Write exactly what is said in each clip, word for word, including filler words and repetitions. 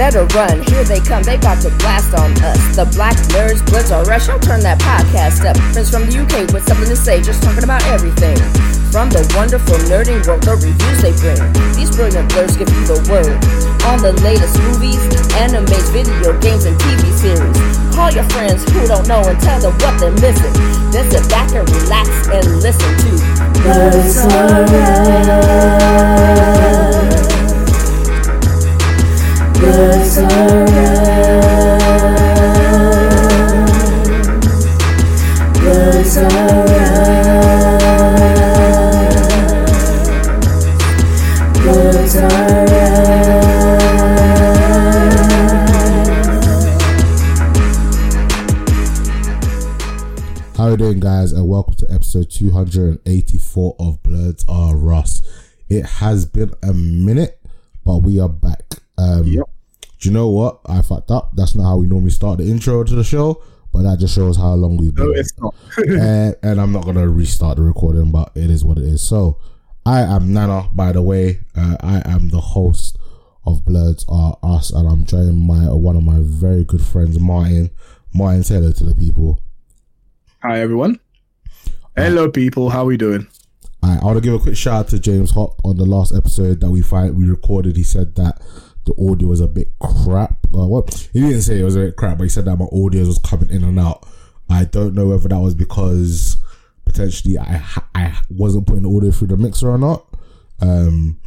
better run. Here they come, they about to blast on us. The black nerds, Bloods Are Us. I'll turn that podcast up. Friends from the U K with something to say, just talking about everything. From the wonderful nerding world, the reviews they bring. These brilliant blurs give you the word on the latest movies, animes, video games, and T V series. Call your friends who don't know and tell them what they're missing. Then sit back and relax and listen to Bloods Are Us. Bloods Are Us. Bloods Are Us. How are you doing, guys, and welcome to episode two eighty-four of Bloods Are Us. It has been a minute, but we are back. Um, yep. Do you know what? I fucked up. That's not how we normally start the intro to the show, but that just shows how long we've been. No, it's not. and, and I'm not going to restart the recording, but it is what it is. So, I am Nana, by the way. Uh, I am the host of Bloods Are Us, and I'm joining my one of my very good friends, Martin. Martin, say hello to the people. Hi everyone. Hello people, how we doing? I, I want to give a quick shout out to James Hopp. On the last episode that we find, we recorded, he said that the audio was a bit crap. Uh, what? He didn't say it was a bit crap, but he said that my audio was coming in and out. I don't know whether that was because potentially I I wasn't putting the audio through the mixer or not. Um,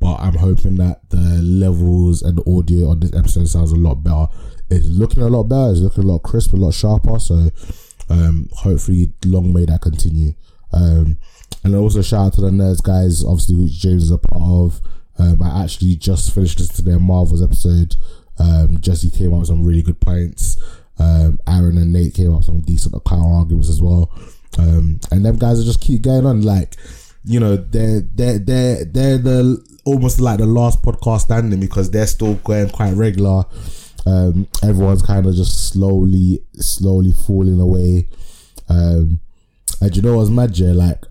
but I'm hoping that the levels and the audio on this episode sounds a lot better. It's looking a lot better. It's looking a lot crisper, a lot sharper. So. Um, hopefully long may that continue. Um, and also shout out to the nerds, guys, obviously, which James is a part of. Um, I actually just finished listening to their Marvels episode. Um, Jesse came up with some really good points. Um, Aaron and Nate came up with some decent counter arguments as well. Um, and them guys are just keep going on, like, you know, they're they're they're they're the almost like the last podcast standing because they're still going quite regular. Um, everyone's kind of just slowly, slowly falling away. Um, and you know what's magic? Like,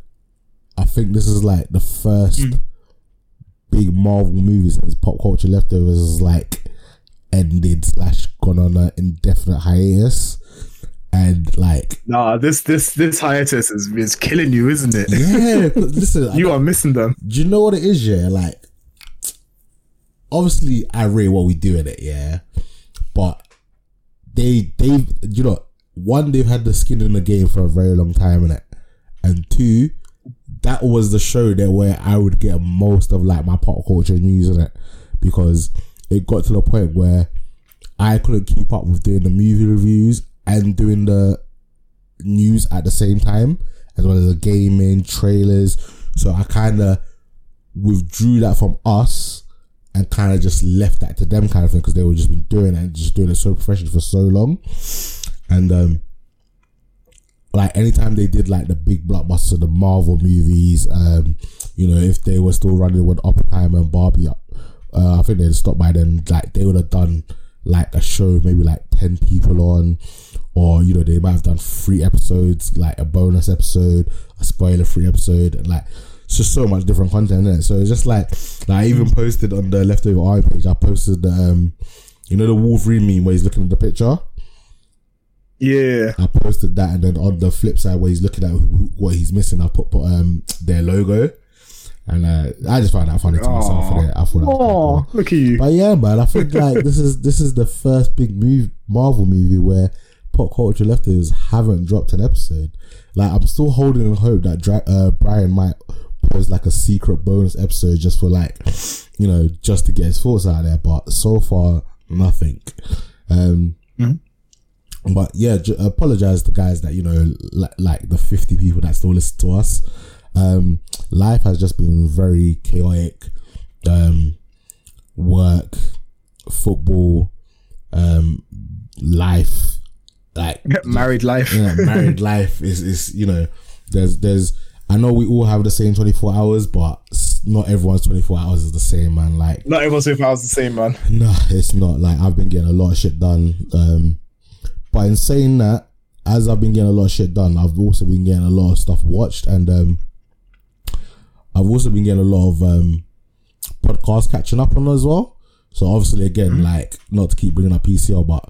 I think this is like the first mm. big Marvel movie since Pop Culture Leftovers is like ended slash gone on an indefinite hiatus. And like, nah, this this this hiatus is is killing you, isn't it? Yeah, listen, you I, are missing them. Do you know what it is? Yeah, like, obviously, I rate what we do in it. Yeah. But they, they, you know, one, they've had the skin in the game for a very long time, innit? And two, that was the show that where I would get most of like my pop culture news in it, because it got to the point where I couldn't keep up with doing the movie reviews and doing the news at the same time, as well as the gaming trailers. So I kind of withdrew that from us. And kind of just left that to them, kind of thing, because they were just been doing it and just doing it so professionally for so long. And um, like anytime they did like the big blockbusters, so the Marvel movies, um, you know, if they were still running with Oppenheimer and Barbie up, uh, I think they'd stop by then. Like they would have done like a show, maybe like ten people on, or you know, they might have done three episodes, like a bonus episode, a spoiler-free episode, and like. It's just so much different content, isn't it? So it's just like, like I even posted on the Leftover Army page, I posted the, um, you know, the Wolverine meme where he's looking at the picture? Yeah. I posted that, and then on the flip side where he's looking at who, what he's missing, I put, put um their logo. And uh, I just found that funny to Aww. myself. For that. I thought that was cool. Look at you. But yeah, man, I think like this is this is the first big move, Marvel movie where Pop Culture Leftovers haven't dropped an episode. Like, I'm still holding in hope that Dra- uh, Bryan might... was like a secret bonus episode just for like, you know, just to get his thoughts out there, but so far nothing. um mm-hmm. But yeah, j- apologize to guys that, you know, li- like the fifty people that still listen to us. Um life has just been very chaotic. Um work, football, um life, like married life. Yeah, married life is is you know, there's there's I know we all have the same twenty-four hours, but not everyone's twenty-four hours is the same, man. Like, not everyone's twenty-four hours is the same, man. No, it's not. Like, I've been getting a lot of shit done. Um, but in saying that, as I've been getting a lot of shit done, I've also been getting a lot of stuff watched, and um, I've also been getting a lot of um, podcasts catching up on as well. So obviously, again, mm-hmm. like, not to keep bringing up P C L, but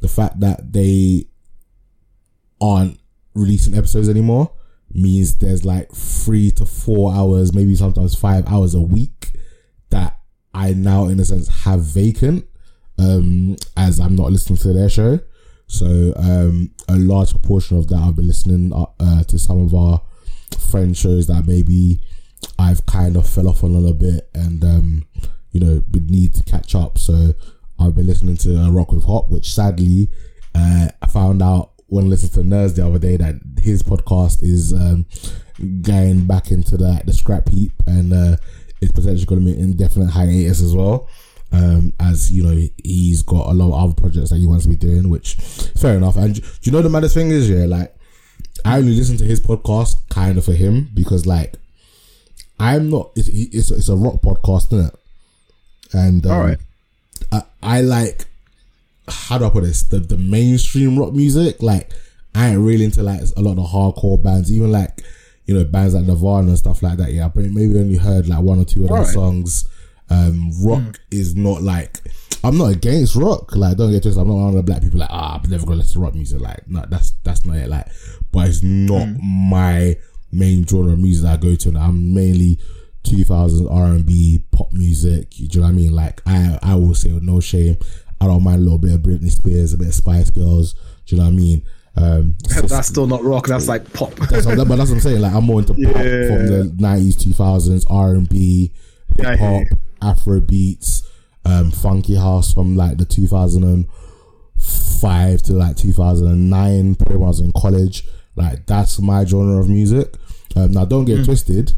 the fact that they aren't releasing episodes anymore means there's like three to four hours, maybe sometimes five hours a week that I now, in a sense, have vacant, um, as I'm not listening to their show. So um, a large proportion of that I've been listening uh, to some of our friend shows that maybe I've kind of fell off a little bit and um, you know, need to catch up. So I've been listening to uh, Rock with Hop, which sadly uh, I found out when I listened to Nerds the other day that his podcast is um, going back into the, the scrap heap, and uh, it's potentially going to be an indefinite hiatus as well. Um, as you know, he's got a lot of other projects that he wants to be doing, which fair enough. And do you know the maddest thing is, yeah, like I only listen to his podcast kind of for him, because like I'm not, it's it's, it's a rock podcast, isn't it? And um, all right, I, I like, how do I put this? The the mainstream rock music, like I ain't really into like a lot of hardcore bands, even like, you know, bands like Nirvana and stuff like that. Yeah, I maybe only heard like one or two of their songs. Um, rock mm. is not like, I'm not against rock, like don't get twisted, I'm not one of the black people like, ah, I'm never gonna listen to rock music, like no, that's that's not it, like, but it's not mm. my main genre of music I go to. Like, I'm mainly two thousands R and B pop music, do you know what I mean? Like I, I will say with no shame, I don't mind a little bit of Britney Spears, a bit of Spice Girls, do you know what I mean? Um, so that's still not rock, that's like pop. That's what, but that's what I'm saying, like I'm more into yeah. pop from the nineties, two thousands, R and B, yeah, pop, Afro beats, um, funky house from like the two thousand five to like two thousand nine, probably when I was in college. Like that's my genre of music. Um, now don't get mm. twisted,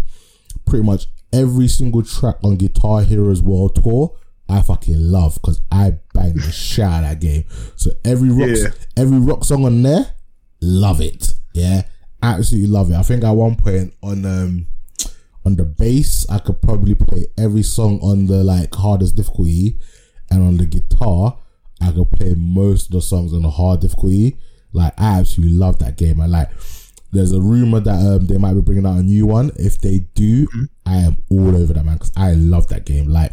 pretty much every single track on Guitar Hero's World Tour I fucking love, because I bang the shit out of that game. So every rock, yeah. every rock song on there, love it. Yeah, absolutely love it. I think at one point on um. on the bass, I could probably play every song on the like hardest difficulty, and on the guitar, I could play most of the songs on the hard difficulty. Like I absolutely love that game. I like. There's a rumor that um, they might be bringing out a new one. If they do, mm-hmm. I am all over that, man, because I love that game. Like,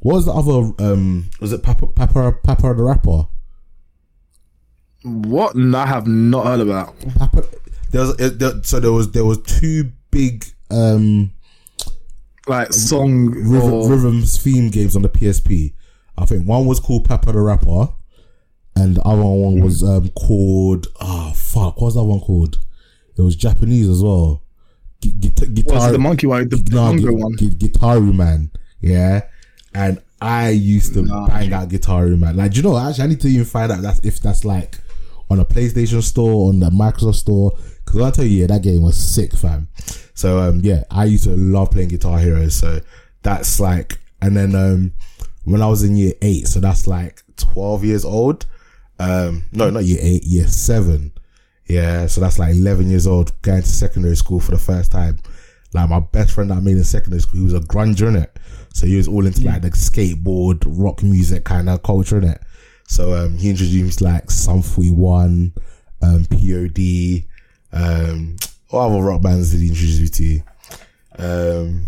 what was the other? Um, was it Papa Papa Papa the Rapper? What? No, I have not heard about Papa. There was it, there, so there was there was two big. Um, like song rhythm, or... rhythms theme games on the P S P. I think one was called Papa the Rapper, and the other one mm. was um, called ah oh, fuck. What was that one called? It was Japanese as well. G- guitar, guitar was it the monkey one, the no, gu- one, gu- Guitar Man. Yeah, and I used to nah. bang out Guitar Man. Like, do you know? Actually, I need to even find out that's if that's like on a PlayStation store, on the Microsoft store. Because I tell you, yeah, that game was sick, fam. So um, yeah, I used to love playing Guitar Hero. So that's like, and then um, when I was in year eight, so that's like twelve years old. Um, no, not year eight, year seven. Yeah, so that's like eleven years old, going to secondary school for the first time. Like my best friend that I made in secondary school, he was a grunger, in it. So he was all into like the skateboard, rock music kind of culture, in it. So um, he introduced like Sum forty-one, um, P O D. Um, what other rock bands did he introduce me to? Um,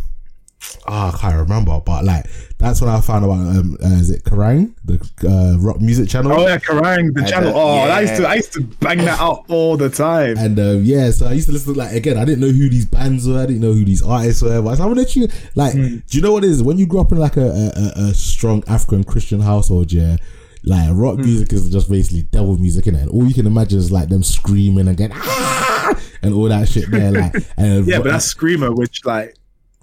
oh, I can't remember, but like that's when I found out. Um, uh, is it Kerrang, the uh, rock music channel? Oh yeah, Kerrang, the and channel. Then, oh, yeah. I used to, I used to bang that out all the time. And um, yeah, so I used to listen to, like, again, I didn't know who these bands were, I didn't know who these artists were. But I was like, you, like mm. do you know what it is? When you grow up in like a a, a strong African Christian household, yeah. Like rock music mm. is just basically devil music, innit? And all you can imagine is like them screaming and going ah! and all that shit there. Like, and yeah, rock, but that's screamer, which like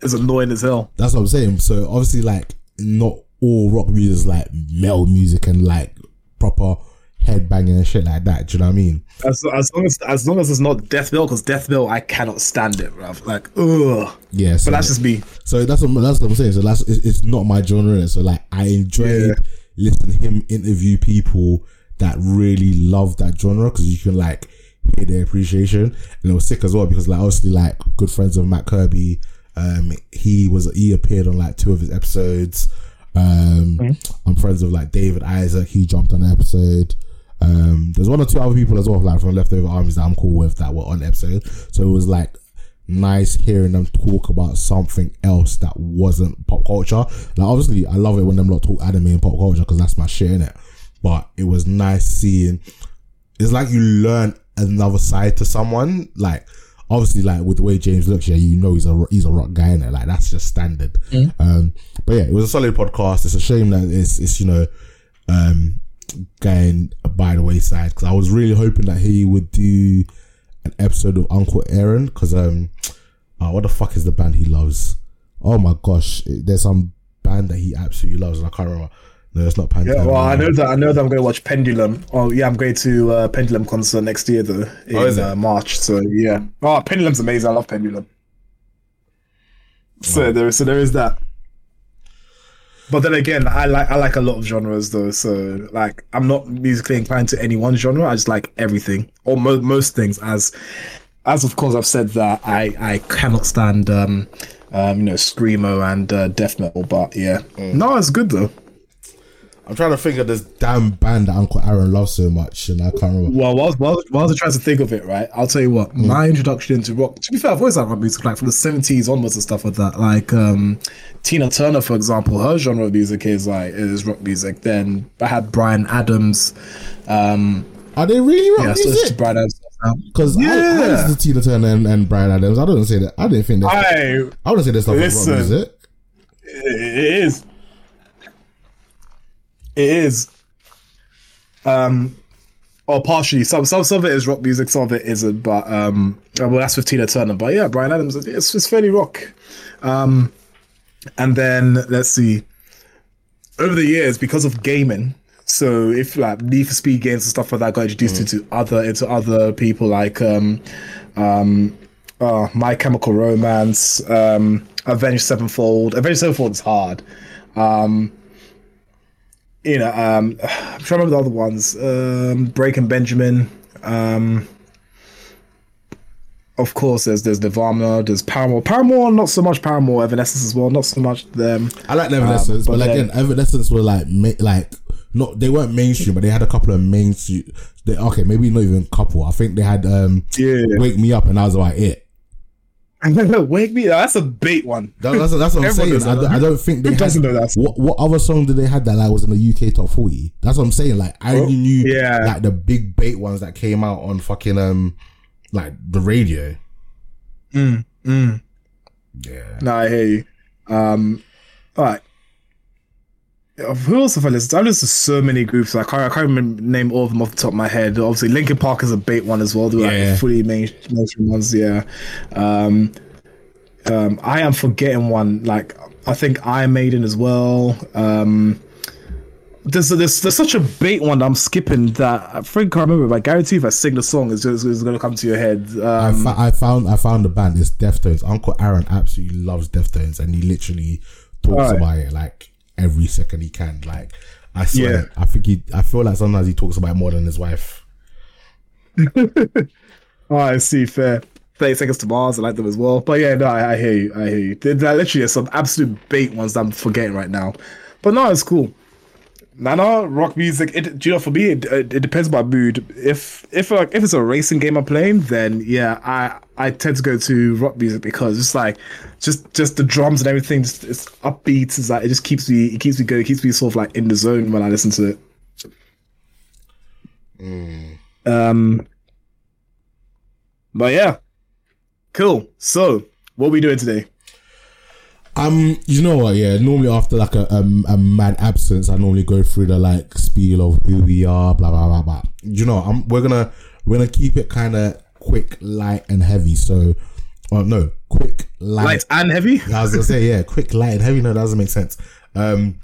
is annoying as hell. That's what I'm saying. So obviously, like not all rock music is like metal music and like proper head banging and shit like that. Do you know what I mean? As, as long as as long as it's not death metal, because death metal I cannot stand it, bruv. Like, ugh. Yeah, so, but that's just me. So that's what, that's what I'm saying. So that's it's, it's not my genre. So like I enjoy. Yeah. Listen to him interview people that really love that genre, because you can like hear their appreciation. And it was sick as well, because like obviously like good friends of Matt Kirby, um he was he appeared on like two of his episodes. um mm-hmm. I'm friends with like David Isaac, he jumped on the episode. Um there's one or two other people as well, like from Leftover Armies, that I'm cool with, that were on the episode. So it was like nice hearing them talk about something else that wasn't pop culture. Like, obviously, I love it when them lot talk anime and pop culture because that's my shit, innit? But it was nice seeing... It's like you learn another side to someone. Like, obviously, like, with the way James looks, yeah, you know he's a, he's a rock guy, innit? Like, that's just standard. Mm. Um, but, yeah, it was a solid podcast. It's a shame that it's, it's you know... Um, going by the wayside because I was really hoping that he would do an episode of Uncle Aaron because um uh, what the fuck is the band he loves? Oh my gosh, there's some band that he absolutely loves and I can't remember. No, it's not Pendulum. Yeah, well, I know that I know that I'm going to watch Pendulum. Oh yeah, I'm going to uh, Pendulum concert next year though in oh, uh, March. So yeah, oh Pendulum's amazing. I love Pendulum. So wow. there, so there is that. But then again, I like I like a lot of genres though, so like I'm not musically inclined to any one genre. I just like everything or mo- most things. As as of course I've said that I, I cannot stand um, um you know screamo and uh, death metal, but yeah, mm. no, it's good though. I'm trying to think of this damn band that Uncle Aaron loves so much, and I can't remember. Well, while while while I was trying to think of it, right? I'll tell you what. Mm. My introduction into rock. To be fair, I've always had my music like from the seventies onwards and stuff like that. Like um, Tina Turner, for example, her genre of music is like is rock music. Then I had Bryan Adams. Um, Are they really rock yeah, music? So Bryan Adams. Because yeah. I, I listen to Tina Turner and, and Bryan Adams. I don't say that. I didn't think that. I I wouldn't say this stuff is rock music. It is. It is, um, or partially. Some, some, some of it is rock music. Some of it isn't. But um, well, that's with Tina Turner. But yeah, Bryan Adams, it's it's fairly rock. Um, and then let's see. Over the years, because of gaming, so if like Need for Speed games and stuff like that got introduced mm-hmm. into other into other people like um, um, uh, My Chemical Romance, um, Avenged Sevenfold. Avenged Sevenfold is hard. Um, You know, um, I'm trying to remember the other ones. Um, Breaking Benjamin. Um, of course, there's there's Nirvana, there's Paramore. Paramore, not so much Paramore. Evanescence as well, not so much them. I like Evanescence, um, but, but like again, Evanescence were like ma- like not they weren't mainstream, but they had a couple of mainstream. They, okay, maybe not even a couple. I think they had um, yeah. Wake Me Up, and that was about it. Wake Me Up, that's a bait one. That, that's, that's what I'm saying. I, I don't think they had, know that. What, what other song did they had that like was in the U K top forty? That's what I'm saying. Like I only oh, knew yeah. like the big bait ones that came out on fucking um like the radio. Mm, mm. Yeah. No, I hear you. Um, all right. Who else have I listened to? I've listened to so many groups. I can't, I can't remember name all of them off the top of my head. Obviously, Linkin Park is a bait one as well. They're like yeah. fully mainstream ones, yeah. Um, um, I am forgetting one. Like, I think Iron Maiden as well. Um, there's, there's there's such a bait one that I'm skipping that I think I remember. But I guarantee if I sing the song, it's just it's going to come to your head. Um, I, fa- I found I found the band. It's Deftones. Uncle Aaron absolutely loves Deftones, and he literally talks right. about it like. Every second he can, like I swear, yeah. I think he. I feel like sometimes he talks about it more than his wife. Oh, I see. Fair. Thirty Seconds to Mars. I like them as well. But yeah, no, I, I hear you. I hear you. There, there literally are some absolute bait ones that I'm forgetting right now. But no, it's cool. Nah, nah, rock music. It, do you know? For me, it, it, it depends on my mood. If if like if it's a racing game I'm playing, then yeah, I I tend to go to rock music because it's like just just the drums and everything. Just it's upbeat. It's like it just keeps me it keeps me going. It keeps me sort of like in the zone when I listen to it. Mm. Um. But yeah, cool. So what are we doing today? Um, you know what? Yeah, normally after like a um, a mad absence, I normally go through the like spiel of who we are, blah blah blah blah. You know, I'm we're gonna we're gonna keep it kind of quick, light, and heavy. So, oh no, quick, light, light and heavy. I was gonna say yeah, quick, light, and heavy. No, that doesn't make sense. Um,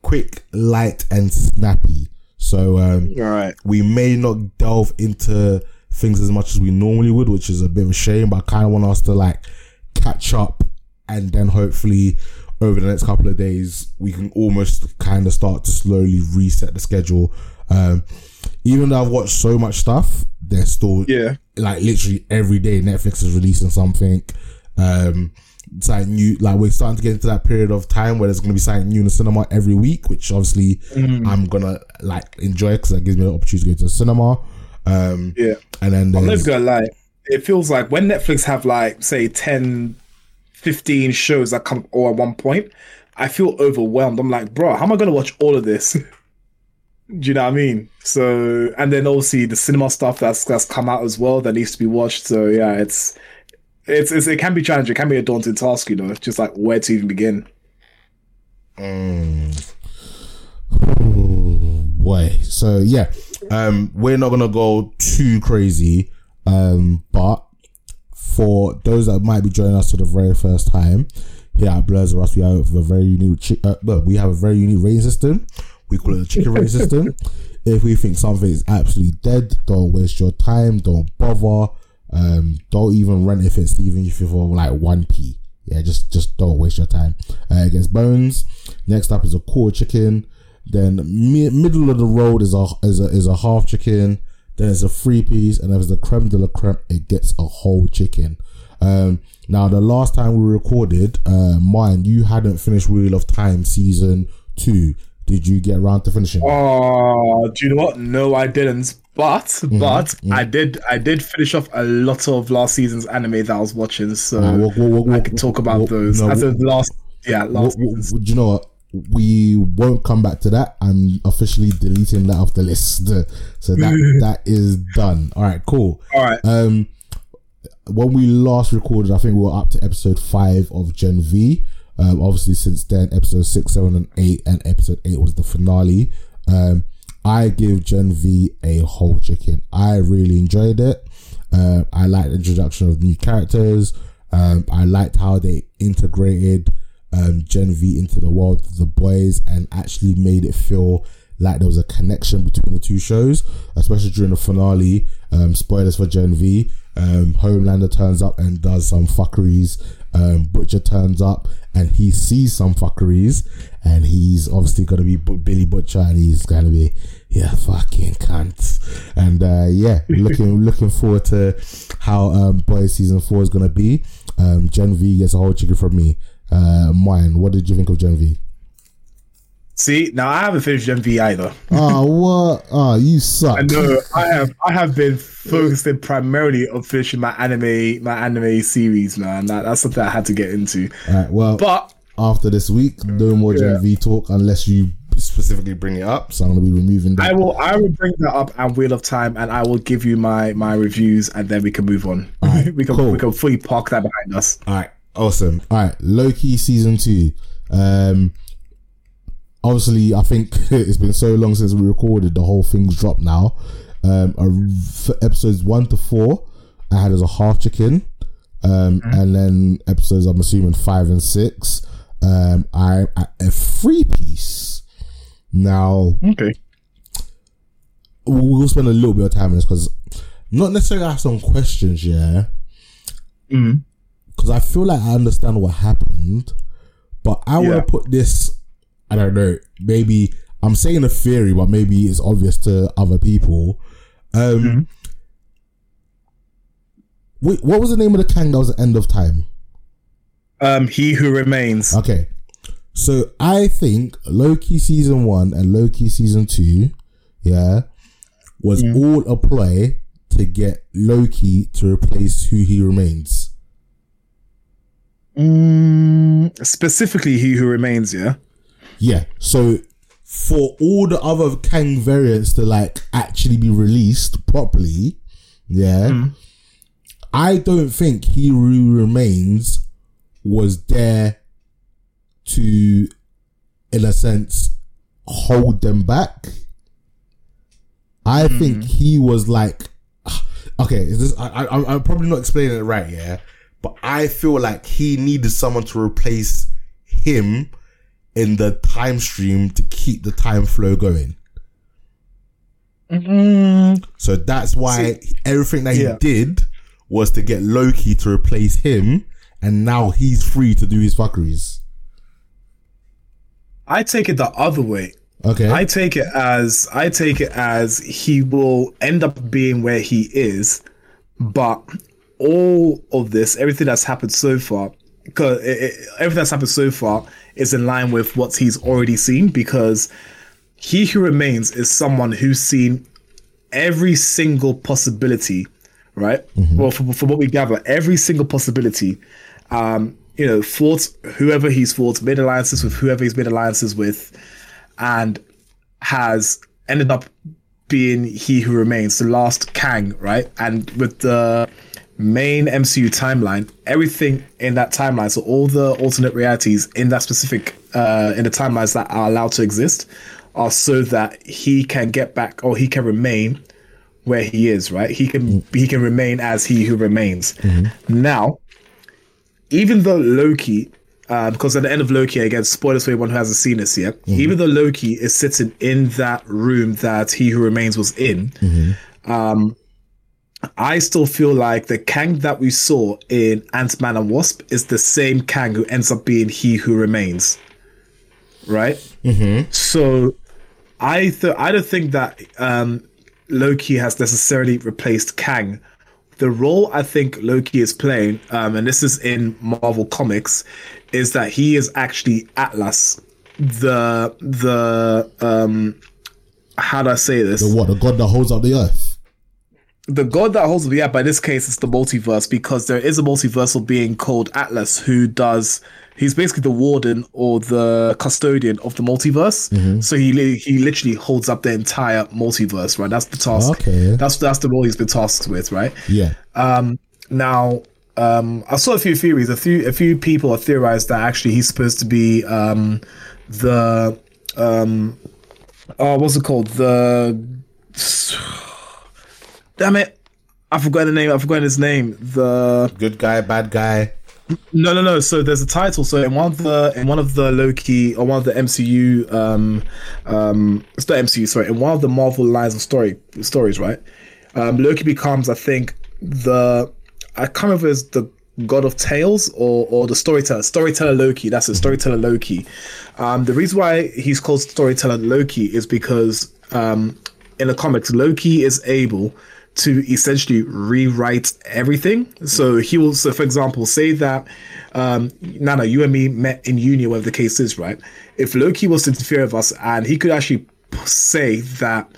quick, light, and snappy. So, um, all right, we may not delve into things as much as we normally would, which is a bit of a shame. But I kind of want us to like catch up. And then hopefully over the next couple of days, we can almost kind of start to slowly reset the schedule. Um, even though I've watched so much stuff, there's still yeah. like literally every day Netflix is releasing something. Um, it's like new, like we're starting to get into that period of time where there's going to be something new in the cinema every week, which obviously mm. I'm going to like enjoy because that gives me the opportunity to go to the cinema. Um, yeah. And then I'm not going to lie. it feels like when Netflix have like, say, ten, fifteen shows that come all at one point, I feel overwhelmed. I'm like, bro, how am I going to watch all of this? Do you know what I mean? So, and then obviously the cinema stuff that's that's come out as well that needs to be watched. So yeah, it's it's, it's it can be challenging. It can be a daunting task, you know. It's just like where to even begin. Mm. Oh boy. So yeah, um, we're not gonna go too crazy, um, but for those that might be joining us for the very first time here at Bloods Are Us, we have a very unique uh, we have a very unique rating system. We call it the chicken rating system. If we think something is absolutely dead, don't waste your time. Don't bother. Um, don't even rent if it's even if you're for like one p. Yeah, just just don't waste your time. Uh, it gets bones. Next up is a core chicken. Then mi- middle of the road is a is a is a half chicken. There's a three piece, and there's the creme de la creme. It gets a whole chicken. Um, now the last time we recorded, uh, mine, you hadn't finished Wheel of Time season two. Did you get around to finishing? Oh, do you know what? No, I didn't. But mm-hmm. but mm-hmm. I did I did finish off a lot of last season's anime that I was watching, so uh, we'll, we'll, we'll, I can talk about we'll, those. No, As we'll, of last, yeah, last. We'll, we'll, do you know what? We won't come back to that. I'm officially deleting that off the list. So that that is done. All right, cool. All right. Um, when we last recorded, I think we were up to episode five of Gen V. Um, obviously since then episode six, seven and eight, and episode eight was the finale. um, I give Gen V a whole chicken. I really enjoyed it. uh, I liked the introduction of new characters. um, I liked how they integrated um, Gen V into the world of The Boys and actually made it feel like there was a connection between the two shows, especially during the finale. Um, spoilers for Gen V. Um, Homelander turns up and does some fuckeries. Um, Butcher turns up and he sees some fuckeries, and he's obviously going to be B- Billy Butcher, and he's going to be yeah fucking cunt. And uh, yeah, looking looking forward to how um, Boys season four is going to be. Um, Gen V gets a whole chicken from me. Uh, mine. What did you think of Gen V? See, now I haven't finished Gen V either. Oh, what? Oh, you suck. I know. I have. I have been focusing primarily on finishing my anime, my anime series, man. That, that's something I had to get into. All right. Well, but after this week, no more yeah. Gen V talk unless you specifically bring it up. So I'm gonna be removing that. I will. I will bring that up and Wheel of Time, and I will give you my my reviews, and then we can move on. All right, we can cool. we can fully park that behind us. All right. Awesome. All right. Loki season two. Um. Obviously, I think it's been so long since we recorded, the whole thing's dropped now. Um, for episodes one to four, I had as a half chicken. Um, mm-hmm. And then episodes, I'm assuming, five and six, um, I at a three piece. Now, okay. We'll spend a little bit of time on this because not necessarily I have some questions, yeah? Because mm-hmm. I feel like I understand what happened, but I yeah. want to put this... I don't know. Maybe I'm saying a theory, but maybe it's obvious to other people. Um, mm-hmm. Wait, what was the name of the Kang that was the end of time? Um, He Who Remains. Okay. So I think Loki season one and Loki season two, yeah, was yeah. all a play to get Loki to replace who he remains. Mm, specifically, He Who Remains, yeah. Yeah, so for all the other Kang variants to like actually be released properly, yeah, mm. I don't think He Who Remains was there to, in a sense, hold them back. I mm. think he was like, okay, is this? I, I, I'm probably not explaining it right, yeah, but I feel like he needed someone to replace him in the time stream to keep the time flow going. Mm-hmm. So that's why See, everything that yeah. he did was to get Loki to replace him, and now he's free to do his fuckeries. I take it the other way. Okay. I take it as I take it as he will end up being where he is, but all of this, everything that's happened so far, because it, it, everything that's happened so far is in line with what he's already seen, because He Who Remains is someone who's seen every single possibility right? Mm-hmm. Well, from, from what we gather, every single possibility, um, you know, fought whoever he's fought, made alliances with whoever he's made alliances with, and has ended up being He Who Remains, the last Kang, right? And with the main M C U timeline, everything in that timeline, so all the alternate realities in that specific, uh, in the timelines that are allowed to exist, are so that he can get back, or he can remain where he is, right? He can he can remain as He Who Remains. Mm-hmm. Now, even though Loki, uh, because at the end of Loki, again, spoilers for anyone who hasn't seen this yet, mm-hmm. even though Loki is sitting in that room that He Who Remains was in, mm-hmm. um, I still feel like the Kang that we saw in Ant-Man and Wasp is the same Kang who ends up being He Who Remains, right? Mm-hmm. So I th- I don't think that um, Loki has necessarily replaced Kang. The role I think Loki is playing, um, and this is in Marvel Comics, is that he is actually Atlas, the the um, how do I say this? The what? The god that holds up the earth. The god that holds up the earth. By this case, it's the multiverse, because there is a multiversal being called Atlas who does. He's basically the warden or the custodian of the multiverse. Mm-hmm. So he li- he literally holds up the entire multiverse, right? That's the task. Okay. That's that's the role he's been tasked with, right? Yeah. Um, now, um, I saw a few theories. A few a few people have theorized that actually he's supposed to be um, the um, oh, what's it called? The damn it, I forgot the name. I forgot his name. The good guy, bad guy. No, no, no. So there's a title. So in one of the in one of the Loki or one of the M C U, um, um, it's not M C U. Sorry, in one of the Marvel lines of story stories, right? Um, Loki becomes, I think, the I can't remember if it's the god of tales or or the storyteller. Storyteller Loki. That's it. Storyteller Loki. Um, the reason why he's called Storyteller Loki is because um, in the comics, Loki is able to essentially rewrite everything. So he will, so for example, say that um, Nana, you and me met in uni, whatever the case is, right? If Loki was to interfere with us and he could actually say that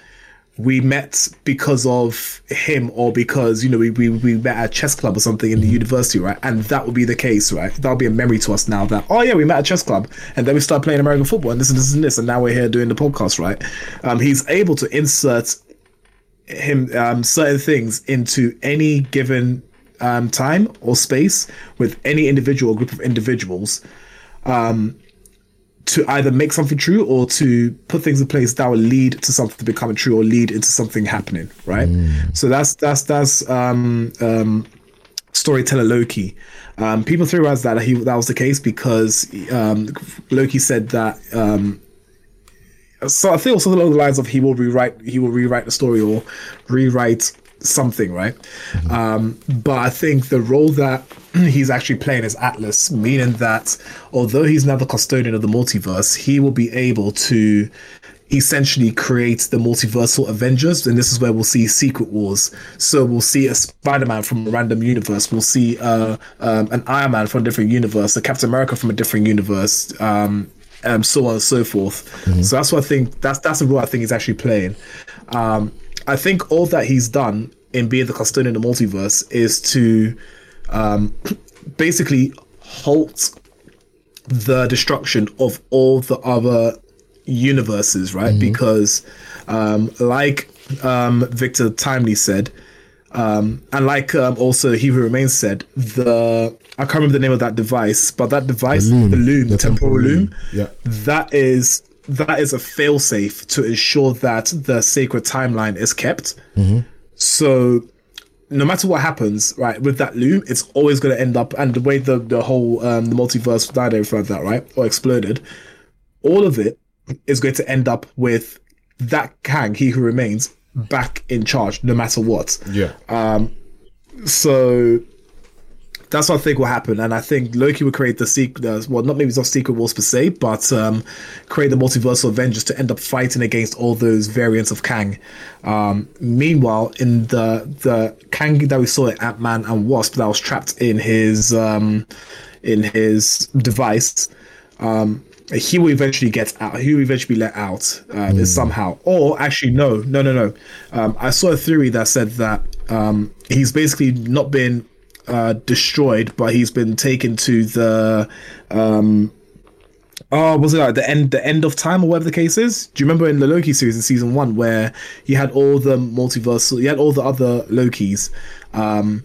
we met because of him or because, you know, we, we, we met at a chess club or something in the university, right? And that would be the case, right? That'll be a memory to us now that, oh yeah, we met at a chess club and then we started playing American football and this and this and this and now we're here doing the podcast, right? Um, he's able to insert him um, certain things into any given um, time or space with any individual or group of individuals um, to either make something true or to put things in place that will lead to something becoming true or lead into something happening, right? Mm. So that's that's that's um, um, Storyteller Loki. Um, people theorized that he that was the case because um, Loki said that. Um, So I think also along the lines of he will rewrite, he will rewrite the story or rewrite something, right? Mm-hmm. Um, but I think the role that he's actually playing is Atlas, meaning that although he's now the custodian of the multiverse, he will be able to essentially create the multiversal Avengers, and this is where we'll see Secret Wars. So we'll see a Spider-Man from a random universe, we'll see uh, um, an Iron Man from a different universe, a Captain America from a different universe. Um, Um, so on and so forth. Mm-hmm. So that's what I think. That's that's the role I think he's actually playing. Um, I think all that he's done in being the custodian of the multiverse is to um, basically halt the destruction of all the other universes, right? Mm-hmm. Because, um, like um, Victor Timely said, um, and like um, also He Who Remains said, the I can't remember the name of that device, but that device, the loom, the, loom, the temporal loom, yeah. that is that is a failsafe to ensure that the sacred timeline is kept. Mm-hmm. So no matter what happens, right, with that loom, it's always going to end up, and the way the, the whole um, the multiverse died over like that, right, or exploded, all of it is going to end up with that Kang, He Who Remains, back in charge no matter what. Yeah. Um. So... That's what I think will happen, and I think Loki will create the secret. Well, not maybe it's not Secret Wars per se, but um, create the multiversal Avengers to end up fighting against all those variants of Kang. Um, meanwhile, in the the Kang that we saw in Ant-Man and Wasp, that was trapped in his um, in his device, um, he will eventually get out. He will eventually be let out uh, mm. somehow. Or actually, no, no, no, no. Um, I saw a theory that said that Um, he's basically not been uh, destroyed, but he's been taken to the um, oh, was it like the end, the end of time, or whatever the case is? Do you remember in the Loki series in season one where you had all the multiversal, you had all the other Lokis, um,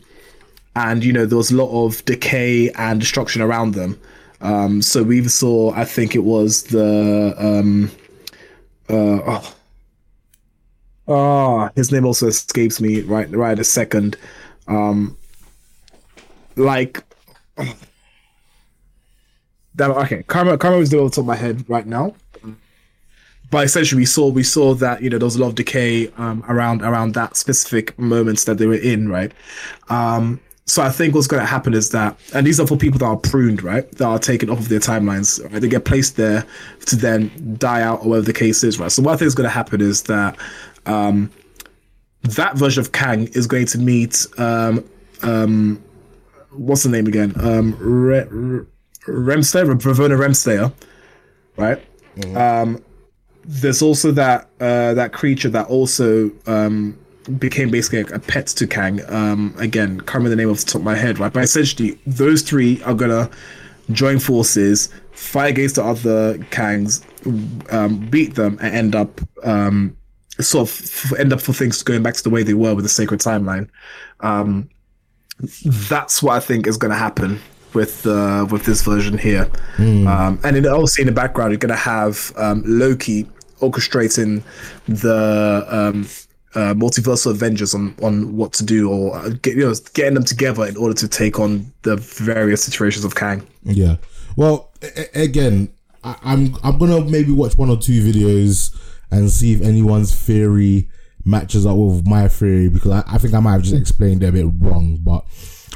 and you know there was a lot of decay and destruction around them. Um, so we even saw, I think it was the um, uh, oh. Oh, his name also escapes me right right a second. Um, like, that, okay, Karma Karma is doing off the top of my head right now. But essentially, we saw we saw that you know there was a lot of decay um, around around that specific moments that they were in, right? Um, so I think what's going to happen is that, and these are for people that are pruned, right? That are taken off of their timelines, right? They get placed there to then die out, or whatever the case is, right? So what I think is going to happen is that. Um, that version of Kang is going to meet um, um, what's the name again? Um, Re- Re- Remstayer, Ravonna Remstayer, right? Mm-hmm. Um, there's also that uh, that creature that also um, became basically a, a pet to Kang. Um, again, can't remember the name off the top of my head, right? But essentially, those three are gonna join forces, fight against the other Kangs, um, beat them, and end up. Um, sort of end up for things going back to the way they were with the sacred timeline. Um, that's what I think is going to happen with uh, with this version here. Mm. Um, and then also in the background, you're going to have um, Loki orchestrating the um, uh, multiversal Avengers on, on what to do, or get, you know, getting them together in order to take on the various situations of Kang. Yeah. Well, a- again, I- I'm I'm going to maybe watch one or two videos and see if anyone's theory matches up with my theory, because I, I think I might have just explained it a bit wrong. But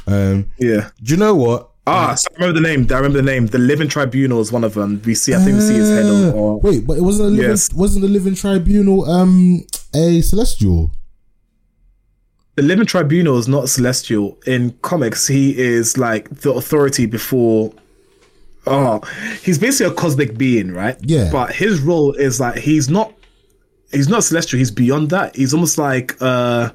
um, yeah, do you know what? Ah, uh, so I remember the name. I remember the name. The Living Tribunal is one of them. We see, I think, uh, we see his head. Or, or, wait, but it wasn't a living, yes. wasn't the Living Tribunal um a celestial? The Living Tribunal is not celestial in comics. He is like the authority before. Oh, he's basically a cosmic being, right? Yeah. But his role is like he's not. He's not celestial. He's beyond that. He's almost like. Uh,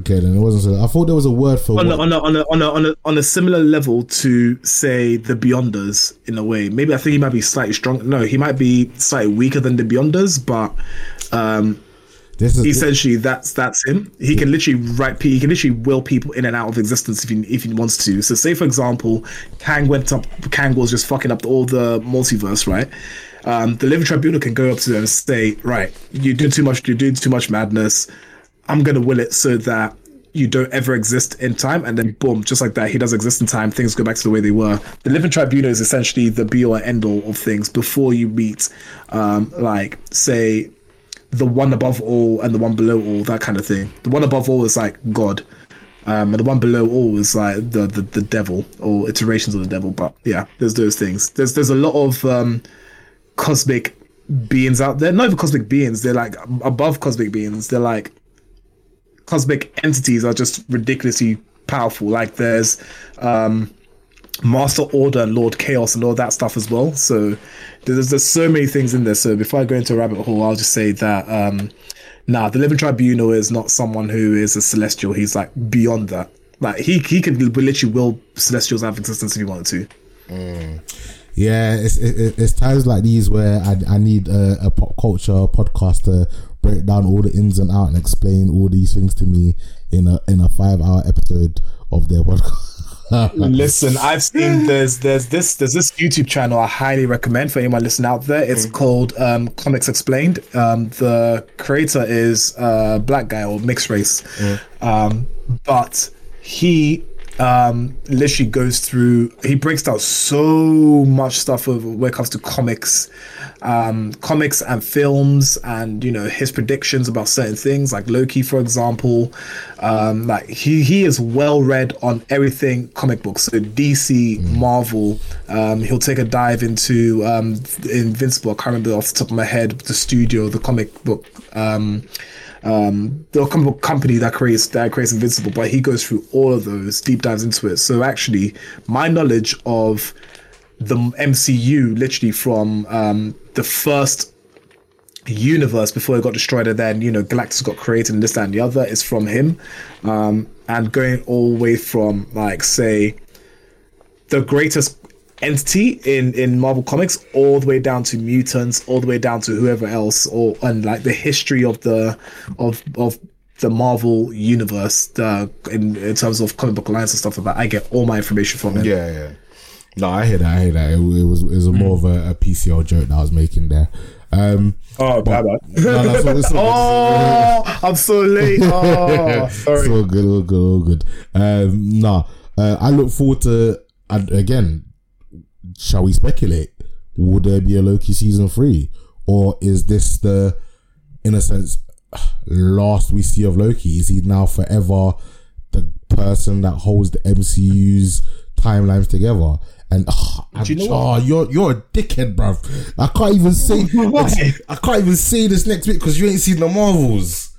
okay, then it wasn't. Celestial. I thought there was a word for on a, on a on a on a on a on a similar level to say the Beyonders in a way. Maybe I think he might be slightly strong. No, he might be slightly weaker than the Beyonders, but um, this is, essentially this... that's that's him. He can literally write. He can literally will people in and out of existence if he if he wants to. So say for example, Kang went up. Kang was just fucking up all the multiverse, right? Um, the Living Tribunal can go up to them and say, right, you do too much, you do too much madness. I'm going to will it so that you don't ever exist in time. And then boom, just like that, he does exist in time. Things go back to the way they were. The Living Tribunal is essentially the be all and end all of things before you meet, um, like say the one above all and the one below all, that kind of thing. The one above all is like God. Um, and the one below all is like the, the, the devil or iterations of the devil. But yeah, there's those things. There's, there's a lot of, um, cosmic beings out there. Not even cosmic beings, they're like above cosmic beings. They're like cosmic entities are just ridiculously powerful. Like there's um Master Order and Lord Chaos and all that stuff as well. So there's there's so many things in there. So before I go into a rabbit hole, I'll just say that um nah, the Living Tribunal is not someone who is a celestial. He's like beyond that. Like he he can literally will celestials out of existence if he wanted to. Mm. Yeah, it's, it's it's times like these where I I need a, a pop culture podcast to break down all the ins and outs and explain all these things to me in a in a five hour episode of their podcast. Listen, I've seen there's there's this there's this YouTube channel I highly recommend for anyone listening out there. It's mm-hmm. called um, Comics Explained. Um, the creator is a black guy or mixed race, mm-hmm. um, but he. Um, literally goes through, he breaks down so much stuff over when it comes to comics, um, comics and films, and you know his predictions about certain things, like Loki, for example. Um, like he he is well read on everything comic books, so D C, mm. Marvel. Um, he'll take a dive into um, Invincible. I can't remember off the top of my head the studio, the comic book. Um, Um, the comic book company that creates that creates Invincible, but he goes through all of those, deep dives into it. So actually, my knowledge of the M C U, literally from um, the first universe before it got destroyed, and then, you know, Galactus got created and this, that, and the other is from him. Um, and going all the way from, like, say, the greatest entity in, in Marvel Comics, all the way down to mutants, all the way down to whoever else, or and like the history of the of of the Marvel universe, the, in, in terms of comic book lines and stuff like that. I get all my information from him. Yeah, yeah. No, I hear that. I hear that. It, it was it was a more of a, a P C L joke that I was making there. Um, oh, but, bad, bad. No, no, it's all, it's all oh, I'm so late. Oh, sorry. It's all good, all good, all good. Um, no, uh, I look forward to uh, again. Shall we speculate? Will there be a Loki season three, or is this the, in a sense, last we see of Loki? Is he now forever the person that holds the M C U's timelines together? And oh, I, you know oh you're you're a dickhead, bruv. I can't even say I can't even say this next week because you ain't seen the Marvels.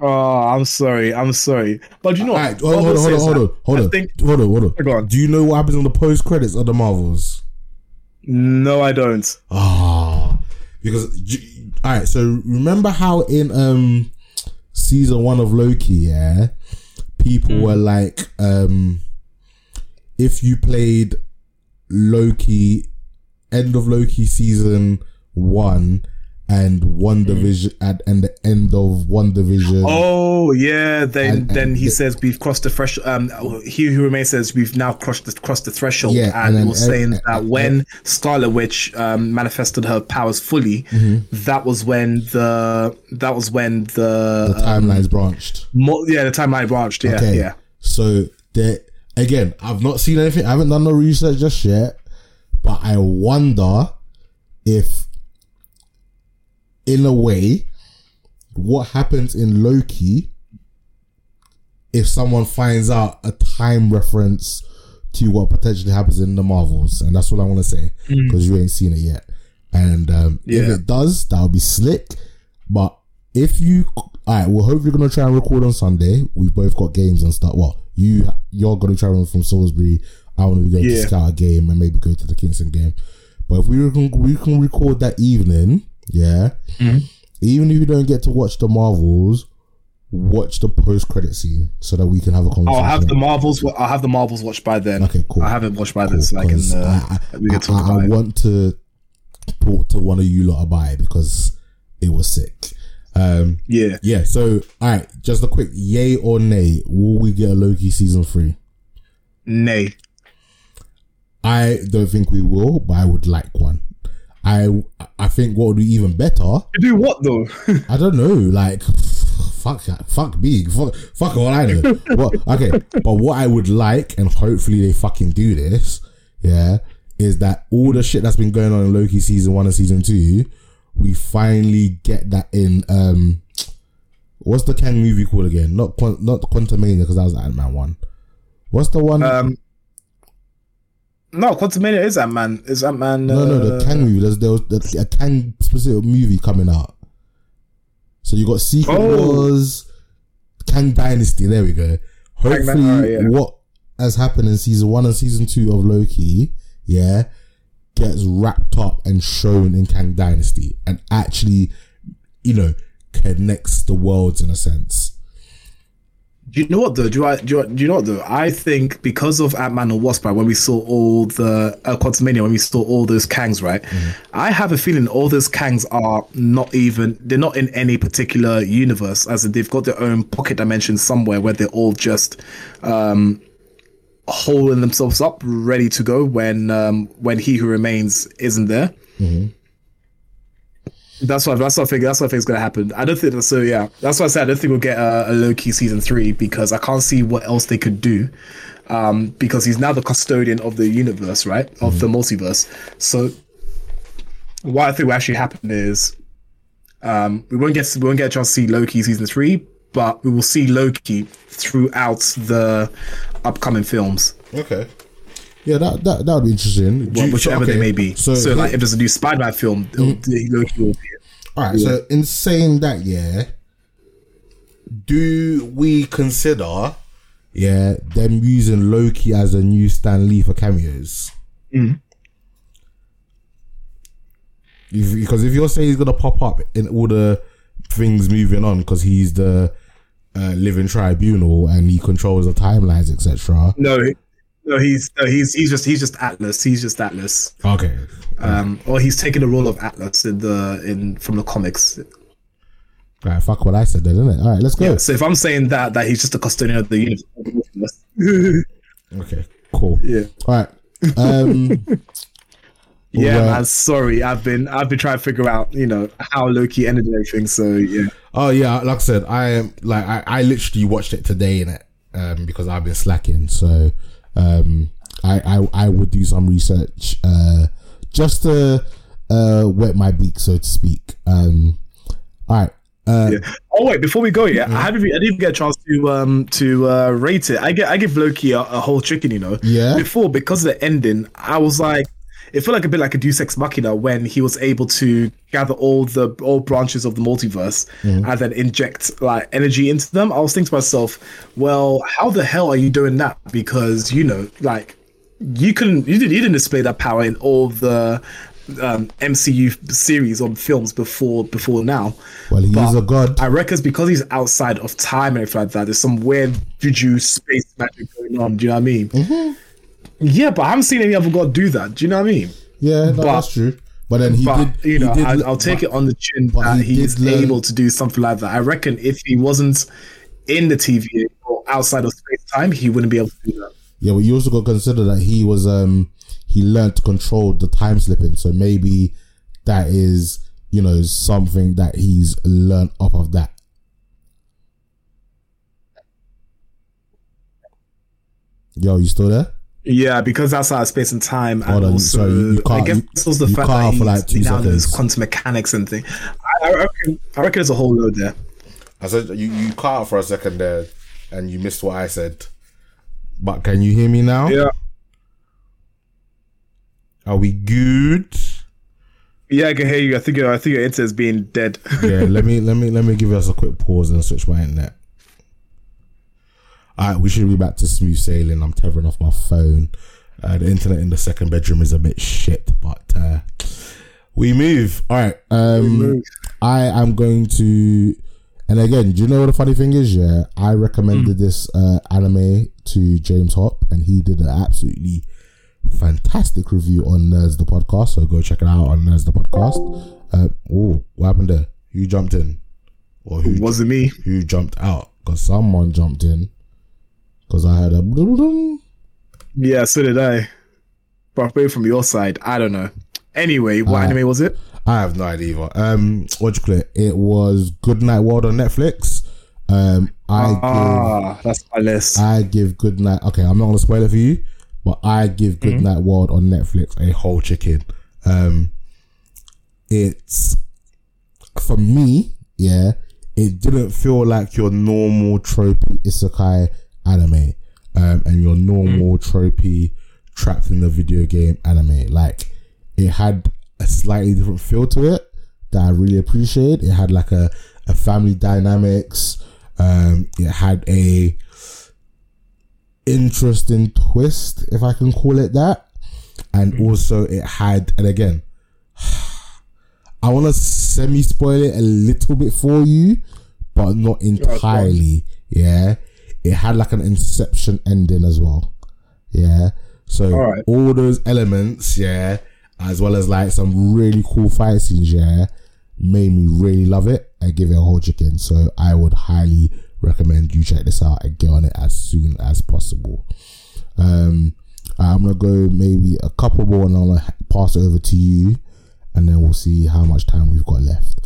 Oh, I'm sorry, I'm sorry. But you know, right, hold, hold, hold, hold, on, hold, on, think, hold on, hold on, hold on. Do you know what happens on the post credits of the Marvels? No, I don't. Ah, oh, because all right. So remember how in um season one of Loki, yeah, people mm. were like, um, if you played Loki, end of Loki season one. And One Division mm. at and the end of One Division. Oh yeah, then and, then and he the, says we've crossed the threshold. Um, He Who Remains says we've now crossed the crossed the threshold, yeah, and, and was saying and, that and, when and, Scarlet Witch um, manifested her powers fully, mm-hmm. that was when the that was when the, the timelines um, branched. Mo- yeah, the timeline branched. Yeah, okay. yeah. So there again, I've not seen anything. I haven't done no research just yet, but I wonder if. In a way, what happens in Loki if someone finds out a time reference to what potentially happens in the Marvels? And that's what I want to say, because mm. you ain't seen it yet. And um, yeah. if it does, that would be slick. But if you... All right, we're hopefully going to try and record on Sunday. We've both got games and stuff. Well, you, you're going to travel from Salisbury. I want to go yeah. to scout a game and maybe go to the Kingston game. But if we can, we can record that evening... Yeah. Mm-hmm. Even if you don't get to watch the Marvels, watch the post-credit scene so that we can have a conversation. I'll have the Marvels. I'll have the Marvels watched by then. Okay, cool. I haven't watched by cool, then, so I can. Uh, I, we can talk I, about I it. want to talk to one of you lot about it because it was sick. Um, yeah. Yeah. So, all right. Just a quick yay or nay. Will we get a Loki season three? Nay. I don't think we will, but I would like one. I I think what would be even better. You do what though? I don't know. Like fuck, fuck big, fuck, fuck all I know. Well, okay, but what I would like, and hopefully they fucking do this, yeah, is that all the shit that's been going on in Loki season one and season two, we finally get that in. Um, what's the Kang movie called again? Not not Quantumania, because that was Ant-Man one. What's the one? Um, No, Quantumania is Ant-Man. Is Ant-Man... Uh... No, no, the Kang movie. There's, there was a Kang-specific movie coming out. So you got Secret Wars, oh. Kang Dynasty. There we go. Hopefully, Kang, yeah. what has happened in season one and season two of Loki, yeah, gets wrapped up and shown in Kang Dynasty and actually, you know, connects the worlds in a sense. Do you know what though? Do I do you, do you know what though? I think because of Ant-Man and Wasp, right, when we saw all the uh, Quantumania, when we saw all those Kangs, right? Mm-hmm. I have a feeling all those Kangs are not even they're not in any particular universe, as in they've got their own pocket dimension somewhere where they're all just um, holding themselves up, ready to go when um, when He Who Remains isn't there. Mm-hmm. That's what that's what I think. That's what I think is going to happen. I don't think so. Yeah, that's why I said I don't think we'll get a, a Loki season three because I can't see what else they could do. Um, because he's now the custodian of the universe, right? Of mm-hmm. the multiverse. So what I think will actually happen is um, we won't get we won't get a chance to see Loki season three, but we will see Loki throughout the upcoming films. Okay. Yeah, that that that would be interesting. Well, whichever okay. they may be. So, so like, if there's a new Spider-Man film, it'll, it'll, it'll be it. All right. Yeah. So, in saying that, yeah, do we consider, yeah, them using Loki as a new Stan Lee for cameos? Mm. Because if you're saying he's gonna pop up in all the things moving on, because he's the uh, living tribunal and he controls the timelines, et cetera. No, no, he's no, he's he's just he's just Atlas. He's just Atlas. Okay. Um, or he's taking the role of Atlas in the in from the comics. All right, fuck what I said, then, isn't it? All right, let's go. Yeah, so if I'm saying that, that he's just the custodian of the universe. Okay, cool. Yeah. All right. Um, yeah, well, man. Sorry, I've been I've been trying to figure out, you know, how Loki ended everything. So yeah. Oh yeah, like I said, I am like I, I literally watched it today in it um, because I've been slacking. So um, I, I I would do some research uh, just to uh, wet my beak, so to speak. Um, all right. Uh, yeah. Oh wait! Before we go, yeah, yeah. I haven't. I didn't even get a chance to um to uh, rate it. I get. I give Loki a, a whole chicken. You know. Yeah. Before, because of the ending, I was like, it felt like a bit like a Deus Ex Machina when he was able to gather all the all branches of the multiverse mm. and then inject like energy into them. I was thinking to myself, well, how the hell are you doing that? Because you know, like, you couldn't. You didn't. You didn't display that power in all the. Um, M C U series on films before before now. Well, he's a god. I reckon it's because he's outside of time and everything like that. There's some weird juju space magic going on. Do you know what I mean? Mm-hmm. Yeah, but I haven't seen any other god do that. Do you know what I mean? Yeah, no, but, that's true. But then he but, did. You know, did, I, I'll take but, it on the chin that he, he is learn... able to do something like that. I reckon if he wasn't in the T V or outside of space time, he wouldn't be able to do that. Yeah, but you also got to consider that he was. Um... He learned to control the time slipping, so maybe that is, you know, something that he's learned off of that. Yo, you still there? Yeah, because outside of space and time, and on, also you, you I guess this was the fact that he like now knows quantum mechanics and things. I, I reckon, I reckon there's a whole load there. I said you you cut out for a second there, and you missed what I said. But can you hear me now? Yeah. Are we good? Yeah, I can hear you. I think your I think your internet's being dead. Yeah, let me let me let me give us a quick pause and switch my internet. Alright, we should be back to smooth sailing. I'm tethering off my phone. Uh, the internet in the second bedroom is a bit shit, but uh, we move. Alright, um, we move. I am going to, and again, do you know what the funny thing is? Yeah, I recommended mm. this uh, anime to James Hopp, and he did an absolutely fantastic review on Nerds the Podcast, so go check it out on Nerds the Podcast. Uh, oh, what happened there? Who jumped in? Or who it wasn't ju- me? Who jumped out? Because someone jumped in. Because I had a. Yeah, so did I. But maybe from your side, I don't know. Anyway, what uh, anime was it? I have no idea either. Um, what do you call it? It was Goodnight World on Netflix. Um, I ah, give, that's my list. I give Goodnight. Okay, I'm not gonna spoil it for you. But I give Goodnight mm-hmm. World on Netflix a whole chicken. Um, it's, for me, yeah, it didn't feel like your normal tropey isekai anime um, and your normal mm-hmm. tropey trapped in the video game anime. Like, it had a slightly different feel to it that I really appreciated. It had like a, a family dynamics. Um, it had a... interesting twist, if I can call it that, and also it had, and again, I want to semi spoil it a little bit for you, but not entirely. Yeah, it had like an Inception ending as well. Yeah, so all, right. all those elements, yeah, as well as like some really cool fight scenes, yeah, made me really love it. I give it a whole chicken, so I would highly recommend you check this out and get on it as soon as possible. Um, I'm gonna go maybe a couple more and I'll pass it over to you, and then we'll see how much time we've got left.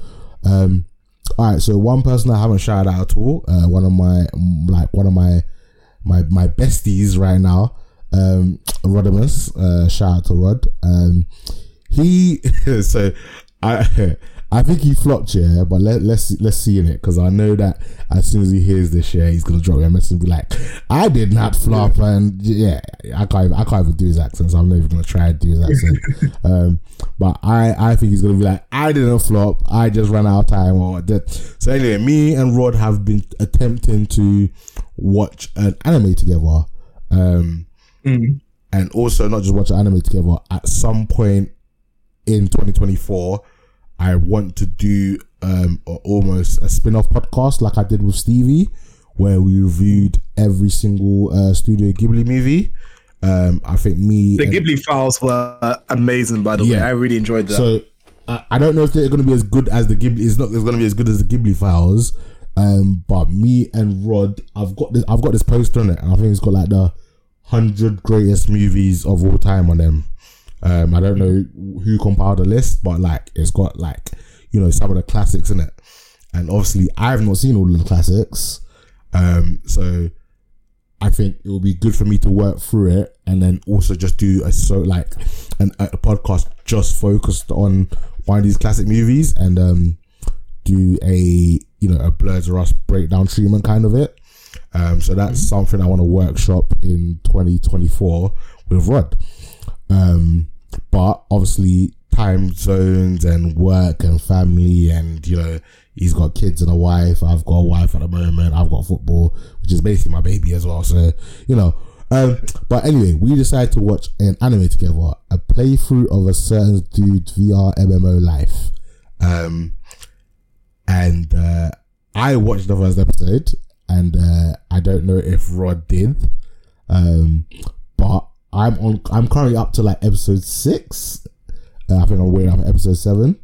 Um, all right. So one person I haven't shouted out at all, uh, one of my like one of my my my besties right now, um, Rodimus. Uh, shout out to Rod. Um, he so I. I think he flopped, yeah, but let, let's let's see in it, because I know that as soon as he hears this, yeah, he's gonna drop me a message and be like, "I did not flop," and yeah, I can't even, I can't even do his accents. I'm not even gonna try to do his accent. um, but I, I think he's gonna be like, "I didn't flop. I just ran out of time." Or that. So anyway, me and Rod have been attempting to watch an anime together, um, mm. and also not just watch an anime together. At some point in twenty twenty-four. I want to do um a, almost a spin-off podcast like I did with Stevie, where we reviewed every single uh, Studio Ghibli movie. Um, I think me... The and, Ghibli files were amazing, by the yeah. way. I really enjoyed that. So uh, I don't know if they're going to be as good as the Ghibli... It's not going to be as good as the Ghibli files. Um, but me and Rod, I've got this, I've got this poster on it, and I think it's got like the one hundred greatest movies of all time on them. Um, I don't know who compiled the list, but like it's got like, you know, some of the classics in it. And obviously, I've not seen all of the classics. Um, so... I think it will be good for me to work through it, and then also just do a so like an, a podcast just focused on one of these classic movies, and um, do a you know a Bloods Are Us breakdown treatment kind of it. Um, so that's mm-hmm. something I want to workshop in twenty twenty-four with Rod. Um, but obviously time zones and work and family, and you know. He's got kids and a wife. I've got a wife at the moment. I've got football, which is basically my baby as well. So, you know. Um, but anyway, we decided to watch an anime together. A playthrough of a certain dude's V R M M O life. Um, and uh, I watched the first episode. And uh, I don't know if Rod did. Um, but I'm on. I'm currently up to like episode six. Uh, I think I'm waiting up for episode seven.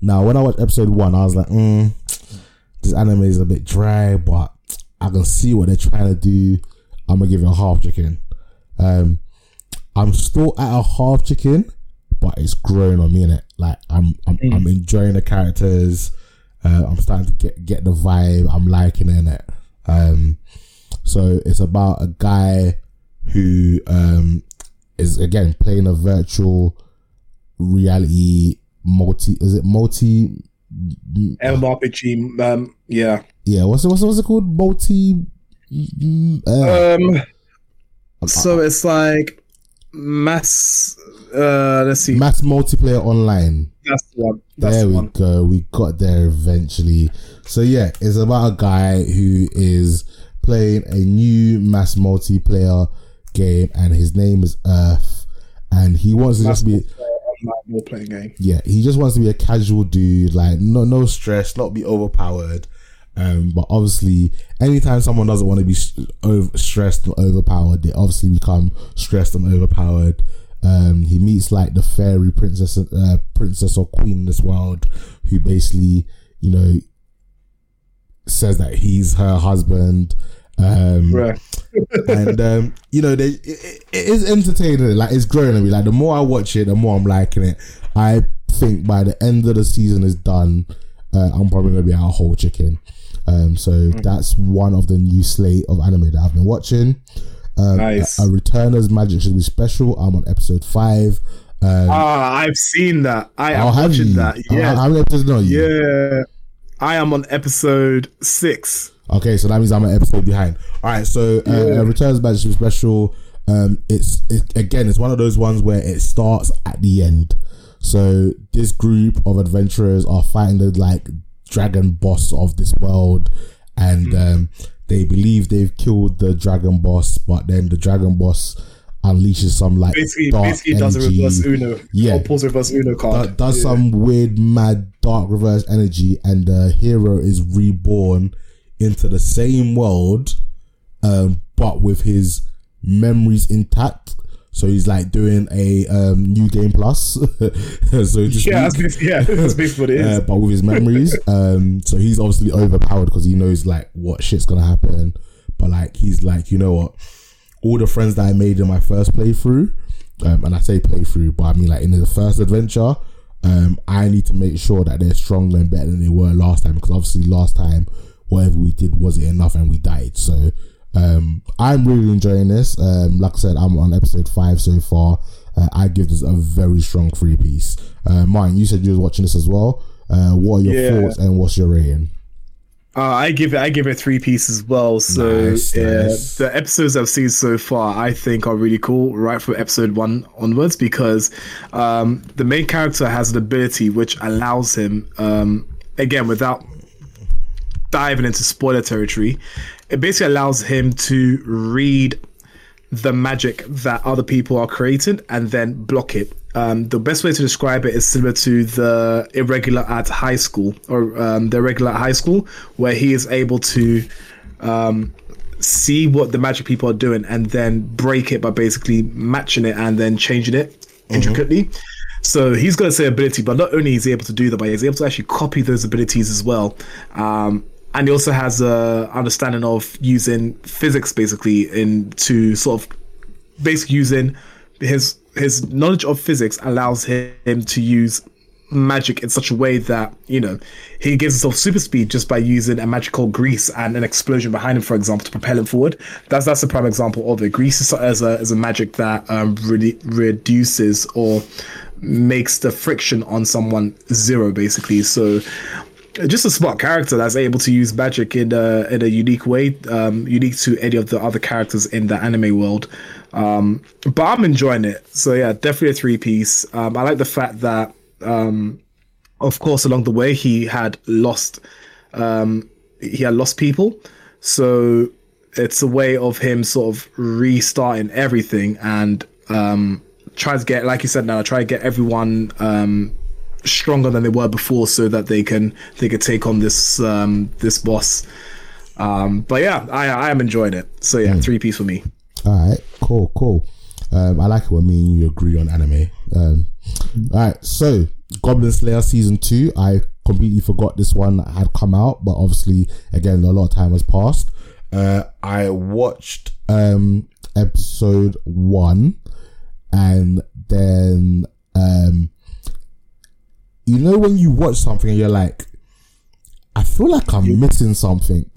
Now, when I watched episode one, I was like, mm, this anime is a bit dry, but I can see what they're trying to do. I'm going to give it a half chicken. Um, I'm still at a half chicken, but it's growing on me, innit? Like, I'm I'm, mm. I'm enjoying the characters. Uh, I'm starting to get, get the vibe. I'm liking it, innit? Um, so, it's about a guy who um, is, again, playing a virtual reality multi is it multi M M O R P G um yeah yeah what's it what's it, what's it called multi uh, um uh, so it's like mass uh let's see mass multiplayer online. That's the one. That's there the we one. go we got there eventually. So yeah, it's about a guy who is playing a new mass multiplayer game, and his name is Earth, and he wants mass to just be Ball playing game. Yeah, he just wants to be a casual dude, like no no stress, not be overpowered. Um, but obviously, anytime someone doesn't want to be over stressed or overpowered, they obviously become stressed and overpowered. Um, he meets like the fairy princess, uh, princess or queen in this world, who basically, you know, says that he's her husband. Um, right. and um, you know, they, it, it, it is entertaining. Like, it's growing on me. Like, the more I watch it, the more I'm liking it. I think by the end of the season is done, uh, I'm probably gonna be out of whole chicken. Um, so mm. that's one of the new slate of anime that I've been watching. Um, nice. A, a Returner's Magic Should Be Special. I'm on episode five. Um, ah, I've seen that. I am watching you? that. Yeah. How many episodes are you? Yeah, I am on episode six. Okay, so that means I'm an episode behind. All right, so uh, yeah. Returns Magic Should Be Special. Um, it's it, again, it's one of those ones where it starts at the end. So this group of adventurers are fighting the like dragon boss of this world, and mm-hmm. um, they believe they've killed the dragon boss, but then the dragon boss unleashes some like basically, dark basically does energy. a reverse Uno, yeah, or pulls a reverse Uno card, D- does yeah. some weird, mad, dark reverse energy, and the hero is reborn into the same world, um, but with his memories intact. So he's like doing a um, new game plus. so just yeah, that's, yeah, that's basically what it is. Uh, but with his memories, um, so he's obviously overpowered because he knows like what shit's gonna happen. But like he's like, you know what? All the friends that I made in my first playthrough, um, and I say playthrough, but I mean like in the first adventure, um, I need to make sure that they're stronger and better than they were last time, because obviously last time, whatever we did wasn't enough and we died. So um, I'm really enjoying this. Um, like I said, I'm on episode five so far. Uh, I give this a very strong three piece. Uh, Martin, you said you were watching this as well. Uh, what are your yeah. thoughts and what's your rating? Uh, I give it. I give it three piece as well. So nice, uh, nice. The episodes I've seen so far, I think, are really cool. Right from episode one onwards, because um, the main character has an ability which allows him, um, again, without diving into spoiler territory, it basically allows him to read the magic that other people are creating and then block it Um, the best way to describe it is similar to the Irregular at High School, or um, the Irregular at High School, where he is able to um, see what the magic people are doing and then break it by basically matching it and then changing it mm-hmm. intricately. So he's got the same ability, but not only is he able to do that, but he's able to actually copy those abilities as well. Um, and he also has a understanding of using physics, basically, in to sort of basically using his... his knowledge of physics allows him to use magic in such a way that, you know, he gives himself super speed just by using a magic called grease and an explosion behind him, for example, to propel him forward. That's that's a prime example of it. Grease is as a as a magic that um, really reduces or makes the friction on someone zero, basically. So just a smart character that's able to use magic in a, in a unique way, um, unique to any of the other characters in the anime world. Um, but I'm enjoying it. So yeah, definitely a three-piece. Um, I like the fact that, um, of course, along the way he had lost, um, he had lost people. So it's a way of him sort of restarting everything and um, try to get, like you said, now try to get everyone um, stronger than they were before, so that they can they could take on this um, this boss. Um, but yeah, I I am enjoying it. So yeah, mm. three-piece for me. All right, cool, cool. Um, I like it when me and you agree on anime. Um, all right, so Goblin Slayer season two. I completely forgot this one had come out, but obviously, again, a lot of time has passed. Uh, I watched um, episode one, and then um, you know when you watch something and you're like, I feel like I'm missing something.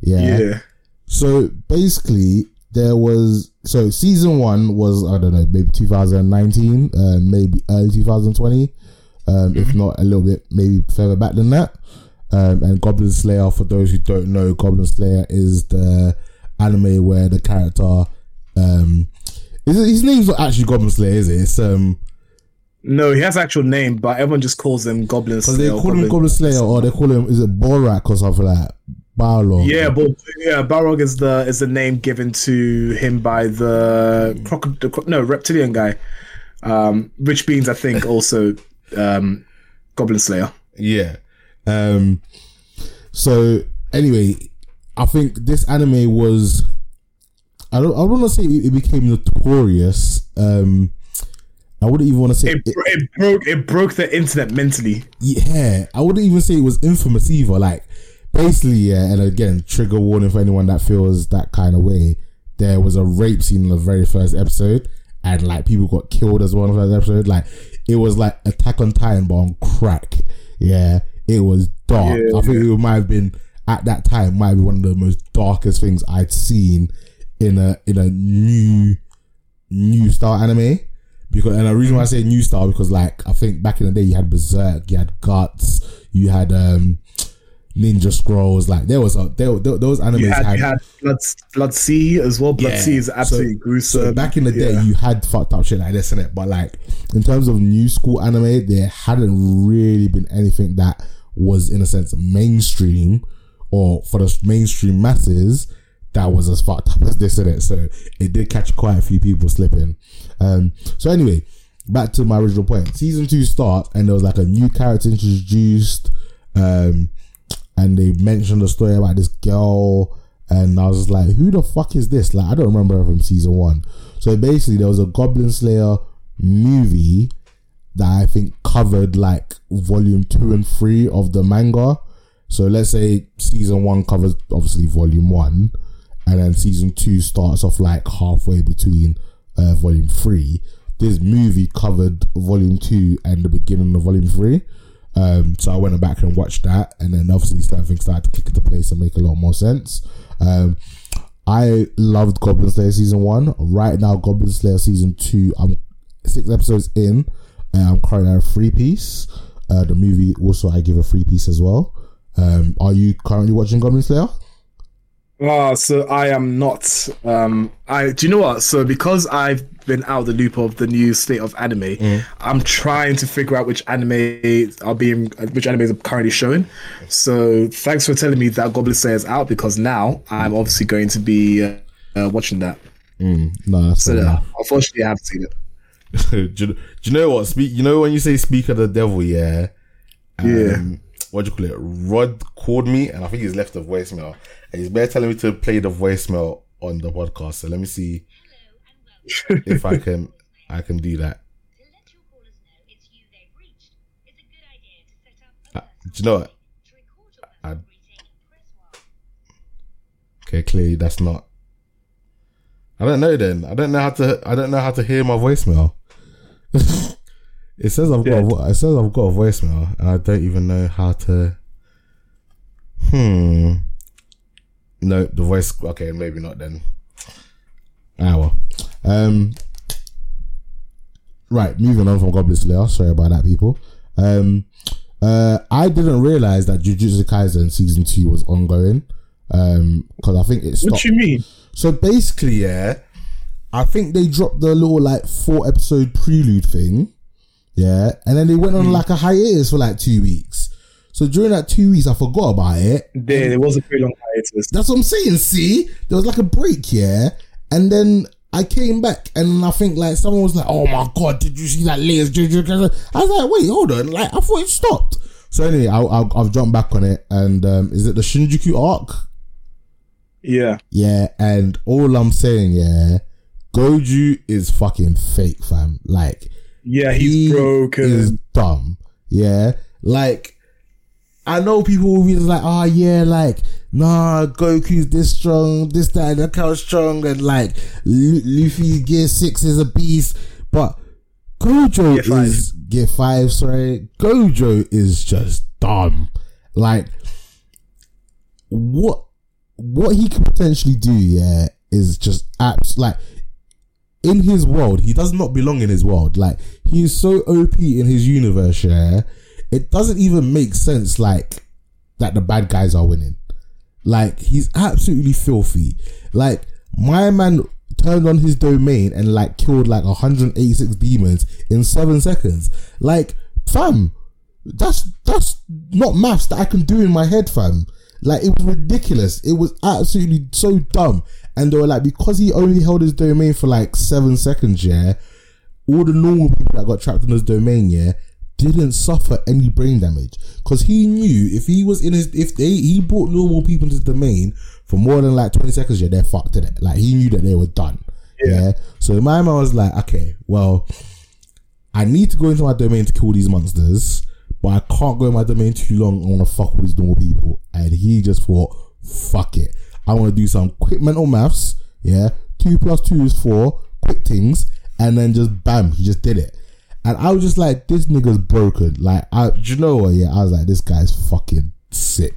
Yeah. Yeah. So basically. There was, so season one was, I don't know, maybe two thousand nineteen, uh, maybe early two thousand twenty, um, mm-hmm. if not a little bit, maybe further back than that. Um, and Goblin Slayer, for those who don't know, Goblin Slayer is the anime where the character, um, is it, his name's not actually Goblin Slayer, is it? It's, um, no, he has an actual name, but everyone just calls him Goblin Slayer. Because they call him Goblin Slayer, or they call him, is it Borak or something like that? Balrog. Yeah, but yeah, Balrog is the is the name given to him by the croc the, no reptilian guy, um, which means I think also um, Goblin Slayer. Yeah. Um, so anyway, I think this anime was I don't I don't want to say it became notorious. Um, I wouldn't even want to say it, it, it broke it broke the internet mentally. Yeah, I wouldn't even say it was infamous either. Like. Basically, yeah, and again, trigger warning for anyone that feels that kind of way. There was a rape scene in the very first episode, and like people got killed as well in the first episode. Like it was like Attack on Titan, but on crack. Yeah, it was dark. Yeah, I think yeah. it might have been at that time might be one of the most darkest things I'd seen in a in a new new style anime. Because and the reason why I say new style because like I think back in the day you had Berserk, you had Guts, you had um. Ninja Scrolls, like there was a there, there, those animes you had, had, you had Blood, Blood Sea as well. Blood yeah. Sea is absolutely so, gruesome. So back in the day, yeah. you had fucked up shit like this, innit? But like in terms of new school anime, there hadn't really been anything that was, in a sense, mainstream or for the mainstream masses that was as fucked up as this, innit? So it did catch quite a few people slipping. Um, so anyway, back to my original point. Season two starts, and there was like a new character introduced. Um, And they mentioned the story about this girl, and I was just like, "Who the fuck is this?" Like, I don't remember her from season one. So basically, there was a Goblin Slayer movie that I think covered like volume two and three of the manga. So let's say season one covers obviously volume one, and then season two starts off like halfway between uh, volume three. This movie covered volume two and the beginning of volume three. Um, so I went back and watched that, and then obviously things started to kick into place and make a lot more sense. Um, I loved Goblin Slayer season one. Right now, Goblin Slayer season two, I'm six episodes in. And I'm currently at a three piece. Uh, the movie also I give a three piece as well. Um, are you currently watching Goblin Slayer? Uh, so I am not. Um, I do you know what? So because I've been out of the loop of the new state of anime, mm. I'm trying to figure out which anime are being, which animes are currently showing. So thanks for telling me that Goblin Slayer is out, because now I'm obviously going to be uh, uh, watching that. Mm. No, that's so yeah, unfortunately I haven't seen it. do, you, do you know what? Speak. You know when you say "speak of the devil," yeah, um, yeah. What do you call it? Rod called me, and I think he's left a voicemail, and he's been telling me to play the voicemail on the podcast. So let me see if I can. I can do that. Uh, do you know what? I, okay, clearly that's not. I don't know. Then I don't know how to. I don't know how to hear my voicemail. It says I've yeah. got. A, it says I've got a voicemail, and I don't even know how to. Hmm. No, the voice. Okay, maybe not then. Ah well. Um. Right, moving on from Goblin Slayer. Sorry about that, people. Um. Uh, I didn't realize that Jujutsu Kaisen season two was ongoing. Um, because I think it stopped. What do you mean? So basically, yeah, I think they dropped the little like four episode prelude thing, yeah, and then they went on mm. like a hiatus for like two weeks. So during that two weeks, I forgot about it. There, there was a pretty long hiatus. That's what I'm saying. See, there was like a break, yeah, and then I came back, and I think like someone was like, "Oh my god, did you see that latest?" I was like, "Wait, hold on, like I thought it stopped." So anyway, I, I, I've jumped back on it, and um, is it the Shinjuku arc? Yeah. Yeah, and all I'm saying, yeah, Goju is fucking fake, fam. Like, yeah, he's he broken. He's dumb. Yeah. Like, I know people will be like, oh yeah, like, nah, Goku's this strong, this, that, and that kind of strong, and like, L- Luffy Gear six is a beast, but Gojo Gear is, Gear five, sorry, Gojo is just dumb. Like, what? What he could potentially do, yeah, is just abs- like in his world, he does not belong in his world. Like, he is so O P in his universe, yeah. It doesn't even make sense, like, that the bad guys are winning. Like, he's absolutely filthy. Like, my man turned on his domain and like killed like one hundred eighty-six demons in seven seconds. Like, fam, that's that's not maths that I can do in my head, fam. Like, it was ridiculous. It was absolutely so dumb. And they were like, because he only held his domain for like seven seconds, yeah, all the normal people that got trapped in his domain, yeah, didn't suffer any brain damage. Because he knew if he was in his, if they, he brought normal people into his domain for more than like twenty seconds, yeah, they're fucked in it. Like, he knew that they were done. Yeah. yeah? So my man was like, okay, well, I need to go into my domain to kill these monsters, but I can't go in my domain too long. I want to fuck with these normal people. And he just thought, fuck it. I want to do some quick mental maths. Yeah. Two plus two is four. Quick things. And then just bam, he just did it. And I was just like, this nigga's broken. Like, I, do you know what? Yeah. I was like, this guy's fucking sick.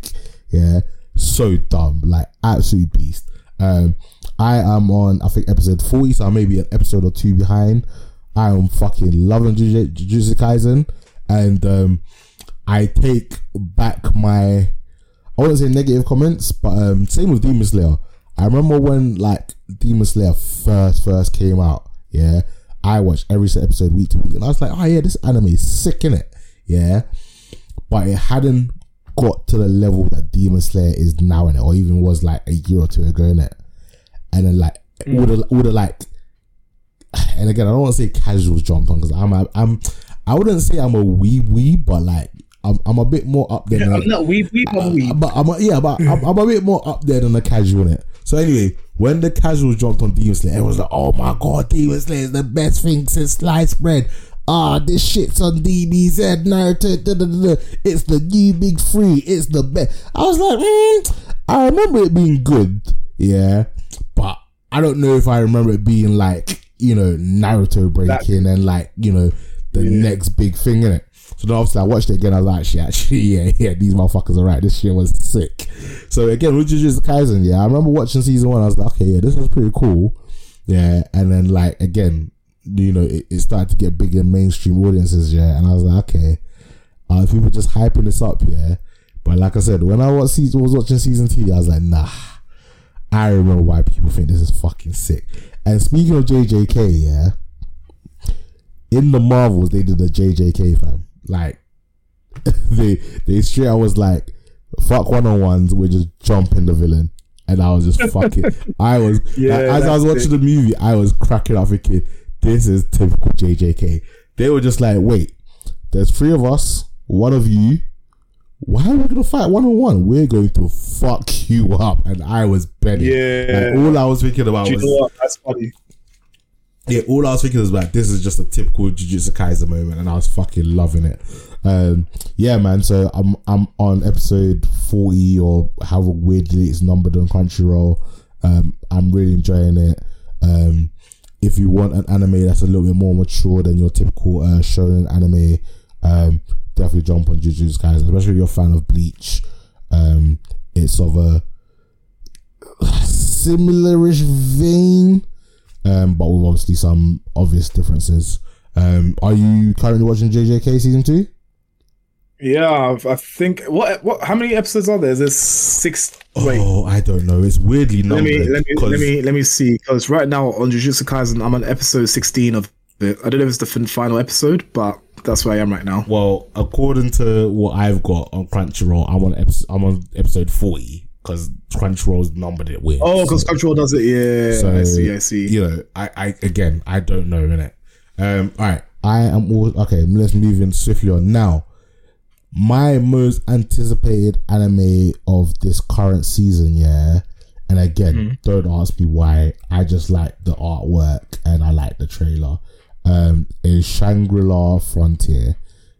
Yeah. So dumb. Like, absolute beast. Um, I am on, I think, episode forty. So I may be an episode or two behind. I am fucking loving Jujutsu Kaisen. And um, I take back my, I wouldn't say negative comments, but um, same with Demon Slayer. I remember when like Demon Slayer first first came out, yeah, I watched every episode week to week, and I was like, oh yeah, this anime is sick, innit? Yeah, but it hadn't got to the level that Demon Slayer is now in it, or even was like a year or two ago, innit? And then like mm. all the all the like, and again, I don't want to say casuals jump on because I'm I'm. I wouldn't say I'm a weeb weeb, but like I'm I'm a bit more up there. Yeah, I'm not weeb weeb, I'm weeb. But I'm a, yeah, but I'm, I'm a bit more up there than a casual, innit? So anyway, when the casuals jumped on Demon Slayer, everyone was like, "Oh my god, Demon Slayer is the best thing since sliced bread." Ah, oh, this shit's on D B Z now. It's the new big three. It's the best. I was like, mm, I remember it being good, yeah, but I don't know if I remember it being like, you know, Naruto breaking that- and like, you know, the yeah. next big thing, innit? So then obviously I watched it again. I was like, actually, actually, yeah, yeah, these motherfuckers are right. This shit was sick. So again, with Jujutsu Kaisen, yeah, I remember watching season one. I was like, okay, yeah, this was pretty cool. Yeah, and then like again, you know, it, it started to get bigger mainstream audiences, yeah, and I was like, okay, uh, people we just hyping this up, yeah. But like I said, when I was watching season two, I was like, nah, I remember why people think this is fucking sick. And speaking of J J K, yeah, in the Marvels, they did the J J K, fam. Like, they they straight out was like, fuck one-on-ones, we're just jumping the villain. And I was just fucking, I was, yeah, like, as I was watching it. the movie, I was cracking up thinking, This is typical J J K. They were just like, wait, there's three of us, one of you. Why are we gonna fight one on one? We're going to fuck you up. And I was betting. Yeah. Like, all I was thinking about was, you know what? That's funny. Yeah, all I was thinking was like, this is just a typical Jujutsu Kaisen moment, and I was fucking loving it. Um, yeah, man. So I'm I'm on episode forty, or however weirdly it's numbered on Crunchyroll. Um, I'm really enjoying it. Um, if you want an anime that's a little bit more mature than your typical uh, shonen anime, um, definitely jump on Jujutsu Kaisen, especially if you're a fan of Bleach. Um, it's of a similar-ish vein. Um, but with obviously some obvious differences. Um, are you currently watching J J K season two? Yeah, I think. What? What? How many episodes are there? Is there six? Wait. Oh, I don't know. It's weirdly numbered. Let me let me cause... let me let me see. Because right now on Jujutsu Kaisen, I'm on episode sixteen of it. I don't know if it's the final episode, but that's where I am right now. Well, according to what I've got on Crunchyroll, I'm on episode. I'm on episode forty. Because Crunchyroll's numbered it weird. Oh, because so, Crunchyroll does it, yeah. So, I see, I see. You know, I, I again, I don't know, innit? Um, all right, I am all okay. Let's move in swiftly on now. My most anticipated anime of this current season, yeah. And again, mm-hmm. don't ask me why. I just like the artwork and I like the trailer. Um, is Shangri-La Frontier.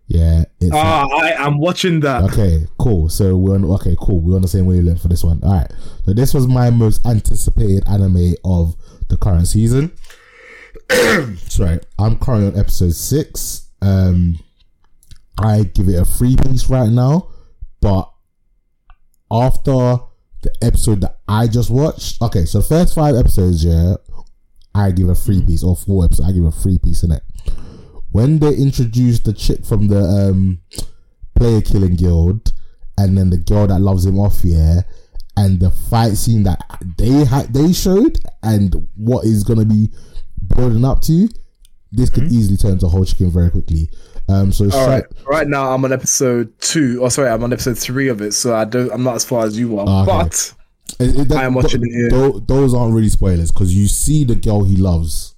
Yeah. It's ah, like, I am watching that. Okay, cool. So we're on, okay, cool. We're on the same wavelength for this one. All right. So this was my most anticipated anime of the current season. Sorry, I'm currently on episode six. Um, I give it a three piece right now, but after the episode that I just watched, okay, so first five episodes, yeah, I give a three piece, or four episodes, I give a three piece in it. When they introduced the chick from the um, player killing guild, and then the girl that loves him off here, and the fight scene that they ha- they showed, and what is gonna be building up to, this could mm-hmm. easily turn to whole chicken very quickly. Um, so all right, so- right now I'm on episode two. Oh, sorry, I'm on episode three of it. So I don't, I'm not as far as you are, okay. but it, it, that, I am watching th- it here. Th- those aren't really spoilers because you see the girl he loves,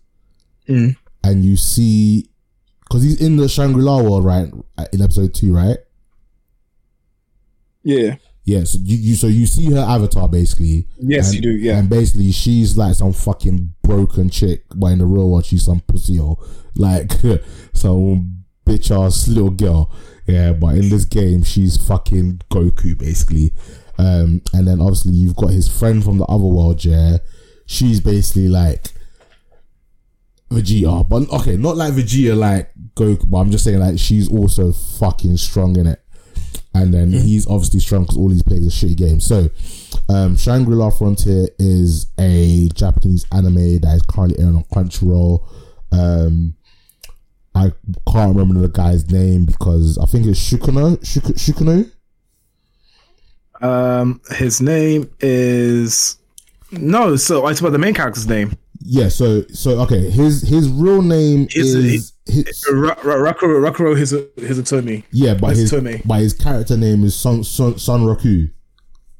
mm. and you see. Because he's in the Shangri-La world, right? In episode two, right? Yeah. Yeah, so you, you so you see her avatar, basically. Yes, and, you do, yeah. And basically, she's like some fucking broken chick, but in the real world, she's some pussy, or like, some bitch-ass little girl. Yeah, but in this game, she's fucking Goku, basically. Um, and then, obviously, you've got his friend from the other world, yeah? She's basically like... Vegeta, but okay, not like Vegeta, like Goku, but I'm just saying, like, she's also fucking strong in it. And then mm-hmm. he's obviously strong because all he's played is a shitty game. So, um, Shangri-La Frontier is a Japanese anime that is currently airing on Crunchyroll. Um, I can't remember the guy's name because I think it's Shukuno. Shuk- Shukuno? Um, his name is. No, so it's about the main character's name. Yeah, so so okay. His his real name his, is his, his, R- R- Rakuro Rakuro his his attorney. Yeah, but his, his but his character name is Son Son Sonraku.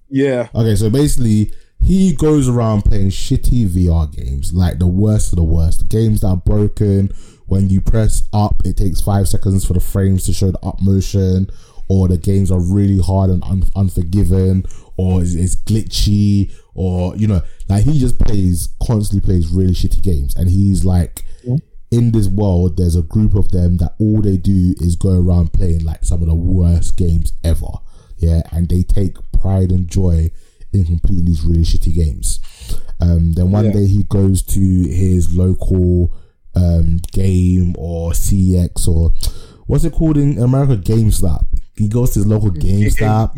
Yeah. Okay, so basically he goes around playing shitty V R games, like the worst of the worst. Games that are broken. When you press up, it takes five seconds for the frames to show the up motion, or the games are really hard and un- unforgiving, or it's, it's glitchy. Or, you know, like he just plays, constantly plays really shitty games. And he's like, yeah. in this world, there's a group of them that all they do is go around playing like some of the worst games ever. Yeah. And they take pride and joy in completing these really shitty games. Um, then one yeah. day he goes to his local um, game or C X or what's it called in America? GameStop. He goes to his local GameStop.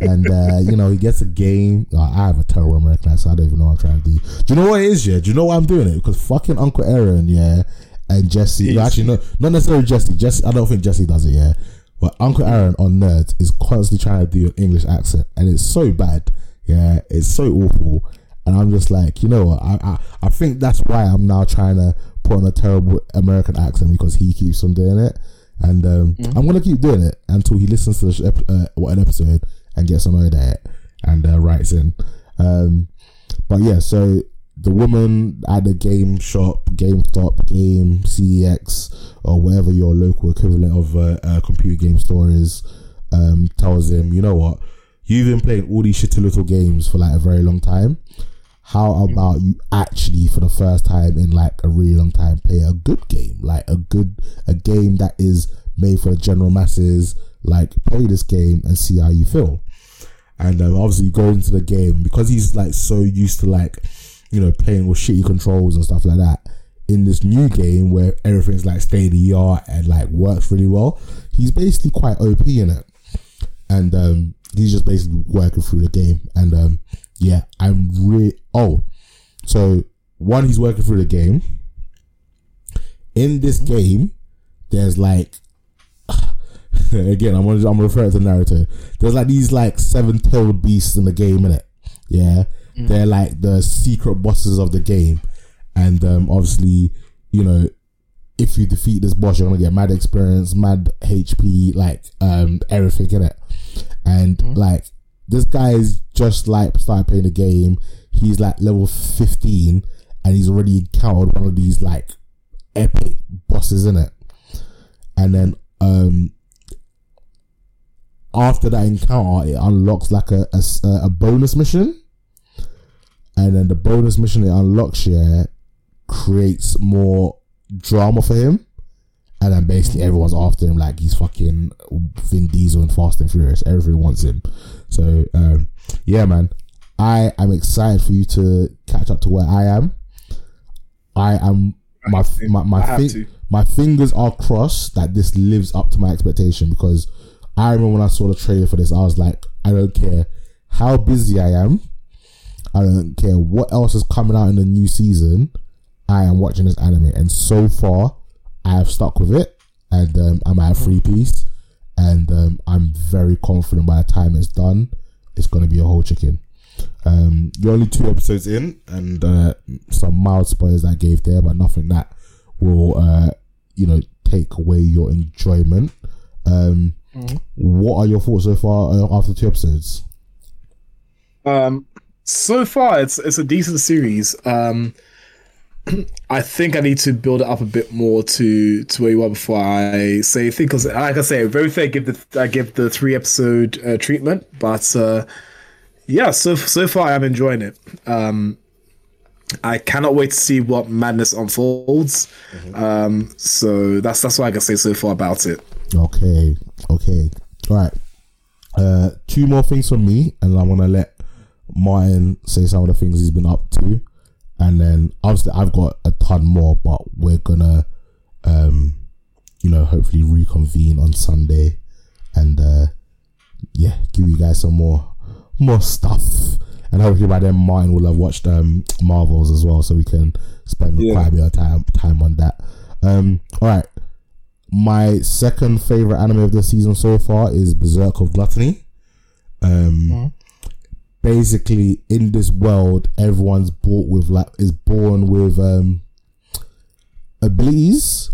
And, uh, you know, he gets a game. Oh, I have a terrible American accent. So I don't even know what I'm trying to do. Do you know what it is, yeah? Do you know why I'm doing it? Because fucking Uncle Aaron, yeah, and Jesse. No, actually, no, not necessarily Jesse. Jesse. I don't think Jesse does it, yeah. But Uncle Aaron on Nerds is constantly trying to do an English accent. And it's so bad, yeah. It's so awful. And I'm just like, you know what? I, I, I think that's why I'm now trying to put on a terrible American accent because he keeps on doing it. And um, mm-hmm. I'm going to keep doing it until he listens to this ep- uh, what an episode. And gets on over there and uh, writes in. Um, but yeah, so the woman at the game shop, GameStop, Game, C E X, or whatever your local equivalent of a, a computer game store is, um, tells him, you know what, you've been playing all these shitty little games for like a very long time. How about you actually, for the first time in like a really long time, play a good game, like a good, a game that is made for the general masses, like play this game and see how you feel. And um, obviously he goes into the game, because he's like so used to like, you know, playing with shitty controls and stuff like that. In this new game where everything's like state of the art and like works really well, he's basically quite O P in it. And um, he's just basically working through the game. And um, yeah, I'm really, oh, so one, he's working through the game. In this game, there's like, again, I'm gonna, I'm referring to the narrator. There's like these like seven-tailed beasts in the game, innit? Yeah, mm. They're like the secret bosses of the game. And um, obviously, you know, if you defeat this boss, you're gonna get mad experience, mad H P, like um, everything in it. And mm. like this guy is just like started playing the game. He's like level fifteen, and he's already encountered one of these like epic bosses in it. And then um, after that encounter, it unlocks like a a, a bonus mission. And then the bonus mission it unlocks here creates more drama for him. And then basically everyone's after him like he's fucking Vin Diesel and Fast and Furious. Everyone wants him. So, um, yeah, man. I am excited for you to catch up to where I am. I am... My my my, fi- my fingers are crossed that this lives up to my expectation, because I remember when I saw the trailer for this, I was like, I don't care how busy I am. I don't care what else is coming out in the new season. I am watching this anime, and so far I have stuck with it, and um, I'm at a free piece, and um, I'm very confident by the time it's done it's going to be a whole chicken. Um, you're only two episodes in, and uh, some mild spoilers I gave there, but nothing that will uh, you know, take away your enjoyment. Um, mm. What are your thoughts so far after two episodes? Um So far, it's it's a decent series. Um, I think I need to build it up a bit more to, to where you are before I say things. Because, like I say, very fair. I give the I give the three episode uh, treatment, but uh, yeah, so so far I'm enjoying it. Um, I cannot wait to see what madness unfolds. Mm-hmm. Um, so that's that's what I can say so far about it. Okay, okay, all right. Uh, two more things from me, and I want to let Martin say some of the things he's been up to, and then obviously I've got a ton more, but we're gonna um you know, hopefully reconvene on Sunday and uh yeah, give you guys some more more stuff, and hopefully by then Martin will have watched um Marvels as well, so we can spend yeah. quite a bit of time time on that. Um alright, my second favourite anime of the season so far is Berserk of Gluttony. um yeah. Basically, in this world, everyone's bought with like is born with um, abilities,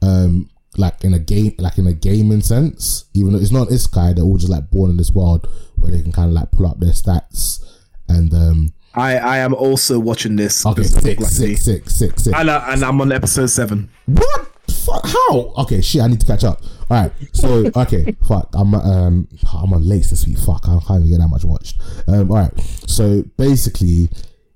um, like in a game, like in a gaming sense. Even though it's not this guy, they're all just like born in this world where they can kind of like pull up their stats. And um, I, I am also watching this. Okay, six, six, six, six, six. And, uh, and I'm on episode seven. What? Fuck, how? Okay, shit. I need to catch up. All right, so okay, fuck. I'm um I'm on late this week. Fuck, I can't even get that much watched. Um, all right, so basically,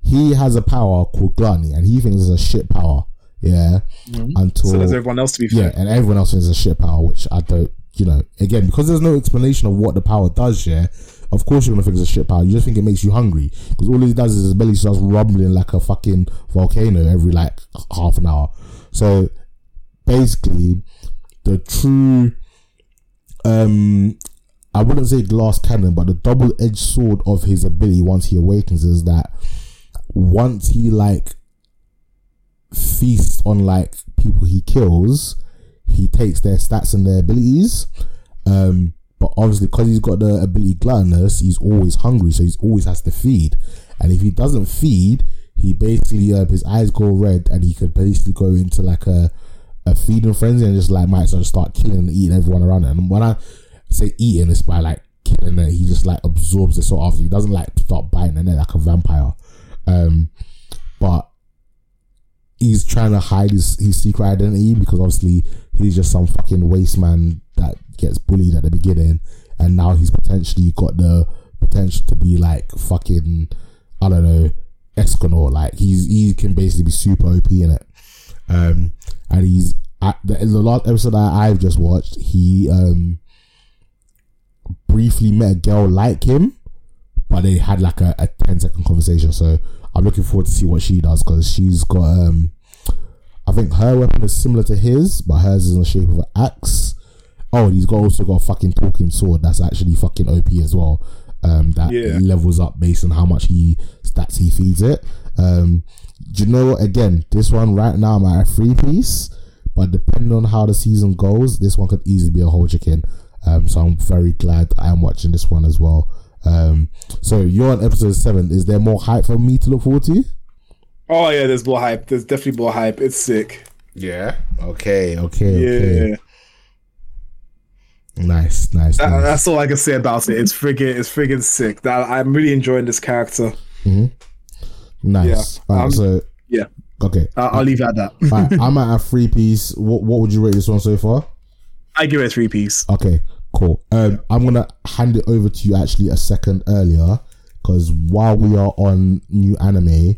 he has a power called gluttony, and he thinks it's a shit power. Yeah, mm-hmm. Until so does everyone else, to be fair. Yeah, and everyone else thinks it's a shit power, which I don't. You know, again, because there's no explanation of what the power does. Yeah, of course you're gonna think it's a shit power. You just think it makes you hungry, because all it does is his belly starts rumbling like a fucking volcano every like half an hour. So. Basically, the true, um, I wouldn't say glass cannon, but the double-edged sword of his ability once he awakens is that once he like feasts on like people he kills, he takes their stats and their abilities. Um, but obviously, because he's got the ability gluttonous, he's always hungry, so he always has to feed. And if he doesn't feed, he basically uh, his eyes go red, and he could basically go into like a a feeding frenzy and just like might sort of start killing and eating everyone around it. And when I say eating, it's by like killing it. He just like absorbs it, so after he doesn't like start biting and then like a vampire. Um, but he's trying to hide his, his secret identity, because obviously he's just some fucking waste man that gets bullied at the beginning, and now he's potentially got the potential to be like fucking, I don't know, Escanor. Like he's he can basically be super O P in it. Um, and he's at the, in the last episode that I've just watched, he um briefly met a girl like him, but they had like a, a ten second conversation. So I'm looking forward to see what she does, because she's got um I think her weapon is similar to his, but hers is in the shape of an axe. Oh, and he's got also got a fucking talking sword that's actually fucking O P as well. Um, that yeah. levels up based on how much he stats he feeds it. Um, do you know what? Again, this one right now I'm at a three piece, but depending on how the season goes, this one could easily be a whole chicken. Um, so I'm very glad I'm watching this one as well. Um, so you're on episode seven. Is there more hype for me to look forward to? Oh yeah, there's more hype. There's definitely more hype. It's sick. Yeah. Okay. Okay. Yeah. Okay. Nice, nice, that, nice. That's all I can say about it. It's friggin', it's friggin' sick. That I'm really enjoying this character. Mm-hmm. Nice. Yeah. Right, um, so yeah. Okay. Uh, I'll leave it at that. Right, I'm at a three piece. What What would you rate this one so far? I give it a three piece. Okay, cool. Um, yeah. I'm gonna hand it over to you actually a second earlier, because while we are on new anime,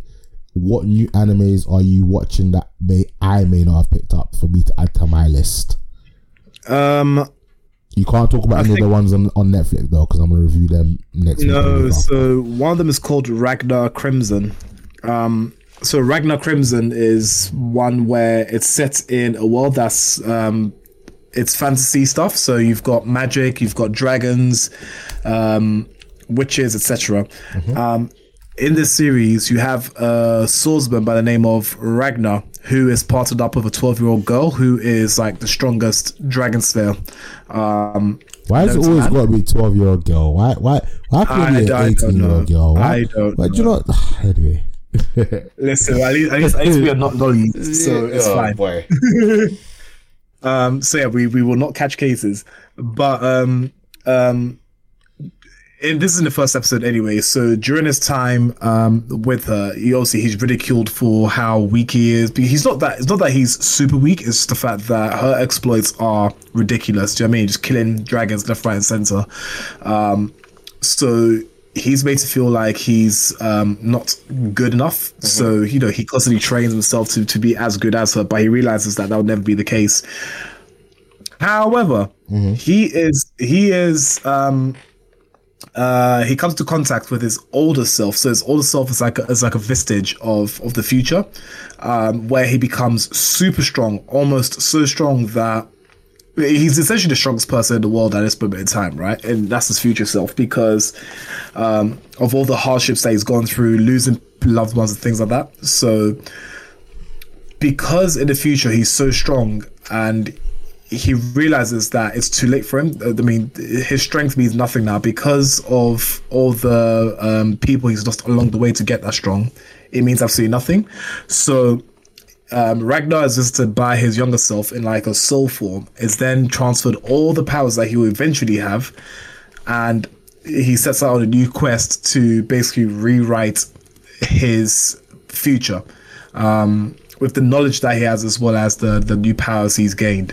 what new animes are you watching that may I may not have picked up for me to add to my list? Um. You can't talk about I any of the ones on, on Netflix though, because I'm gonna review them next week. No, so one of them is called Ragnar Crimson. Um, so Ragnar Crimson is one where it's set in a world that's um, it's fantasy stuff. So you've got magic, you've got dragons, um, witches, et cetera. Mm-hmm. Um, in this series, you have a swordsman by the name of Ragnar, who is partnered up with a twelve-year-old girl who is like the strongest dragon slayer. Um, why is it always got to be a twelve-year-old girl? Why? Why? Why can't it be an eighteen-year-old girl? Why, I don't. Why do you not? Anyway, listen. At least, at least, at least we are not dolly, so it's oh, fine. Boy. um. So yeah, we we will not catch cases, but um um. And this is in the first episode anyway, so during his time um, with her, he obviously he's ridiculed for how weak he is. But he's not that it's not that he's super weak, it's just the fact that her exploits are ridiculous. Do you know what I mean? Just killing dragons left, right and centre. Um, so he's made to feel like he's um, not good enough. Mm-hmm. So, you know, he constantly trains himself to, to be as good as her, but he realises that that would never be the case. However, mm-hmm. he is he is um Uh, he comes to contact with his older self. So his older self is like a, is like a vestige of, of the future, um, where he becomes super strong, almost so strong that he's essentially the strongest person in the world at this moment in time, right? And that's his future self, because um, of all the hardships that he's gone through, losing loved ones and things like that. So because in the future he's so strong and he realizes that it's too late for him. I mean, his strength means nothing now because of all the um, people he's lost along the way to get that strong. It means absolutely nothing. So um, Ragnar is visited by his younger self in like a soul form. It's then transferred all the powers that he will eventually have, and he sets out on a new quest to basically rewrite his future um, with the knowledge that he has as well as the, the new powers he's gained.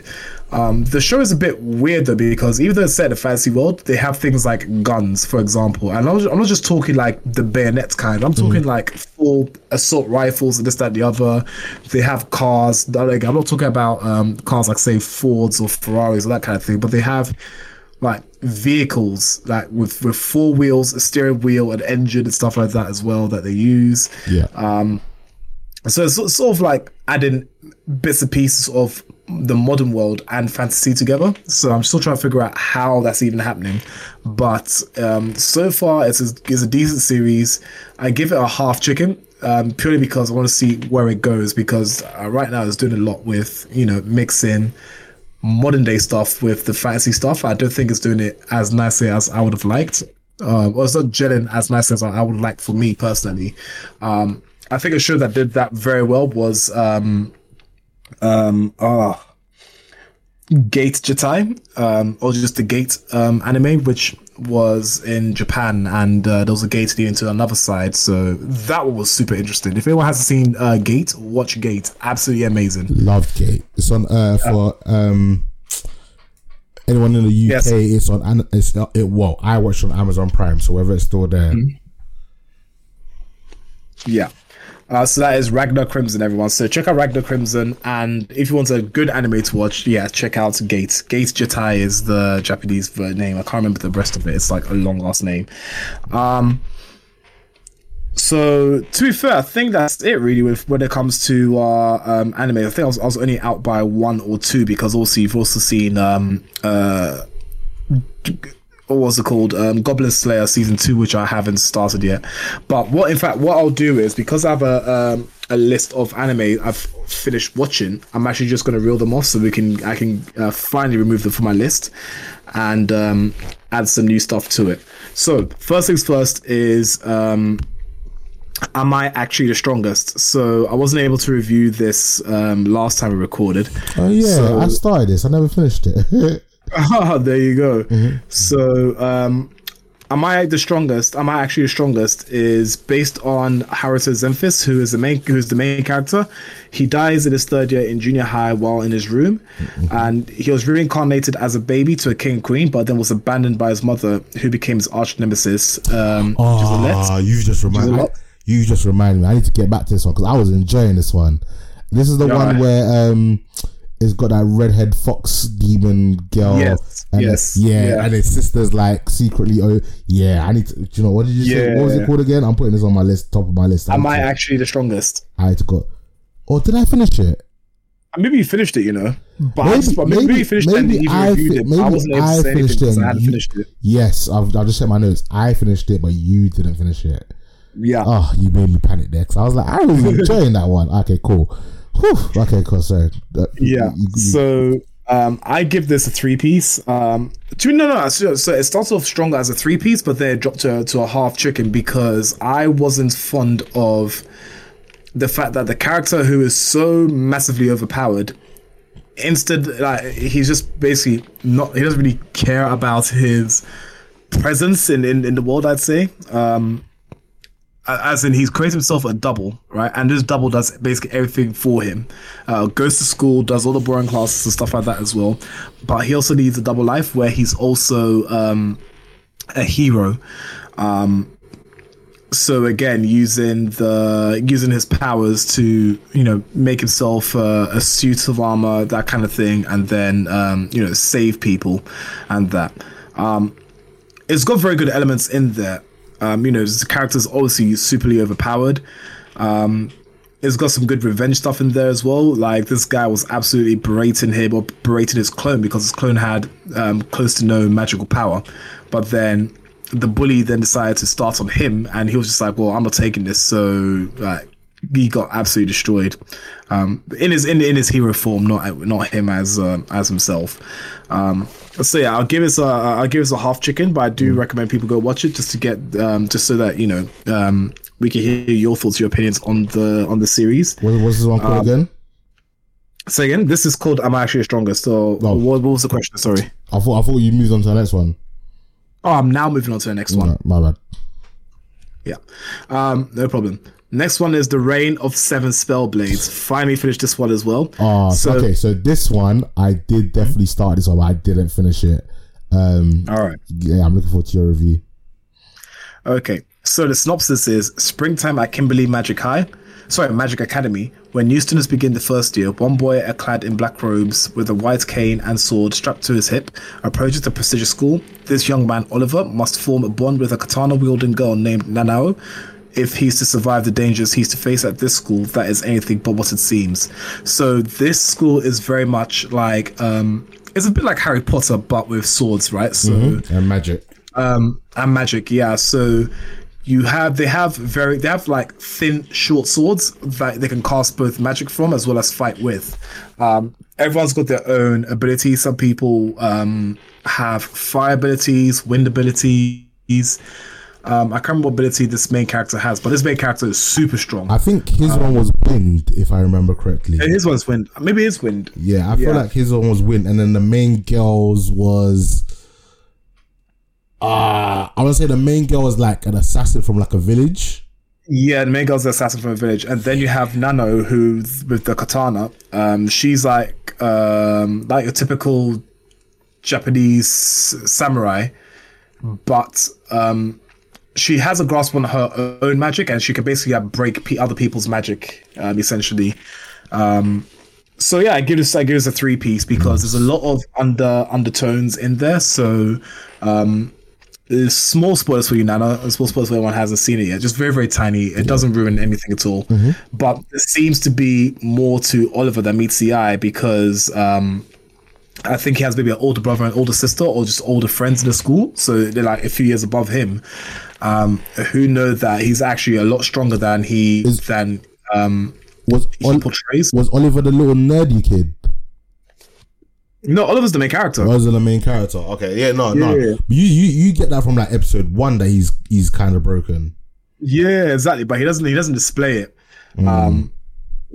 Um, the show is a bit weird though, because even though it's set in a fantasy world, they have things like guns, for example. And I'm, I'm not just talking like the bayonet kind. I'm talking mm. like full assault rifles and this, that, and the other. They have cars. Like, I'm not talking about um, cars like, say, Fords or Ferraris or that kind of thing, but they have like vehicles like with, with four wheels, a steering wheel, an engine and stuff like that as well that they use. Yeah. Um, so it's sort of like adding bits and pieces of the modern world and fantasy together. So I'm still trying to figure out how that's even happening. But um, so far, it's a, it's a decent series. I give it a half chicken um, purely because I want to see where it goes, because uh, right now it's doing a lot with, you know, mixing modern day stuff with the fantasy stuff. I don't think it's doing it as nicely as I would have liked. Uh, or it's not gelling as nicely as I would like for me personally. Um, I think a show that did that very well was um, um, uh, Gate Jtai, um, or just the Gate um, anime, which was in Japan, and uh, there was a gate leading into another side, so that one was super interesting. If anyone hasn't seen uh, Gate, watch Gate. Absolutely amazing. Love Gate. It's on uh, for um, anyone in the U K. Yes. It's on. It's not, it well, I watched on Amazon Prime, so whether it's still there. Mm-hmm. Yeah. Uh, so that is Ragnar Crimson, everyone. So check out Ragnar Crimson, and if you want a good anime to watch, yeah, check out Gate. Gate Jitai is the Japanese name. I can't remember the rest of it. It's like a long ass name. Um, so to be fair, I think that's it really with when it comes to uh, um, anime. I think I was, I was only out by one or two, because also you've also seen um, uh, what was it called? Um, Goblin Slayer season two, which I haven't started yet. But what, in fact, what I'll do is, because I have a um, a list of anime I've finished watching, I'm actually just going to reel them off so we can I can uh, finally remove them from my list and um, add some new stuff to it. So first things first is. Um, Am I actually the strongest? So I wasn't able to review this um, last time we recorded. Oh yeah, so, I started this. I never finished it. Ah, there you go. Mm-hmm. So um, Am I the strongest? Am I actually the strongest? Is based on Haruto Zenfis, who is the main, who's the main character. He dies in his third year in junior high while in his room, mm-hmm. and he was reincarnated as a baby to a king and queen, but then was abandoned by his mother, who became his arch nemesis. Um, oh, you just reminded me. You just remind me. I need to get back to this one because I was enjoying this one. This is the You're one right. where um, it's got that redhead fox demon girl. Yes. And yes. Yeah, yeah. And his sister's like secretly. Oh, yeah. I need to. Do you know what did you yeah. say? What was it called again? I'm putting this on my list, top of my list. I Am I actually the strongest? I had to go. Or did I finish it? Maybe you finished it, you know. But maybe, I just, maybe, maybe you finished maybe it. And I, fi- it. Maybe I wasn't able I to say finished anything it. I hadn't you, finished it. Yes, I've, I've just checked my notes. I finished it, but you didn't finish it. Yeah. Oh, you made me panic there. Cause I was like, I was enjoying that one. Okay, cool. Whew. Okay, cool. Sorry. Yeah. You, you, so um, I give this a three piece. Um, two, no, no. So, so it starts off stronger as a three piece, but then it dropped to, to a half chicken because I wasn't fond of the fact that the character who is so massively overpowered, instead, like he's just basically not. He doesn't really care about his presence in in, in the world. I'd say. Um, As in, he's created himself a double, right? And this double does basically everything for him. Uh, goes to school, does all the boring classes and stuff like that as well. But he also leads a double life where he's also um, a hero. Um, so again, using the using his powers to, you know, make himself uh, a suit of armor, that kind of thing, and then um, you know, save people and that. Um, it's got very good elements in there. Um, you know, the character's obviously superly overpowered. Um, it's got some good revenge stuff in there as well. Like, this guy was absolutely berating him or berating his clone because his clone had um, close to no magical power. But then the bully then decided to start on him, and he was just like, well, I'm not taking this. So like, he got absolutely destroyed um, in his in, in his hero form, not not him as uh, as himself. Um, so yeah, I'll give us a I'll give us a half chicken, but I do mm. recommend people go watch it just to get um, just so that you know um, we can hear your thoughts, your opinions on the on the series. What was this one called um, again? So again, this is called "Am I Actually the Strongest?" So no. what, what was the question? Sorry, I thought I thought you moved on to the next one. Oh, I'm now moving on to the next no, one. My bad. Yeah, um, no problem. Next one is The Reign of Seven Spellblades. Finally finished this one as well. Oh, so, okay. So this one, I did definitely start this one, but I didn't finish it. Um, all right. Yeah, I'm looking forward to your review. Okay. So the synopsis is springtime at Kimberley Magic High. Sorry, Magic Academy. When new students begin the first year, one boy clad in black robes with a white cane and sword strapped to his hip approaches the prestigious school. This young man, Oliver, must form a bond with a katana-wielding girl named Nanao, if he's to survive the dangers he's to face at this school that is anything but what it seems. So this school is very much like um it's a bit like Harry Potter but with swords, right? So mm-hmm. and magic um and magic yeah so you have they have very they have like thin short swords that they can cast both magic from as well as fight with. Um everyone's got their own abilities. Some people um have fire abilities, wind abilities. Um, I can't remember what ability this main character has, but this main character is super strong. I think his um, one was wind, if I remember correctly. His one's wind. Maybe it's wind. Yeah, I yeah. feel like his one was wind, and then the main girl's was Uh, I would say the main girl is like an assassin from like a village. Yeah, the main girl's an assassin from a village. And then you have Nano, who's with the katana. Um, she's like um, like a typical Japanese samurai, but um, she has a grasp on her own magic, and she can basically like, break pe- other people's magic, um, essentially. Um, so yeah, I give this I give this a three piece because there's a lot of under undertones in there. So um, small spoilers for you, Nana. Small spoilers for everyone who hasn't seen it yet. Just very very tiny. It doesn't ruin anything at all. Mm-hmm. But there seems to be more to Oliver than meets the eye because. Um, I think he has maybe an older brother and older sister, or just older friends in the school. So they're like a few years above him, um, who know that he's actually a lot stronger than he Is, than um, was he Ol- portrays. Was Oliver the little nerdy kid? No, Oliver's the main character. Oliver's the main character. Okay, yeah, no, yeah. no. You, you you get that from like episode one that he's he's kind of broken. Yeah, exactly. But he doesn't he doesn't display it. Mm. Um,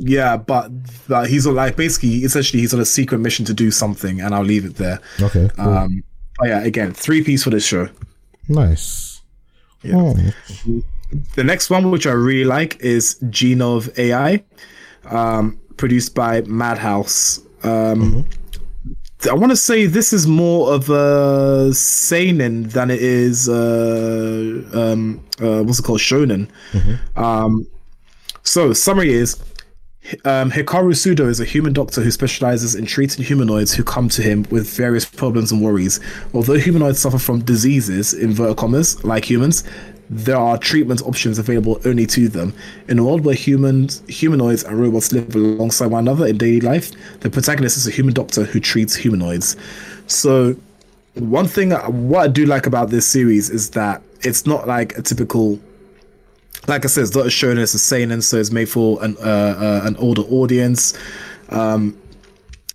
Yeah, but uh, he's on, like basically, essentially, he's on a secret mission to do something, and I'll leave it there. Okay. Cool. Um, but yeah, again, three piece for this show. Nice. Yeah. Oh. The next one, which I really like, is Gene of A I, um, produced by Madhouse. Um, mm-hmm. I want to say this is more of a seinen than it is uh, um, uh, what's it called, shonen. Mm-hmm. Um, so summary is. Um, Hikaru Sudo is a human doctor who specializes in treating humanoids who come to him with various problems and worries. Although humanoids suffer from diseases, inverted commas, like humans, there are treatment options available only to them. In a world where humans, humanoids and robots live alongside one another in daily life, the protagonist is a human doctor who treats humanoids. So, one thing, what I do like about this series is that it's not like a typical... Like I said, it's not a shonen, it's a seinen, so it's made for an uh, uh, an older audience. Um,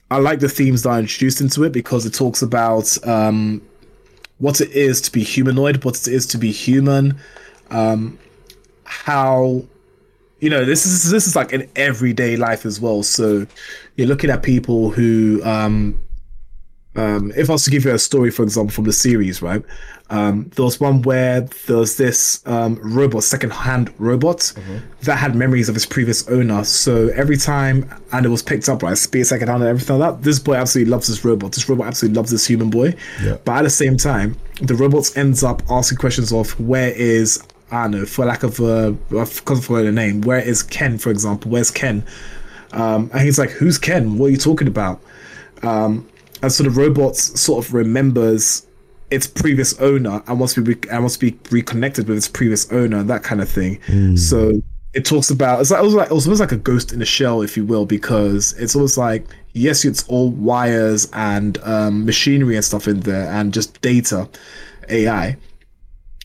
I like the themes that are introduced into it because it talks about um, what it is to be humanoid, what it is to be human, um, how you know this is this is like in everyday life as well. So you're looking at people who, um, um, if I was to give you a story, for example, from the series, right? Um, there was one where there was this um, robot, second-hand robot, mm-hmm. that had memories of its previous owner. So every time, and it was picked up by right, speed, second-hand, and everything like that. This boy absolutely loves this robot. This robot absolutely loves this human boy. Yeah. But at the same time, the robot ends up asking questions of where is, I don't know, for lack of a, I've come for the name, where is Ken, for example? Where's Ken? Um, and he's like, who's Ken? What are you talking about? Um, and so the robot sort of remembers its previous owner and wants to be and wants to be reconnected with its previous owner, that kind of thing. Mm. So it talks about it's like it was like it was almost like a ghost in a shell, if you will, because it's almost like yes, it's all wires and um, machinery and stuff in there and just data, A I.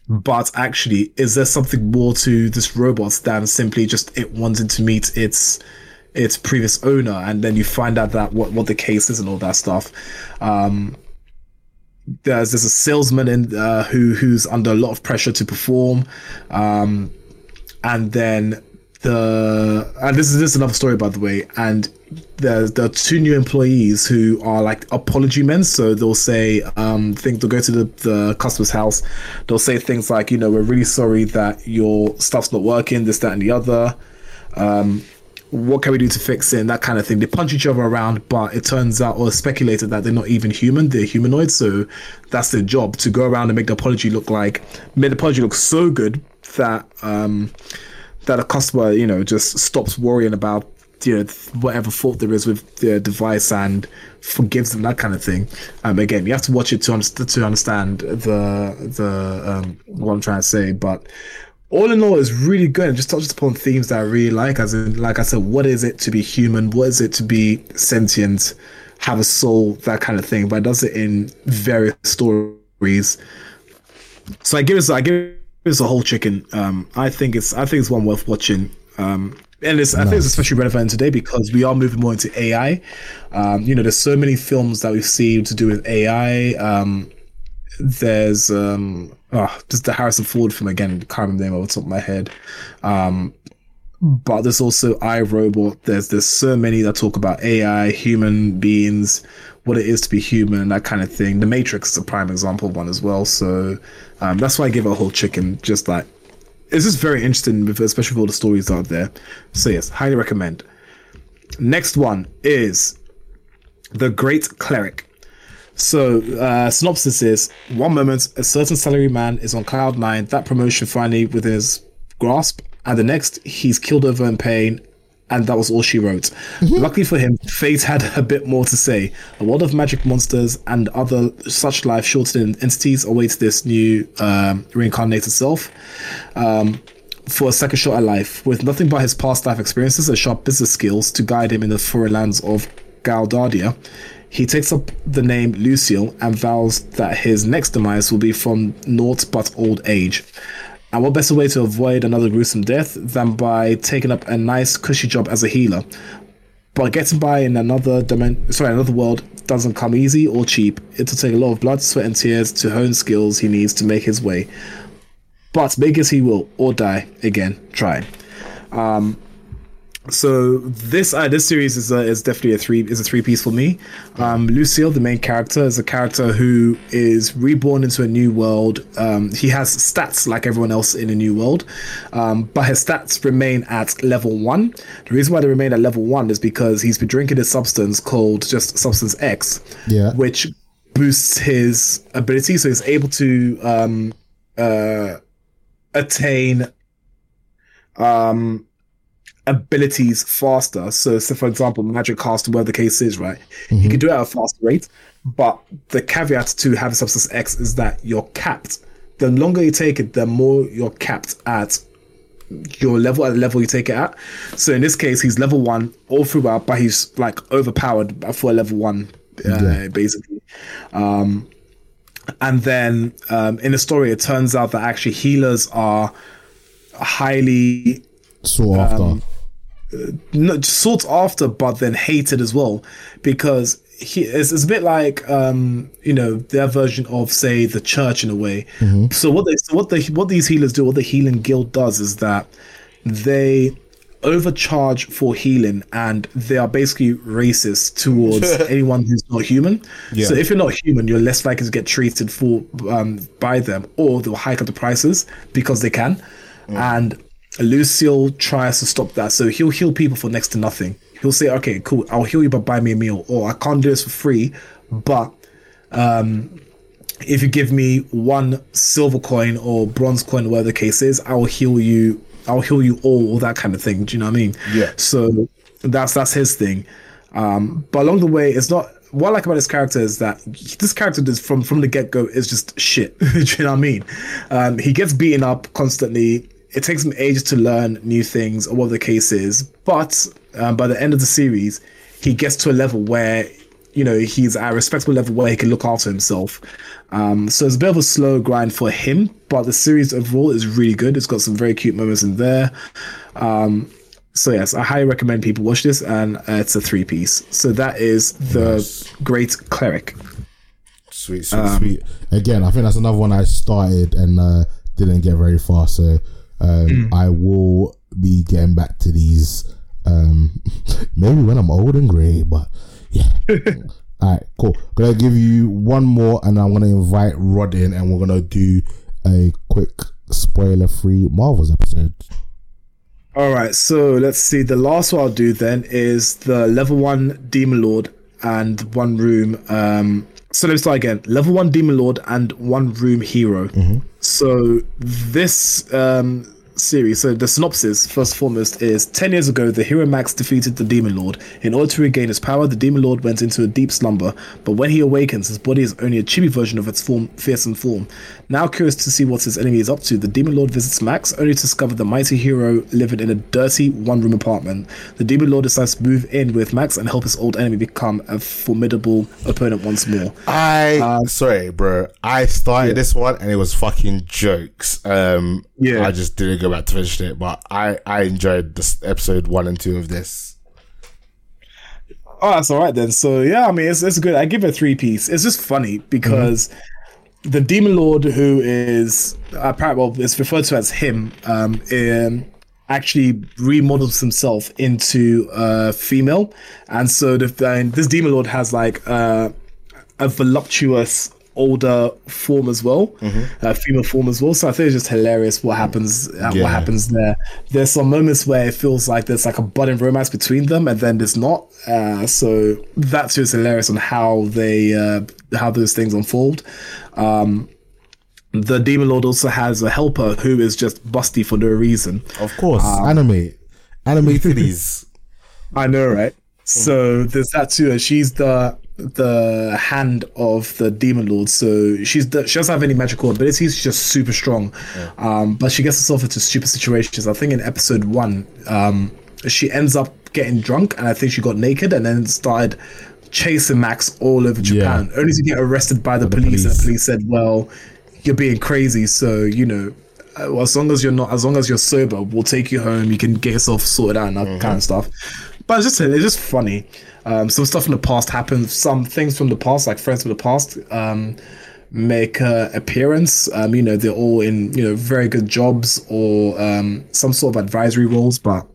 But actually, is there something more to this robot than simply just it wanting to meet its its previous owner? And then you find out that what what the case is and all that stuff. Um, There's, there's a salesman in uh, who who's under a lot of pressure to perform, um, and then the and this is this is another story, by the way. And there's there are two new employees who are like apology men, so they'll say um, think they'll go to the, the customer's house, they'll say things like, you know, we're really sorry that your stuff's not working, this, that, and the other. Um, what can we do to fix it, and that kind of thing. They punch each other around, but it turns out or speculated that they're not even human, they're humanoid, so that's their job, to go around and make the apology look like make the apology look so good that um that a customer, you know, just stops worrying about, you know, whatever fault there is with their device and forgives them, that kind of thing. Um again, you have to watch it to understand to understand the the um what I'm trying to say, but all in all, it's really good and just touches upon themes that I really like. As in, like I said, what is it to be human? What is it to be sentient, have a soul, that kind of thing? But it does it in various stories. So I give this, I give this a whole chicken. Um, I think it's, I think it's one worth watching. Um, and it's, nice. I think it's especially relevant today because we are moving more into A I. Um, you know, there's so many films that we've seen to do with A I. Um, there's um oh, just the Harrison Ford film again, can't remember the name off the top of my head, um but there's also iRobot. There's there's so many that talk about A I, human beings, what it is to be human and that kind of thing. The Matrix is a prime example of one as well. So um, that's why I give it a whole chicken. Just like, it's just very interesting, especially with all the stories out there. So yes, highly recommend. Next one is The Great Cleric. So, uh, synopsis is, one moment, a certain salary man is on cloud nine, that promotion finally within his grasp, and the next, he's killed over in pain, and that was all she wrote. Mm-hmm. Luckily for him, fate had a bit more to say. A world of magic monsters and other such life-shortening entities awaits this new um, reincarnated self. Um... for a second shot at life. With nothing but his past life experiences and sharp business skills to guide him in the foreign lands of Galdardia, he takes up the name Lucille and vows that his next demise will be from naught but old age. And what better way to avoid another gruesome death than by taking up a nice cushy job as a healer? But getting by in another dimension, sorry, another world doesn't come easy or cheap. It'll take a lot of blood, sweat and tears to hone skills he needs to make his way. But big as he will, or die again trying. Um, so this uh, this series is a, is definitely a three is a three piece for me. Um, Lucille, the main character, is a character who is reborn into a new world. Um, he has stats like everyone else in a new world, um, but his stats remain at level one. The reason why they remain at level one is because he's been drinking a substance called just Substance X, yeah. which boosts his ability, so he's able to. Um, uh, attain um abilities faster, so, so for example magic cast, where the case is, right? Mm-hmm. You can do it at a fast rate, but the caveat to having Substance X is that you're capped. The longer you take it, the more you're capped at your level at the level you take it at. So in this case, he's level one all throughout, but he's like overpowered for a level one. Okay. uh, basically um And then um, in the story, it turns out that actually healers are highly sought after, um, not sought after, but then hated as well, because he, it's, it's a bit like um, you know their version of, say, the church in a way. Mm-hmm. So what they, so what they, what these healers do, what the healing guild does, is that they overcharge for healing, and they are basically racist towards anyone who's not human. Yeah. So if you're not human, you're less likely to get treated for um, by them, or they'll hike up the prices because they can. Mm. And Lucille tries to stop that. So he'll heal people for next to nothing. He'll say, "Okay, cool, I'll heal you, but buy me a meal," or "I can't do this for free, but um, if you give me one silver coin or bronze coin, whatever the case is, I will heal you." I'll heal you all, all that kind of thing. Do you know what I mean? Yeah. So that's that's his thing. Um, but along the way, it's not. What I like about this character is that this character is from from the get go is just shit. Do you know what I mean? Um, he gets beaten up constantly. It takes him ages to learn new things, or what the case is. But um, by the end of the series, he gets to a level where, you know, he's at a respectable level where he can look after himself. Um, so it's a bit of a slow grind for him, but the series overall is really good. It's got some very cute moments in there. Um, so yes, I highly recommend people watch this, and uh, it's a three piece. So that is The nice. Great Cleric. Sweet, sweet, um, sweet. Again, I think that's another one I started and uh, didn't get very far. So um, mm. I will be getting back to these um, maybe when I'm old and grey, but yeah. All right, cool. Gonna give you one more, and I'm gonna invite Rod in, and we're gonna do a quick spoiler-free Marvels episode. All right, so let's see. The last one I'll do then is the level one Demon Lord and one room. Um, so let's start again. Level one Demon Lord and one room hero. Mm-hmm. So this um. series. So the synopsis, first and foremost, is ten years ago the hero Max defeated the Demon Lord. In order to regain his power, the Demon Lord went into a deep slumber, but when he awakens, his body is only a chibi version of its form, fearsome form. Now curious to see what his enemy is up to, the Demon Lord visits Max, only to discover the mighty hero living in a dirty one-room apartment. The Demon Lord decides to move in with Max and help his old enemy become a formidable opponent once more. I um, sorry bro I started yeah. this one and it was fucking jokes. um yeah I just didn't go back to finish it, but I, I enjoyed this episode one and two of this. Oh, that's all right then. So yeah, I mean, it's it's good. I give it a three piece. It's just funny because mm-hmm. the Demon Lord, who is apparently, well, it's referred to as him um in actually remodels himself into a uh, female. And so the, and this Demon Lord has like uh, a voluptuous older form as well, mm-hmm. uh, female form as well. So I think it's just hilarious what happens uh, yeah. what happens there. There's some moments where it feels like there's like a budding romance between them, and then there's not. Uh, so that's just hilarious on how they uh, how those things unfold. Um, the Demon Lord also has a helper who is just busty for no reason. Of course, um, anime, anime titties. I know, right? So there's that too, and she's the. the hand of the Demon Lord, so she's the, she doesn't have any magical abilities, she's just super strong. Yeah. Um, but she gets herself into stupid situations. I think in episode one, um, she ends up getting drunk, and I think she got naked and then started chasing Max all over Japan, yeah. only to get arrested by the, by the police. police. And the police said, "Well, you're being crazy, so you know, as long as you're not, as long as you're sober, we'll take you home. You can get yourself sorted out and that mm-hmm. kind of stuff." But it's just it's just funny. Um, some stuff from the past happens. Some things from the past, like friends from the past, um, make an appearance. Um, you know, they're all in, you know, very good jobs or um, some sort of advisory roles. But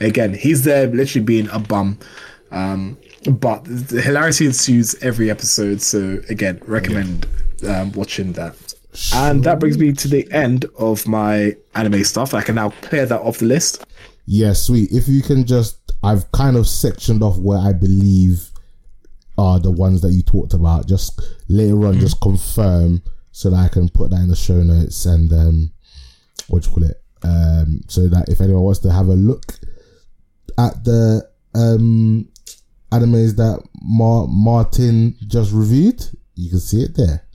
again, he's there literally being a bum. Um, but the hilarity ensues every episode. So again, recommend um, watching that. And that brings me to the end of my anime stuff. I can now clear that off the list. Yeah, sweet. If you can just, I've kind of sectioned off where I believe are the ones that you talked about. Just later on, mm-hmm. just confirm so that I can put that in the show notes and um, what do you call it? Um, so that if anyone wants to have a look at the um, animes that Mar- Martin just reviewed, you can see it there.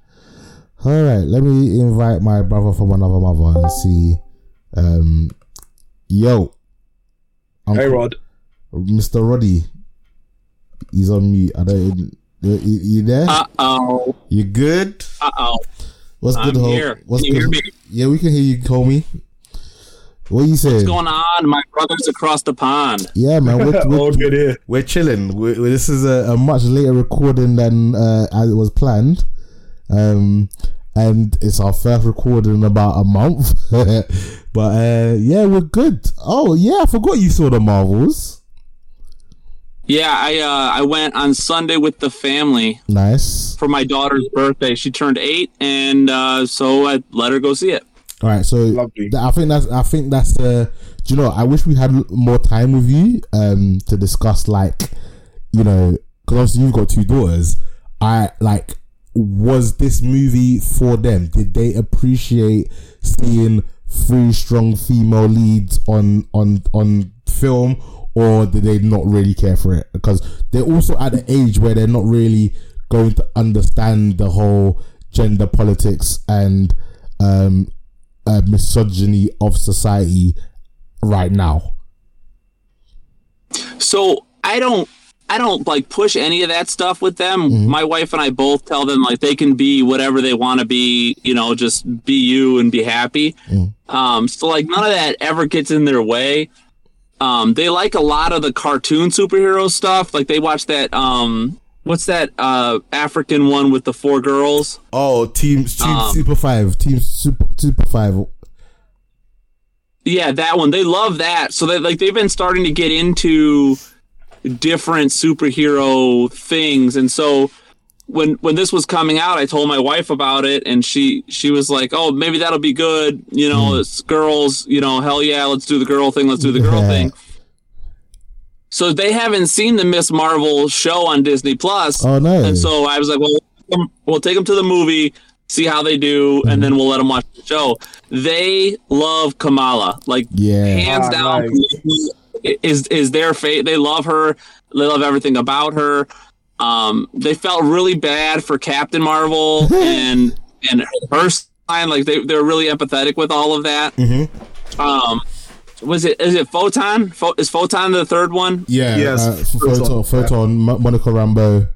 All right, let me invite my brother from another mother and see. Um, yo. Uncle, hey, Rod. Mister Roddy. He's on mute. I don't. You, you there? Uh oh. You good? Uh oh. What's I'm good, here. What's can you good? Hear me? Yeah, we can hear you, homie. What are you saying? What's going on, my brothers across the pond? Yeah, man. We're, we're, All good here. We're chilling. We're, we're, this is a, a much later recording than uh, as it was planned. Um, and it's our first recording in about a month. But uh, yeah, we're good. Oh yeah, I forgot you saw the Marvels. Yeah, I uh, I went on Sunday with the family. Nice. For my daughter's birthday. She turned eight, and uh, so I let her go see it. All right, so th- I think that's I think that's uh, do you know, I wish we had more time with you um, to discuss, like, you know, because obviously you've got two daughters. I like. Was this movie for them? Did they appreciate seeing three strong female leads on on on film, or did they not really care for it? Because they're also at an age where they're not really going to understand the whole gender politics and um, uh, misogyny of society right now. So I don't. I don't like push any of that stuff with them. Mm-hmm. My wife and I both tell them like they can be whatever they want to be, you know, just be you and be happy. Mm-hmm. Um, so like none of that ever gets in their way. Um, they like a lot of the cartoon superhero stuff. Like they watch that. Um, what's that uh, African one with the four girls? Oh, Team, team um, Super Five, Team Super Super Five. Yeah, that one. They love that. So they like they've been starting to get into different superhero things, and so when when this was coming out, I told my wife about it, and she she was like, "Oh, maybe that'll be good, you know, mm. it's girls, you know, hell yeah, let's do the girl thing, let's do the girl yeah. thing." So they haven't seen the Miz Marvel show on Disney Plus, oh, nice. And so I was like, "Well, we'll take them to the movie, see how they do, mm. and then we'll let them watch the show." They love Kamala, like yeah. hands ah, down. Nice. Is is their fate? They love her. They love everything about her. Um, they felt really bad for Captain Marvel and and her sign. Like they they're really empathetic with all of that. Mm-hmm. Um, was it is it Photon? Fo- is Photon the third one? Yeah. Yes. Uh, Photon. Photon. Yeah. Monica Rambeau.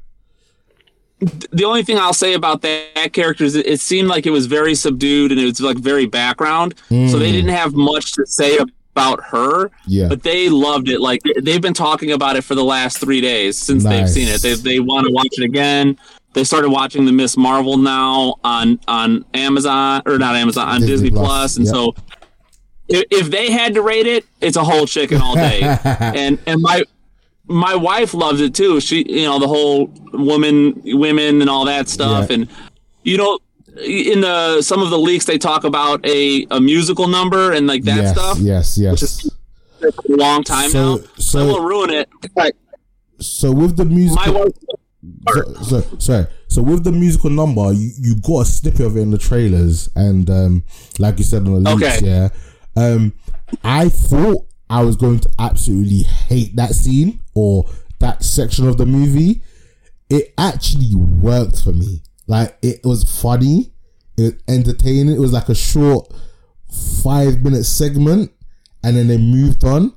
The only thing I'll say about that character is it seemed like it was very subdued and it was like very background. Mm. So they didn't have much to say about about her, yeah. but they loved it. Like they've been talking about it for the last three days since nice. they've seen it. They they want to watch it again. They started watching the Miz Marvel now on on Amazon or not Amazon on Disney, Disney Plus, Plus. and yep. so if they had to rate it, it's a whole chicken all day. and and my my wife loves it too. She, you know, the whole woman, women, and all that stuff. Yeah. And you know, in the some of the leaks, they talk about a, a musical number and like that yes, stuff. Yes, yes, which is a long time so, now. So I won't ruin it. Like, so with the musical, my wife, so, so, sorry. So with the musical number, you, you got a snippet of it in the trailers, and um, like you said on the leaks, okay. yeah. Um, I thought I was going to absolutely hate that scene or that section of the movie. It actually worked for me. Like, it was funny, it was entertaining. It was like a short five minute segment, and then they moved on.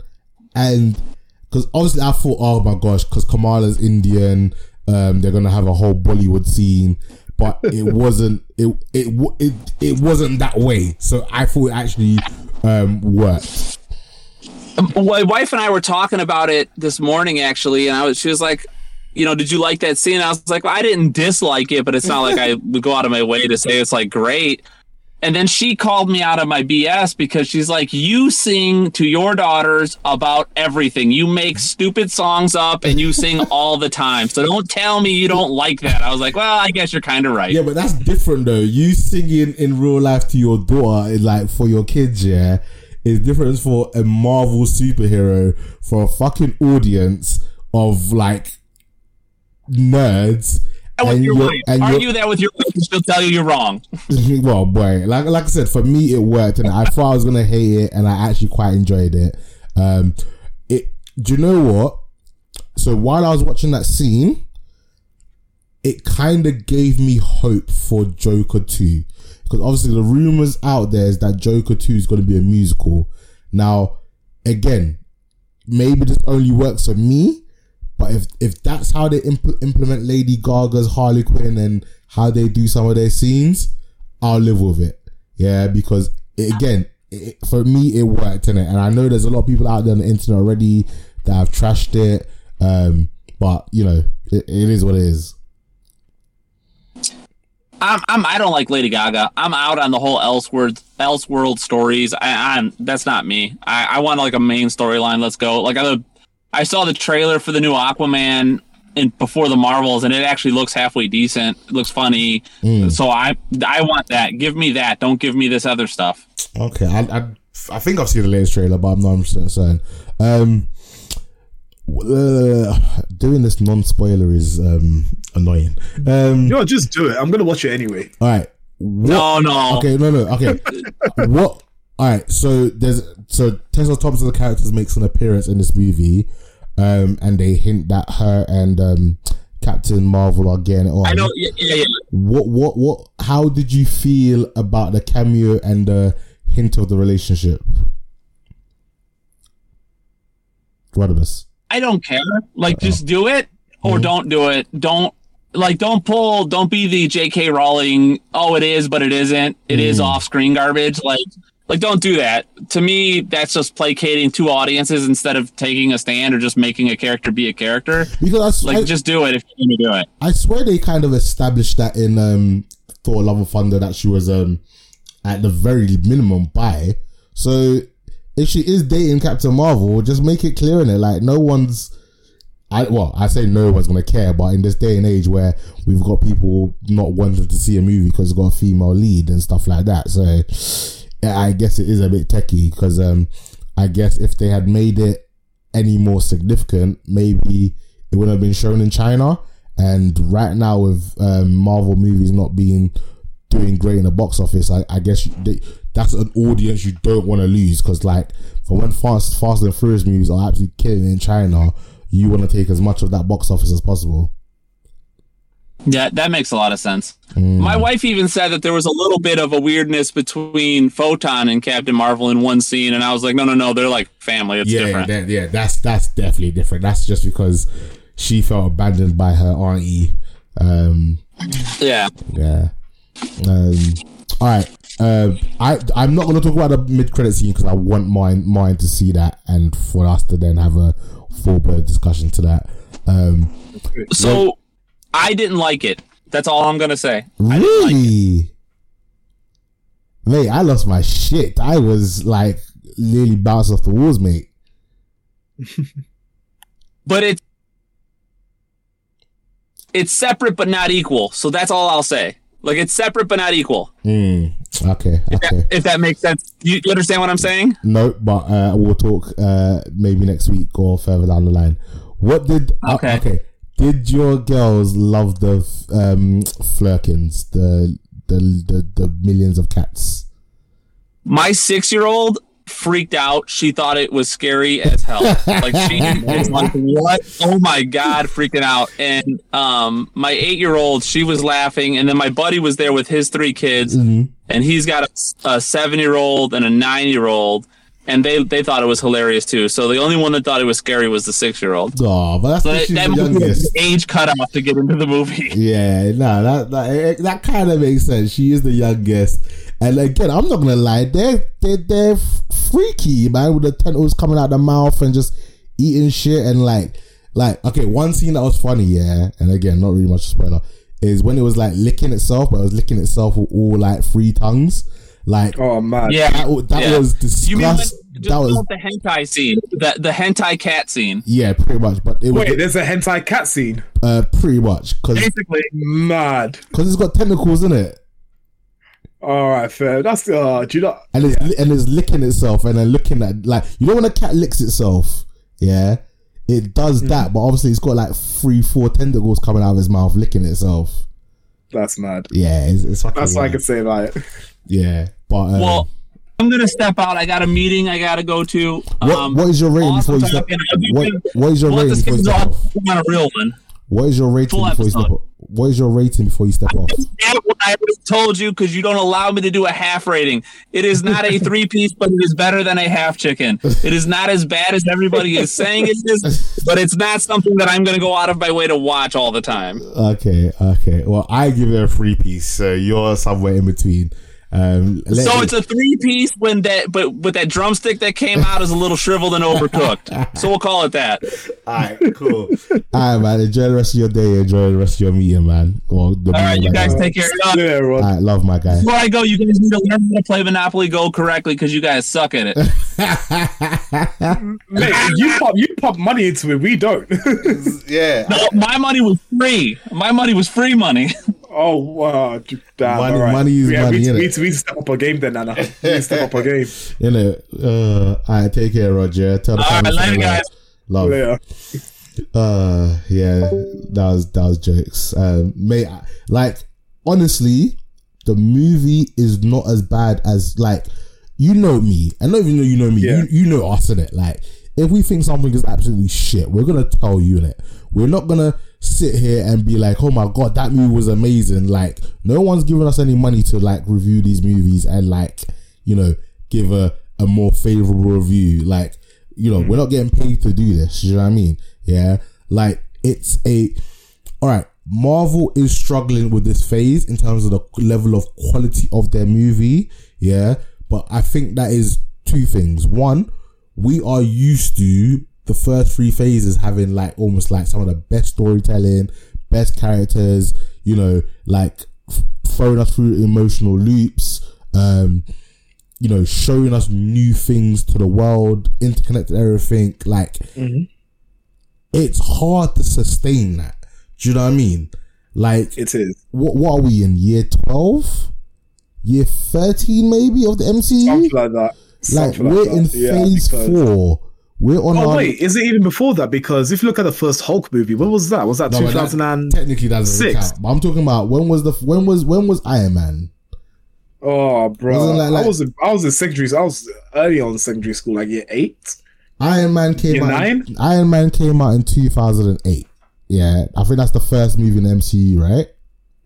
And because obviously I thought, oh my gosh, because Kamala's Indian, um, they're gonna have a whole Bollywood scene. But it wasn't. It it it it wasn't that way. So I thought it actually um, worked. My wife and I were talking about it this morning, actually, and I was. She was like, "You know, did you like that scene?" And I was like, well, "I didn't dislike it, but it's not like I would go out of my way to say it's like great." And then she called me out of my B S because she's like, "You sing to your daughters about everything. You make stupid songs up and you sing all the time. So don't tell me you don't like that." I was like, "Well, I guess you're kind of right." Yeah, but that's different though. You singing in real life to your daughter, like for your kids, yeah, is different for a Marvel superhero for a fucking audience of like nerds. And you're, right. and Argue you're, that with your wife, and she'll tell you you're wrong. Well, boy, like like I said, for me it worked, and I thought I was gonna hate it, and I actually quite enjoyed it. Um, it. Do you know what? So while I was watching that scene, it kind of gave me hope for Joker two, because obviously the rumors out there is that Joker two is going to be a musical. Now, again, maybe this only works for me. But if, if that's how they impl- implement Lady Gaga's Harley Quinn and how they do some of their scenes, I'll live with it. Yeah, because it, again, it, for me, it worked, innit? And I know there's a lot of people out there on the internet already that have trashed it. Um, but, you know, it, it is what it is. I'm, I'm, I don't like Lady Gaga. I'm out on the whole Elseworld, Elseworld stories. I, I'm that's not me. I, I want like a main storyline. Let's go. Like I'm. I saw the trailer for the new Aquaman in before the Marvels, and it actually looks halfway decent. It looks funny, mm. so I I want that. Give me that. Don't give me this other stuff. Okay, I I, I think I've seen the latest trailer, but I'm not one hundred percent certain. Um, uh, doing this non-spoiler is um, annoying. Um, Yo, just do it. I'm gonna watch it anyway. All right. What, no, no. Okay, no, no. Okay. What? All right. So there's so Tessa Thompson's character makes an appearance in this movie. Um, and they hint that her and um, Captain Marvel are getting it on. I know. Yeah, yeah, yeah. What, what, what? How did you feel about the cameo and the hint of the relationship? Rodimus. I don't care. Like, Uh-oh. just do it or mm-hmm. don't do it. Don't like, don't pull. Don't be the J K. Rowling. Oh, it is, but it isn't. It mm. is off-screen garbage. Like. Like, don't do that. To me, that's just placating two audiences instead of taking a stand or just making a character be a character. Because I, like, I, just do it if you're going to do it. I swear they kind of established that in um, Thor: Love and Thunder that she was um, at the very minimum bi. So if she is dating Captain Marvel, just make it clear in it. Like, no one's... I, well, I say no one's going to care, but in this day and age where we've got people not wanting to see a movie because it's got a female lead and stuff like that, so... I guess it is a bit techie because um, I guess if they had made it any more significant, maybe it would have been shown in China. And right now, with um, Marvel movies not being doing great in the box office, I, I guess you, they, that's an audience you don't want to lose. Because like, for when Fast Fast and Furious movies are absolutely killing in China, you want to take as much of that box office as possible. Yeah, that makes a lot of sense. Mm. My wife even said that there was a little bit of a weirdness between Photon and Captain Marvel in one scene, and I was like, no, no, no, they're like family. It's yeah, different. That, yeah, that's that's definitely different. That's just because she felt abandoned by her auntie. Um, yeah. Yeah. Um, all right. Uh, I, I'm not going to talk about the mid-credit scene because I want mine, mine to see that and for us to then have a full-blown discussion to that. Um, so... Then, I didn't like it. That's all I'm gonna say. Really? I didn't like it. Mate, I lost my shit. I was like literally bounce off the walls, mate. But it's it's separate but not equal. So that's all I'll say. Like, it's separate but not equal. Mm, okay. If, okay. That, if that makes sense. You, you understand what I'm saying? No, but uh, we'll talk uh, maybe next week or further down the line. What did... Okay. Uh, okay. Did your girls love the um, flurkins, the, the the the millions of cats? My six-year-old freaked out. She thought it was scary as hell. Like, she was like, what? Oh, my God, freaking out. And um, my eight-year-old, she was laughing. And then my buddy was there with his three kids. Mm-hmm. And he's got a, a seven-year-old and a nine-year-old. And they, they thought it was hilarious too. So the only one that thought it was scary was the six year old. Oh, but that's but that was the age cutoff to get into the movie. Yeah, no, that that, that kind of makes sense. She is the youngest, and again, I'm not gonna lie, they're they they're freaky, man, with the tentacles coming out the mouth and just eating shit and like like okay, one scene that was funny, yeah, and again, not really much spoiler, is when it was like licking itself, but it was licking itself with all like three tongues. Like, oh man, yeah, that, that yeah. was disgusting. You mean like, that was the hentai scene, the the hentai cat scene. Yeah, pretty much. But it wait, was, there's a hentai cat scene. Uh, pretty much, cause, basically mad because it's got tentacles in it. All right, fair. That's uh, do you not? And it's yeah. and it's licking itself and then looking at like you know when a cat licks itself, yeah, it does mm. that. But obviously, it's got like three, four tentacles coming out of his mouth licking itself. That's mad. Yeah, it's, it's fucking that's what I can say about it. Yeah, but um, well, I'm gonna step out. I got a meeting I gotta go to. Um, what, what is your rating before you step? What, what is your rating before you step off? On a real one. What is your rating Full before episode. you step off? What is your rating before you step I off? I told you because you don't allow me to do a half rating. It is not a three piece, but it is better than a half chicken. It is not as bad as everybody is saying it is, but it's not something that I'm going to go out of my way to watch all the time. Okay, okay. Well, I give it a three piece, so you're somewhere in between. Um, so me... it's a three piece when that, but with that drumstick that came out is a little shriveled and overcooked. So we'll call it that. All right, cool. All right, man. Enjoy the rest of your day. Enjoy the rest of your meeting, man. Well, the all right, you guys take care. Yeah, all right, love my guy. Before I go, you guys need to learn how to play Monopoly Go correctly because you guys suck at it. Mate, you pop, you pop money into it. We don't. Yeah. No, I... my money was free. My money was free money. Oh wow! Damn, money, right. money is yeah, money. We, we, we step up our game then, Nana. We step up our game. You know, uh, I right, take care, Roger. Tell the all right, later, guys. Love. Later. Uh, yeah, that was that was jokes. Um, mate, like honestly, the movie is not as bad as like you know me. I don't even know you know me. Yeah. You you know us in it. Like if we think something is absolutely shit, we're gonna tell you in it. We're not gonna sit here and be like, oh my god, that movie was amazing. Like, no one's giving us any money to like review these movies and like, you know, give a, a more favorable review. Like, you know, we're not getting paid to do this. You know what I mean? Yeah. Like, it's a all right. Marvel is struggling with this phase in terms of the level of quality of their movie. Yeah, but I think that is two things. One, we are used to the first three phases having like almost like some of the best storytelling, best characters, you know, like f- throwing us through emotional loops, um, you know, showing us new things to the world, interconnected everything. Like, mm-hmm. It's hard to sustain that. Do you know what I mean? Like, it is. What What are we in? Year twelve, year thirteen, maybe of the M C U. Something like that. Something like, like we're that. in yeah, phase four. We're on oh, our... wait, is it even before that? Because if you look at the first Hulk movie, when was that? Was that two thousand six? No, technically, that doesn't count. But I'm talking about when was the when was when was Iron Man? Oh, bro, like, like, I was in, I was in secondary. I was early on in secondary school, like year eight. Iron Man came year out. Nine? In, Iron Man came out in two thousand eight. Yeah, I think that's the first movie in the M C U, right?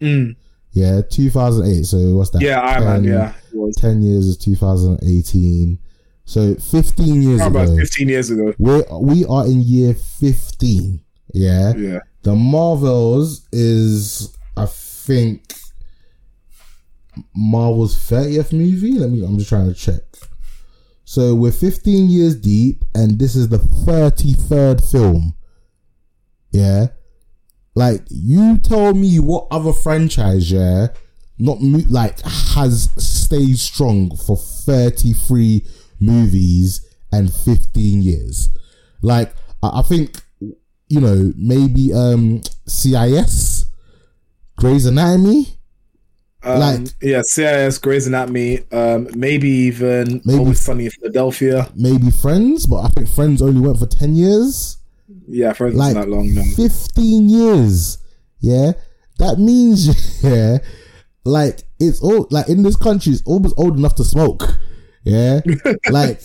Mm. Yeah, two thousand eight. So what's that? Yeah, Iron Man. Yeah, it was. ten years is two thousand eighteen. So fifteen years How about ago, fifteen years ago, we we are in year fifteen. Yeah, yeah. The Marvels is, I think, Marvel's thirtieth movie. Let me. I'm just trying to check. So we're fifteen years deep, and this is the thirty-third film. Yeah, like you tell me what other franchise, yeah, not like has stayed strong for thirty-three movies and fifteen years. Like, I think, you know, maybe um, C I S, Grey's Anatomy. Um, like, yeah, C I S, Grey's Anatomy, um, maybe even maybe, Always Sunny in Philadelphia. Maybe Friends, but I think Friends only went for ten years. Yeah, Friends like, wasn't that long. No. fifteen years. Yeah. That means, yeah, like, it's all, like, in this country, it's almost old enough to smoke. Yeah. Like,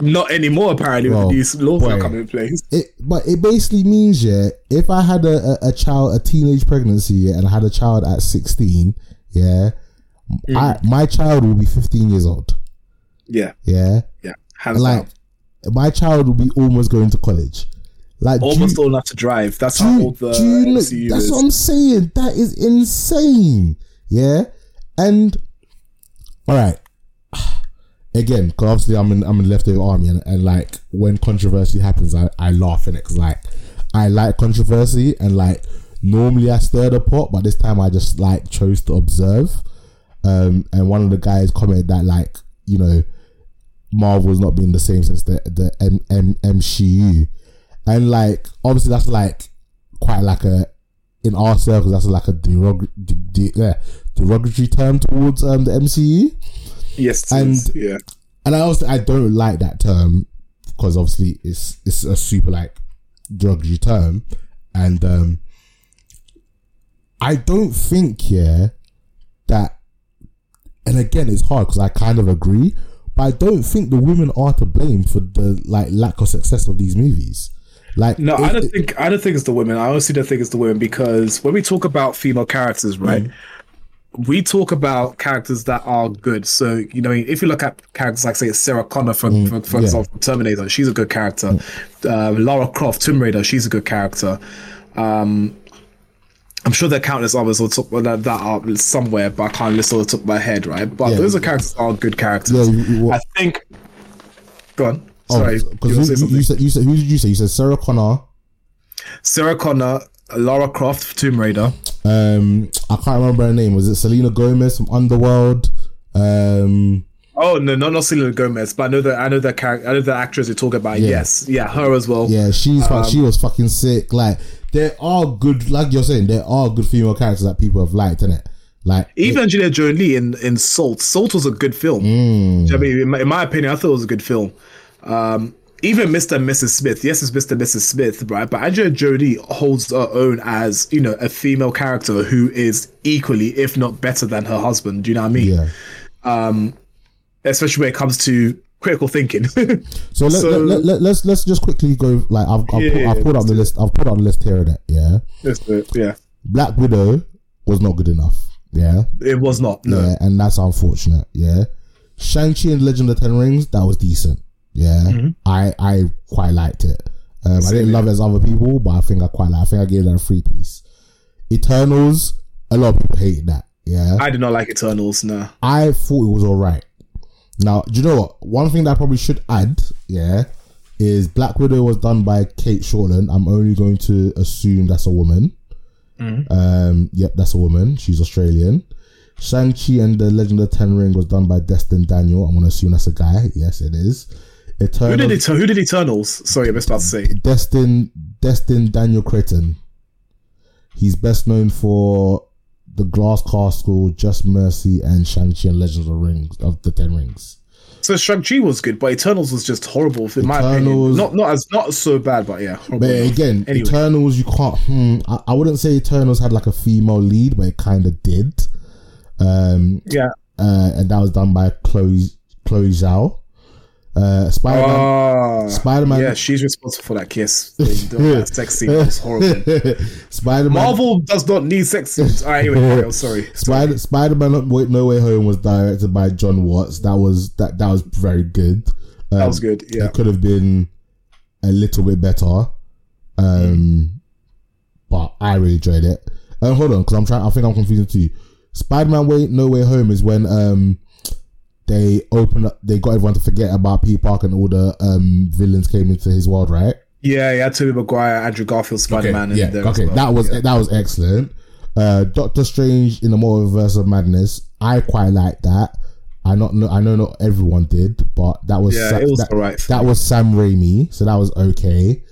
not anymore, apparently, well, with these laws that come in place. It, but it basically means, yeah, if I had a, a, a child, a teenage pregnancy, yeah, and I had a child at sixteen, yeah, mm. I, my child will be fifteen years old. Yeah. Yeah. Yeah. Hands like, down. My child will be almost going to college. Like almost do, old enough to drive. That's do, how old the you know, M C U that's is. That's what I'm saying. That is insane. Yeah. And, all right. Again, because obviously I'm in I'm in Leftover Army, and, and like when controversy happens, I, I laugh in it because like I like controversy, and like normally I stir the pot, but this time I just like chose to observe. Um, and one of the guys commented that like you know Marvel's not been the same since the the M, M, M C U, and like obviously that's like quite like a in our circles that's like a derog- de- de- yeah, derogatory term towards um, the M C U. Yes, and is, yeah, and I also I don't like that term because obviously it's it's a super like derogatory term, and um, I don't think yeah that, and again it's hard because I kind of agree, but I don't think the women are to blame for the like lack of success of these movies. Like no, I don't it, think I don't think it's the women. I honestly don't think it's the women because when we talk about female characters, right. Mm. We talk about characters that are good. So, you know, if you look at characters like, say, Sarah Connor, for, mm, for, for yeah. example, Terminator, she's a good character. Mm. Uh, Lara Croft, Tomb Raider, she's a good character. Um, I'm sure there are countless others that are somewhere, but I can't list all the top of my head, right? But yeah. those are characters that are good characters. Yeah, you, you, I think... Go on. Oh, sorry. You, you, say you, said, you said, who did you say? You said Sarah Connor. Sarah Connor, Lara Croft, Tomb Raider. Um, I can't remember her name. Was it Selena Gomez from Underworld? Um, oh no, no, not Selena Gomez. But I know that I know that character. I know the actress you're talking about. Yeah. Yes, yeah, her as well. Yeah, she's um, she was fucking sick. Like there are good, like you're saying, there are good female characters that people have liked, innit? Like even it, Angelina Jolie in in Salt. Salt was a good film. Mm. Do you know what I mean? in, my, in my opinion, I thought it was a good film. Um, even Mister and Missus Smith, yes, it's Mister and Missus Smith, right? But Angelina Jolie holds her own as, you know, a female character who is equally, if not better than her husband. Do you know what I mean? Yeah. Um, especially when it comes to critical thinking. so, let, so let, let, let's let's just quickly go. Like I've I've, yeah, I've put yeah, up the it. list. I've put up the list here. That yeah. Let's do it. Yeah. Black Widow was not good enough. Yeah. It was not. No. Yeah, and that's unfortunate. Yeah. Shang-Chi and Legend of the Ten Rings, that was decent. Yeah, mm-hmm. I, I quite liked it. Um, I didn't love it as other people, but I think I quite like. I think I gave that a three piece. Eternals, a lot of people hated that. Yeah, I did not like Eternals. No, I thought it was all right. Now, do you know what? One thing that I probably should add, yeah, is Black Widow was done by Kate Shortland. I'm only going to assume that's a woman. Mm-hmm. Um, yep, that's a woman. She's Australian. Shang-Chi and the Legend of the Ten Ring was done by Destin Daniel. I'm going to assume that's a guy. Yes, it is. Eternals. Who did it, who did Eternals? Sorry, I was about to say Destin Destin Daniel Cretton. He's best known for The Glass Castle, Just Mercy, and Shang-Chi and Legends of the Rings of the Ten Rings. So Shang-Chi was good, but Eternals was just horrible in Eternals, my opinion. Not not as not so bad, but yeah. But again, anyway. Eternals you can't. Hmm, I, I wouldn't say Eternals had like a female lead, but it kind of did. Um, yeah, uh, and that was done by Chloe Chloe Zhao. Uh, Spider-Man, oh, Spider-Man. Yeah, she's responsible for that kiss. That sex scene was horrible. Spider-Man. Marvel does not need sex scenes. All right, anyway, I'm sorry. Spider Spider-Man No Way Home was directed by John Watts. That was that. That was very good. Um, that was good. Yeah, it could have been a little bit better, um, but I really enjoyed it. Uh, hold on, because I'm trying. I think I'm confusing too. Spider-Man Way No Way Home is when um. They opened up. They got everyone to forget about Peter Parker, and all the um, villains came into his world, right? Yeah, yeah. Tobey Maguire, Andrew Garfield, Spider-Man. Okay, yeah, and okay. Well. That was yeah. that was excellent. Uh, Doctor Strange in the Multiverse of Madness. I quite like that. I not I know not everyone did, but that was yeah, Sa- it was that, right that was Sam Raimi, so that was okay.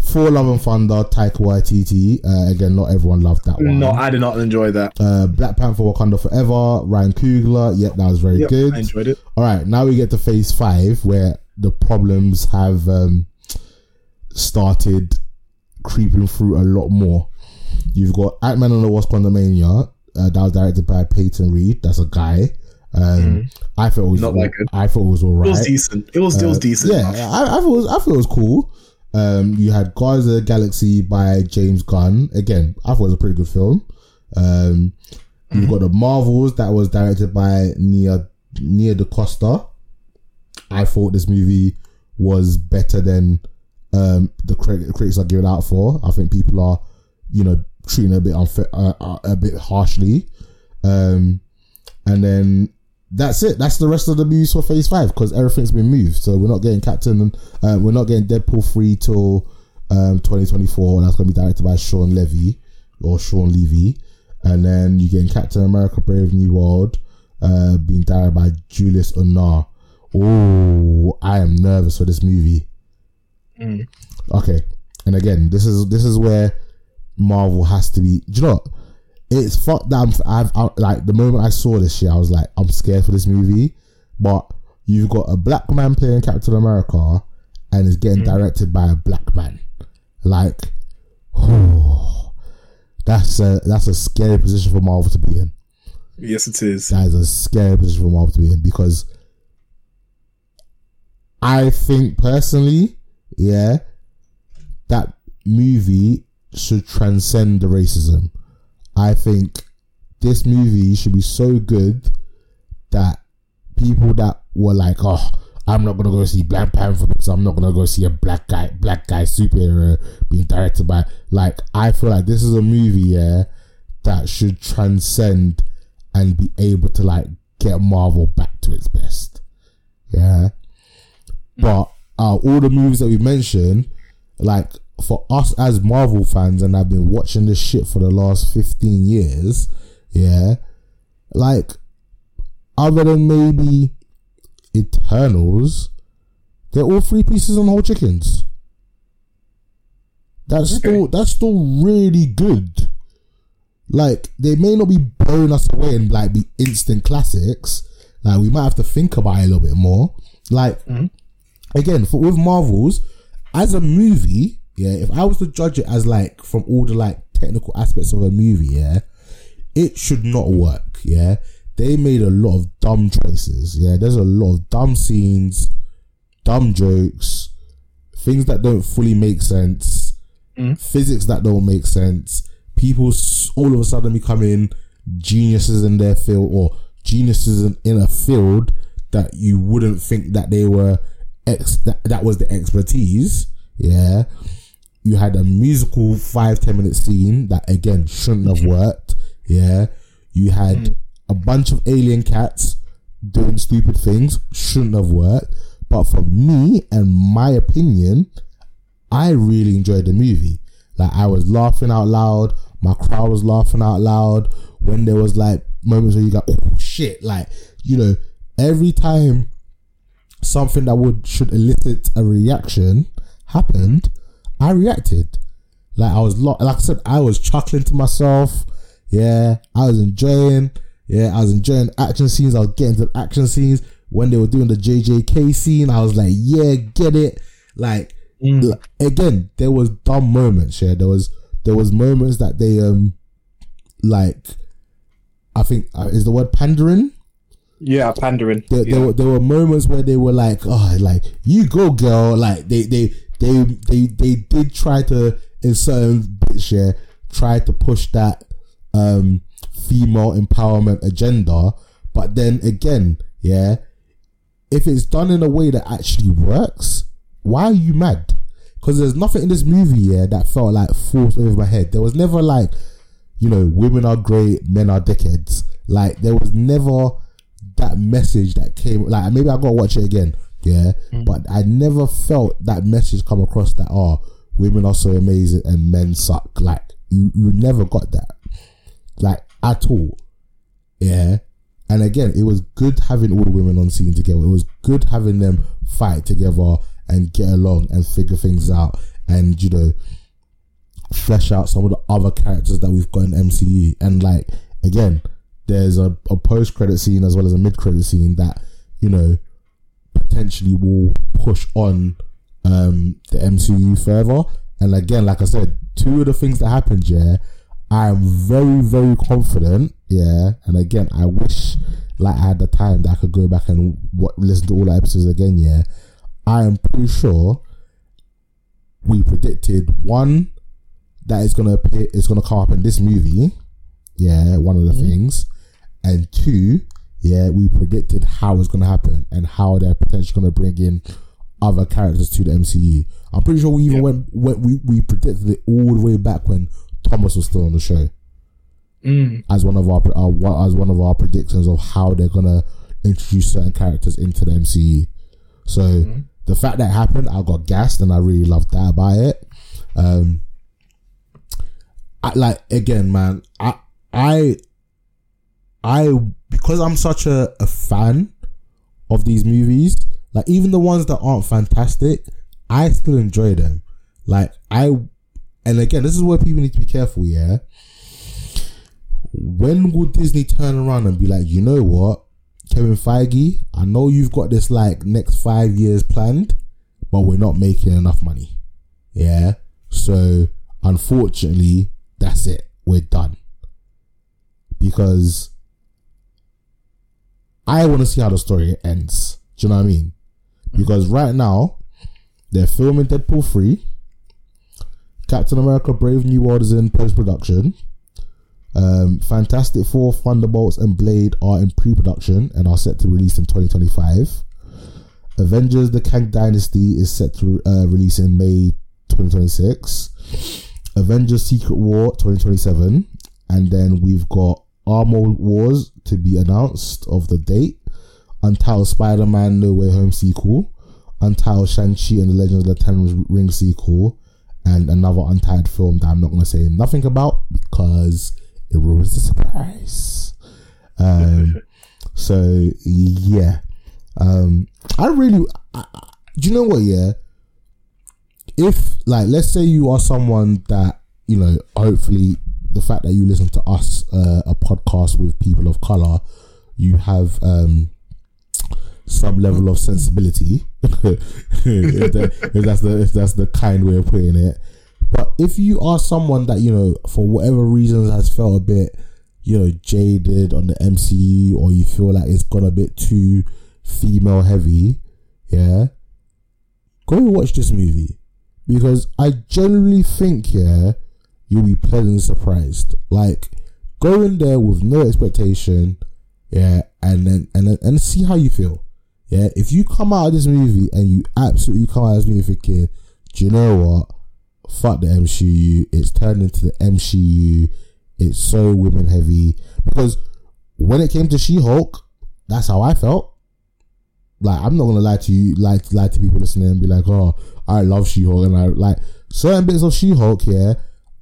For Love and Thunder, Taika Waititi. Uh, again, not everyone loved that one. No, I did not enjoy that. Uh, Black Panther: Wakanda Forever, Ryan Coogler. Yep, that was very yep, good. I enjoyed it. All right, now we get to phase five, where the problems have um, started creeping through a lot more. You've got Ant-Man and the Wasp: Quantumania. Uh, that was directed by Peyton Reed. That's a guy. Um, mm. I thought it was not all, that good. I thought it was alright. It was decent. It was, uh, it was decent. Yeah, I, I thought it was, I thought it was cool. Um, you had Guardians of the Galaxy by James Gunn. Again, I thought it was a pretty good film. Um, mm-hmm. You've got the Marvels, that was directed by Nia Nia DaCosta. I thought this movie was better than um, the critics are giving out for. I think people are, you know, treating it a bit unfair, uh, a bit harshly. Um, and then that's it. That's the rest of the movies for Phase Five because everything's been moved. So we're not getting Captain, uh, we're not getting Deadpool three till um, twenty twenty-four, and that's going to be directed by Sean Levy or Sean Levy. And then you're getting Captain America: Brave New World, uh, being directed by Julius Unnar. Oh, I am nervous for this movie. Mm. Okay, and again, this is this is where Marvel has to be. Do you know what? It's fucked that I'm, I've I, like the moment I saw this shit, I was like, I'm scared for this movie. But you've got a black man playing Captain America, and it's getting mm. directed by a black man. Like, oh, that's a that's a scary position for Marvel to be in. Yes, it is. That is a scary position for Marvel to be in because I think personally, yeah, that movie should transcend the racism. I think this movie should be so good that people that were like, oh, I'm not gonna go see Black Panther because I'm not gonna go see a black guy black guy superhero being directed by, like, I feel like this is a movie, yeah, that should transcend and be able to, like, get Marvel back to its best. Yeah. But uh, all the movies that we mentioned, like, for us as Marvel fans, and I've been watching this shit for the last fifteen years, yeah, like, other than maybe Eternals, they're all three pieces on whole chickens. That's okay. still that's still really good. Like, they may not be blowing us away and, like, be instant classics. Like, we might have to think about it a little bit more. Like, mm-hmm. again, for with Marvels, as a movie, yeah, if I was to judge it as, like, from all the, like, technical aspects of a movie, yeah, it should not work, yeah. They made a lot of dumb choices, yeah. There's a lot of dumb scenes, dumb jokes, things that don't fully make sense, mm. physics that don't make sense, people all of a sudden becoming geniuses in their field or geniuses in a field that you wouldn't think that they were, ex- that, that was the expertise, yeah. You had a musical five, ten minute scene that, again, shouldn't have worked. Yeah. You had mm. a bunch of alien cats doing stupid things. Shouldn't have worked. But for me and my opinion, I really enjoyed the movie. Like, I was laughing out loud. My crowd was laughing out loud. When there was, like, moments where you go, oh, shit. Like, you know, every time something that would should elicit a reaction happened, I reacted. Like, I was lo- like I said, I was chuckling to myself. Yeah, I was enjoying. Yeah, I was enjoying action scenes. I was getting to action scenes when they were doing the J J K scene. I was like, yeah, get it. Like, mm. like again, there was dumb moments. Yeah, there was there was moments that they um like, I think uh, is the word pandering. Yeah, pandering. There, yeah. there were there were moments where they were like, oh, like, you go, girl. Like, they they. They, they they did try to, in certain bits, yeah, try to push that um, female empowerment agenda. But then again, yeah, if it's done in a way that actually works, why are you mad? Because there's nothing in this movie, yeah, that felt like forced over my head. There was never, like, you know, women are great, men are dickheads. Like, there was never that message that came. Like, maybe I gotta watch it again. Yeah, mm. but I never felt that message come across that, oh, women are so amazing and men suck. Like, you, you never got that, like, at all. Yeah, And again, it was good having all the women on scene together. It was good having them fight together and get along and figure things out and, you know, flesh out some of the other characters that we've got in M C U. And, like, again, there's a, a post-credit scene as well as a mid-credit scene that, you know, potentially will push on um, the M C U further. And again, like I said, two of the things that happened, yeah, I am very, very confident, yeah, and again, I wish, like, I had the time that I could go back and w- listen to all the episodes again, yeah. I am pretty sure we predicted one that is going to appear, it's going to come up in this movie, yeah, one of the mm-hmm. things, and two, yeah, we predicted how it's going to happen and how they're potentially going to bring in other characters to the M C U. I'm pretty sure we even yep. went, went we, we predicted it all the way back when Thomas was still on the show mm. as one of our, our as one of our predictions of how they're gonna introduce certain characters into the M C U. So mm-hmm. the fact that it happened, I got gassed, and I really loved that about it. Um, I, like again, man, I I I because I'm such a, a fan of these movies. Like, even the ones that aren't fantastic, I still enjoy them. Like, I, and again, this is where people need to be careful, yeah? When will Disney turn around and be like, you know what, Kevin Feige, I know you've got this, like, next five years planned, but we're not making enough money, yeah? So, unfortunately, that's it. We're done. Because I want to see how the story ends. Do you know what I mean? Because right now, they're filming Deadpool three. Captain America Brave New World is in post-production. Um, Fantastic Four, Thunderbolts and Blade are in pre-production and are set to release in twenty twenty-five. Avengers The Kang Dynasty is set to uh, release in May twenty twenty-six. Avengers Secret War twenty twenty-seven. And then we've got Armor Wars to be announced of the date. Untitled Spider-Man No Way Home sequel, Untitled Shang-Chi and the Legends of the Ten Rings sequel, and another untitled film that I'm not going to say nothing about because it ruins the surprise. Um, so, yeah. Um, I really... I, I, do you know what, yeah? If, like, let's say you are someone that, you know, hopefully the fact that you listen to us, uh, a podcast with people of colour, you have... Um, some level of sensibility if, that, if that's the if that's the kind way of putting it. But if you are someone that, you know, for whatever reasons has felt a bit, you know, jaded on the M C U, or you feel like it's got a bit too female heavy, yeah, go watch this movie, because I generally think, yeah, you'll be pleasantly surprised. Like, go in there with no expectation, yeah, and then and then, and see how you feel. Yeah, if you come out of this movie and you absolutely come out of this movie thinking, do you know what? Fuck the M C U. It's turned into the M C U. It's so women heavy. Because when it came to She-Hulk, that's how I felt. Like, I'm not gonna lie to you, like lie to people listening and be like, oh, I love She-Hulk, and I like certain bits of She-Hulk. Yeah,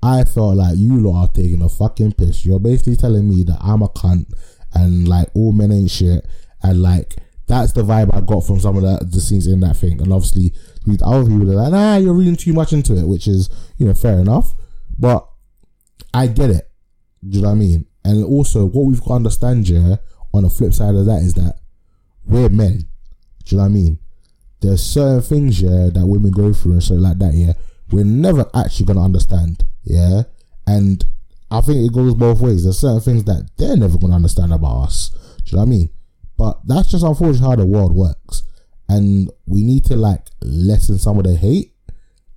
I felt like you lot are taking a fucking piss. You're basically telling me that I'm a cunt and, like, all men ain't shit, and, like, that's the vibe I got from some of the, the scenes in that thing. And obviously these other people are like, nah, you're reading too much into it, which is, you know, fair enough, but I get it. Do you know what I mean? And also what we've got to understand here, on the flip side of that, is that we're men. Do you know what I mean? There's certain things, yeah, that women go through and stuff like that, yeah, we're never actually going to understand, yeah. And I think it goes both ways. There's certain things that they're never going to understand about us. Do you know what I mean? But that's just unfortunately how the world works. And we need to, like, lessen some of the hate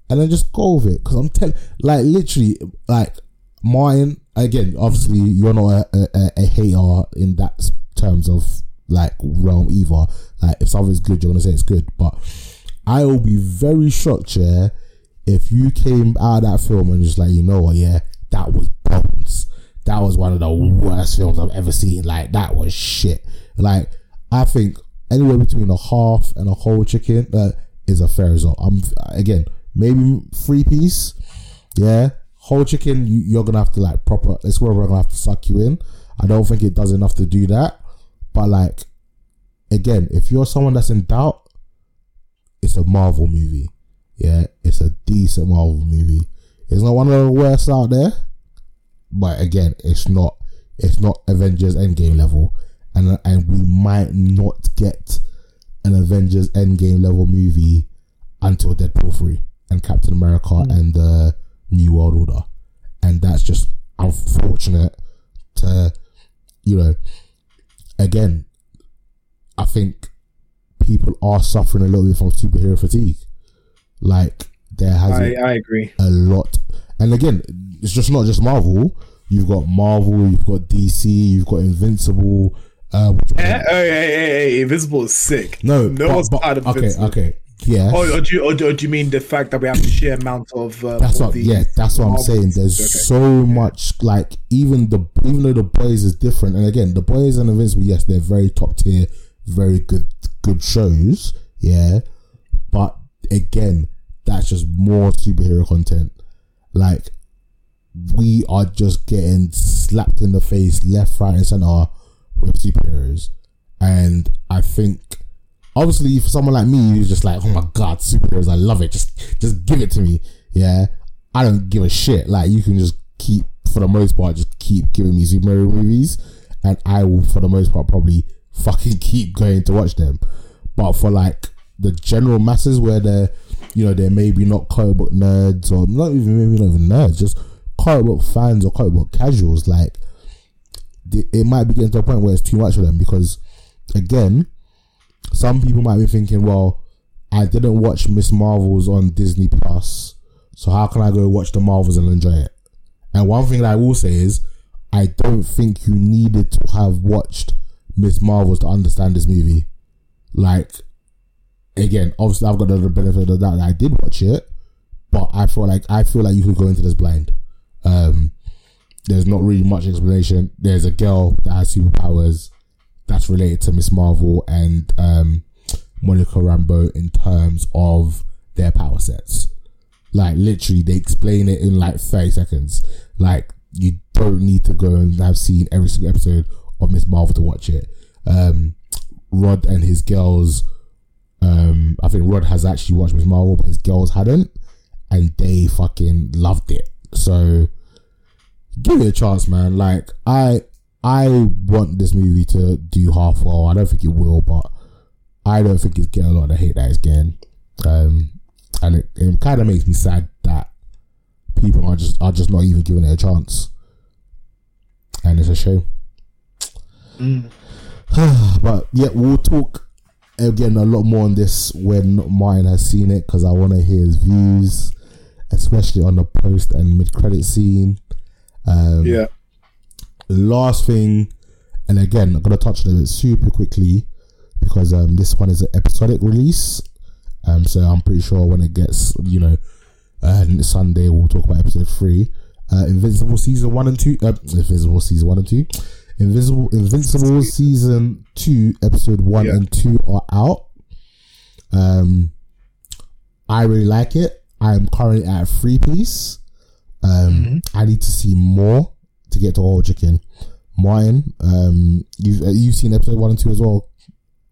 and then just go with it. Because I'm telling, like, literally, like, mine, again, obviously, you're not a, a, a hater in that terms of, like, realm either. Like, if something's good, you're going to say it's good. But I will be very shocked, yeah, if you came out of that film and just, like, you know what, yeah, that was bombs. That was one of the worst films I've ever seen. Like, that was shit. Like, I think anywhere between a half and a whole chicken uh, is a fair result. I'm again, maybe three piece. Yeah, whole chicken. You, you're gonna have to, like, proper. It's where we're gonna have to suck you in. I don't think it does enough to do that. But like, again, if you're someone that's in doubt, it's a Marvel movie. Yeah, it's a decent Marvel movie. It's not one of the worst out there, but again, it's not it's not Avengers Endgame level, and and we might not get an Avengers Endgame level movie until Deadpool three and Captain America mm. and the New World Order, and that's just unfortunate. To you know, again, I think people are suffering a little bit from superhero fatigue. Like there has, I, I agree a lot, and again, it's just not just Marvel. You've got Marvel, you've got D C, you've got Invincible. Uh, hey, hey, hey, hey, Invincible is sick. No, no but, one's but, part of Invincible. Okay, okay, yeah. Or, or do you, or, or do you mean the fact that we have a sheer amount of? Uh, that's what, yeah, that's what Marvel I'm saying. There's okay. so okay. much. Like even the even though The Boys is different, and again, The Boys and Invincible, yes, they're very top tier, very good, good shows. Yeah, but again, that's just more superhero content. Like we are just getting slapped in the face left, right and centre with superheroes, and I think obviously for someone like me who's just like, oh my god, superheroes, I love it, just just give it to me. Yeah, I don't give a shit. Like you can just keep, for the most part, just keep giving me superhero movies and I will, for the most part, probably fucking keep going to watch them. But for like the general masses where they're, you know, they're maybe not comic book nerds, or not even maybe not even nerds, just comic book fans or comic book casuals, like it might be getting to a point where it's too much for them. Because again, some people might be thinking, well, I didn't watch Miss Marvels on Disney Plus, so how can I go watch the Marvels and enjoy it? And one thing that I will say is, I don't think you needed to have watched Miss Marvels to understand this movie. Like again, obviously I've got the benefit of that, that I did watch it, but I feel like I feel like you could go into this blind. Um, there's not really much explanation. There's a girl that has superpowers that's related to Miss Marvel and um, Monica Rambeau in terms of their power sets. Like literally, they explain it in like thirty seconds. Like you don't need to go and have seen every single episode of Miss Marvel to watch it. Um, Rod and his girls. Um, I think Rod has actually watched Miss Marvel, but his girls hadn't, and they fucking loved it. So give it a chance, man. Like I I want this movie to do half well. I don't think it will, but I don't think it's getting a lot of the hate that it's getting. Um, and it, it kind of makes me sad that people are just are just not even giving it a chance, and it's a shame. Mm. But yeah, we'll talk again a lot more on this when Martin has seen it, because I want to hear his views, especially on the post and mid-credit scene. Um, yeah. Last thing, and again, I'm going to touch on it super quickly because um, this one is an episodic release. Um, so I'm pretty sure when it gets, you know, uh, Sunday, we'll talk about episode three. Uh, Invincible season one and two. Uh, Invincible season one and two. Invisible, Invincible season two, episode one yeah. and two are out. Um, I really like it. I'm currently at a three piece. Um, mm-hmm. I need to see more to get to all chicken. Martin, um, you've you've seen episode one and two as well.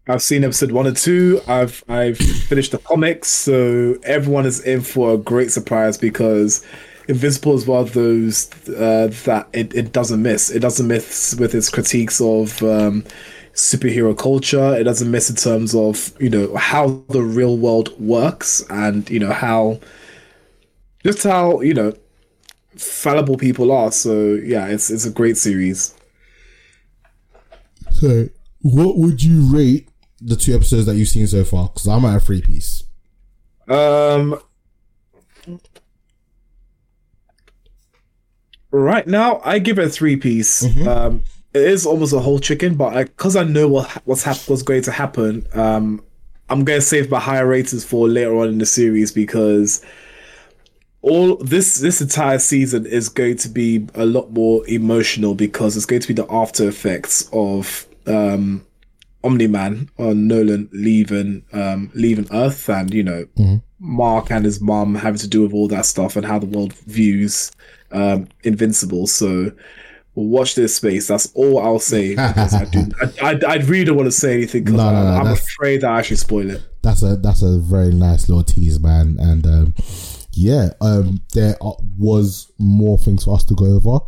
I've seen episode one and two. I've I've finished the comics, so everyone is in for a great surprise because Invincible is one of those uh, that it, it doesn't miss. It doesn't miss with its critiques of um, superhero culture. It doesn't miss in terms of, you know, how the real world works and, you know, how just how, you know, fallible people are. So yeah, it's it's a great series. So what would you rate the two episodes that you've seen so far? Because I'm at a three piece. Um... Right now, I give it a three piece. Mm-hmm. Um, it is almost a whole chicken, but because I, I know what what's hap- what's going to happen, um, I'm going to save my higher ratings for later on in the series, because all this this entire season is going to be a lot more emotional, because it's going to be the after effects of um, Omni-Man or Nolan leaving um, leaving Earth, and you know, mm-hmm. Mark and his mom having to do with all that stuff and how the world views Um, Invincible. So watch this space. That's all I'll say. I, do, I, I I really don't want to say anything because no, no, no, I'm afraid that I actually spoil it. That's a that's a very nice little tease, man. And um, yeah, um, there are, was more things for us to go over,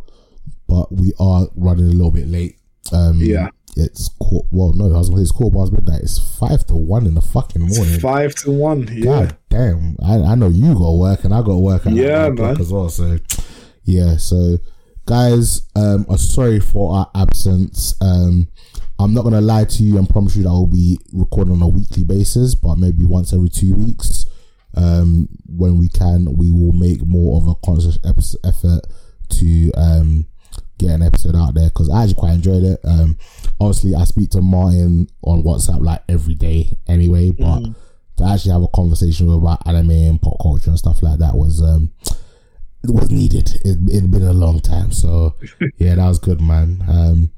but we are running a little bit late. Um, yeah. It's cool. Well, no, I was going to say it's cool, but it's midnight. It's five to one in the fucking morning. It's five to one. Yeah. God damn. I, I know you got work and I got work. At yeah, man. As well. So, yeah. So, guys, um, I'm sorry for our absence. Um, I'm not going to lie to you and promise you that I'll be recording on a weekly basis, but maybe once every two weeks. Um, when we can, we will make more of a conscious episode effort to, um, get an episode out there because I actually quite enjoyed it. Um, obviously I speak to Martin on WhatsApp like every day anyway, but mm. to actually have a conversation about anime and pop culture and stuff like that was um it was needed. It, it'd been a long time, so yeah, that was good, man. Um,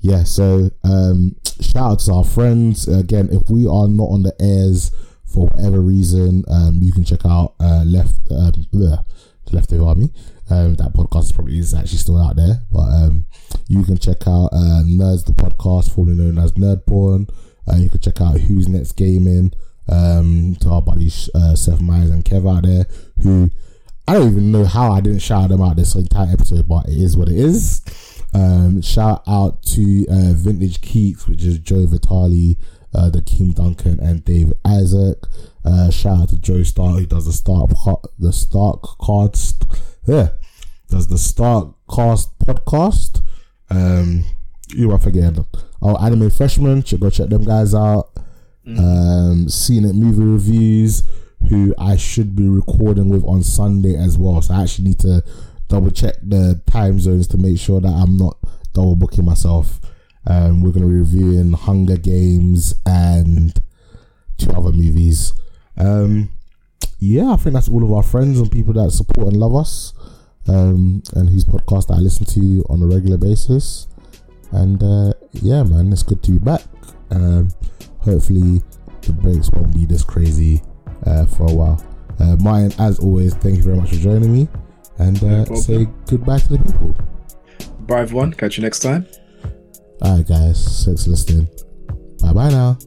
yeah, so um, shout out to our friends again. If we are not on the airs for whatever reason, um, you can check out uh, left uh, bleh, Leftover Army. Um, that podcast probably is actually still out there, but um, you can check out uh, Nerds the Podcast, formerly known as Nerd Porn. Uh, you can check out Who's Next Gaming, um, to our buddies uh, Seth Myers and Kev out there, who I don't even know how I didn't shout them out this entire episode, but it is what it is. Um, shout out to uh, Vintage Keeks, which is Joe Vitale, uh, the Kim Duncan and David Isaac. Uh, shout out to Joe Stark, who does the Stark the Stark cards. Yeah, does the Starkcast podcast. Um, you are forgetting our anime freshmen. Should go check them guys out. Mm. Um, Seen It Movie Reviews, who I should be recording with on Sunday as well. So I actually need to double check the time zones to make sure that I'm not double booking myself. Um, we're gonna be reviewing Hunger Games and two other movies. Um, yeah, I think that's all of our friends and people that support and love us. Um, and whose podcast that I listen to on a regular basis. And uh, yeah, man, it's good to be back. Um, hopefully the breaks won't be this crazy uh, for a while. Uh, Martin, as always, thank you very much for joining me. And uh, no say goodbye to the people. Bye, everyone. Catch you next time. All right, guys. Thanks for listening. Bye-bye now.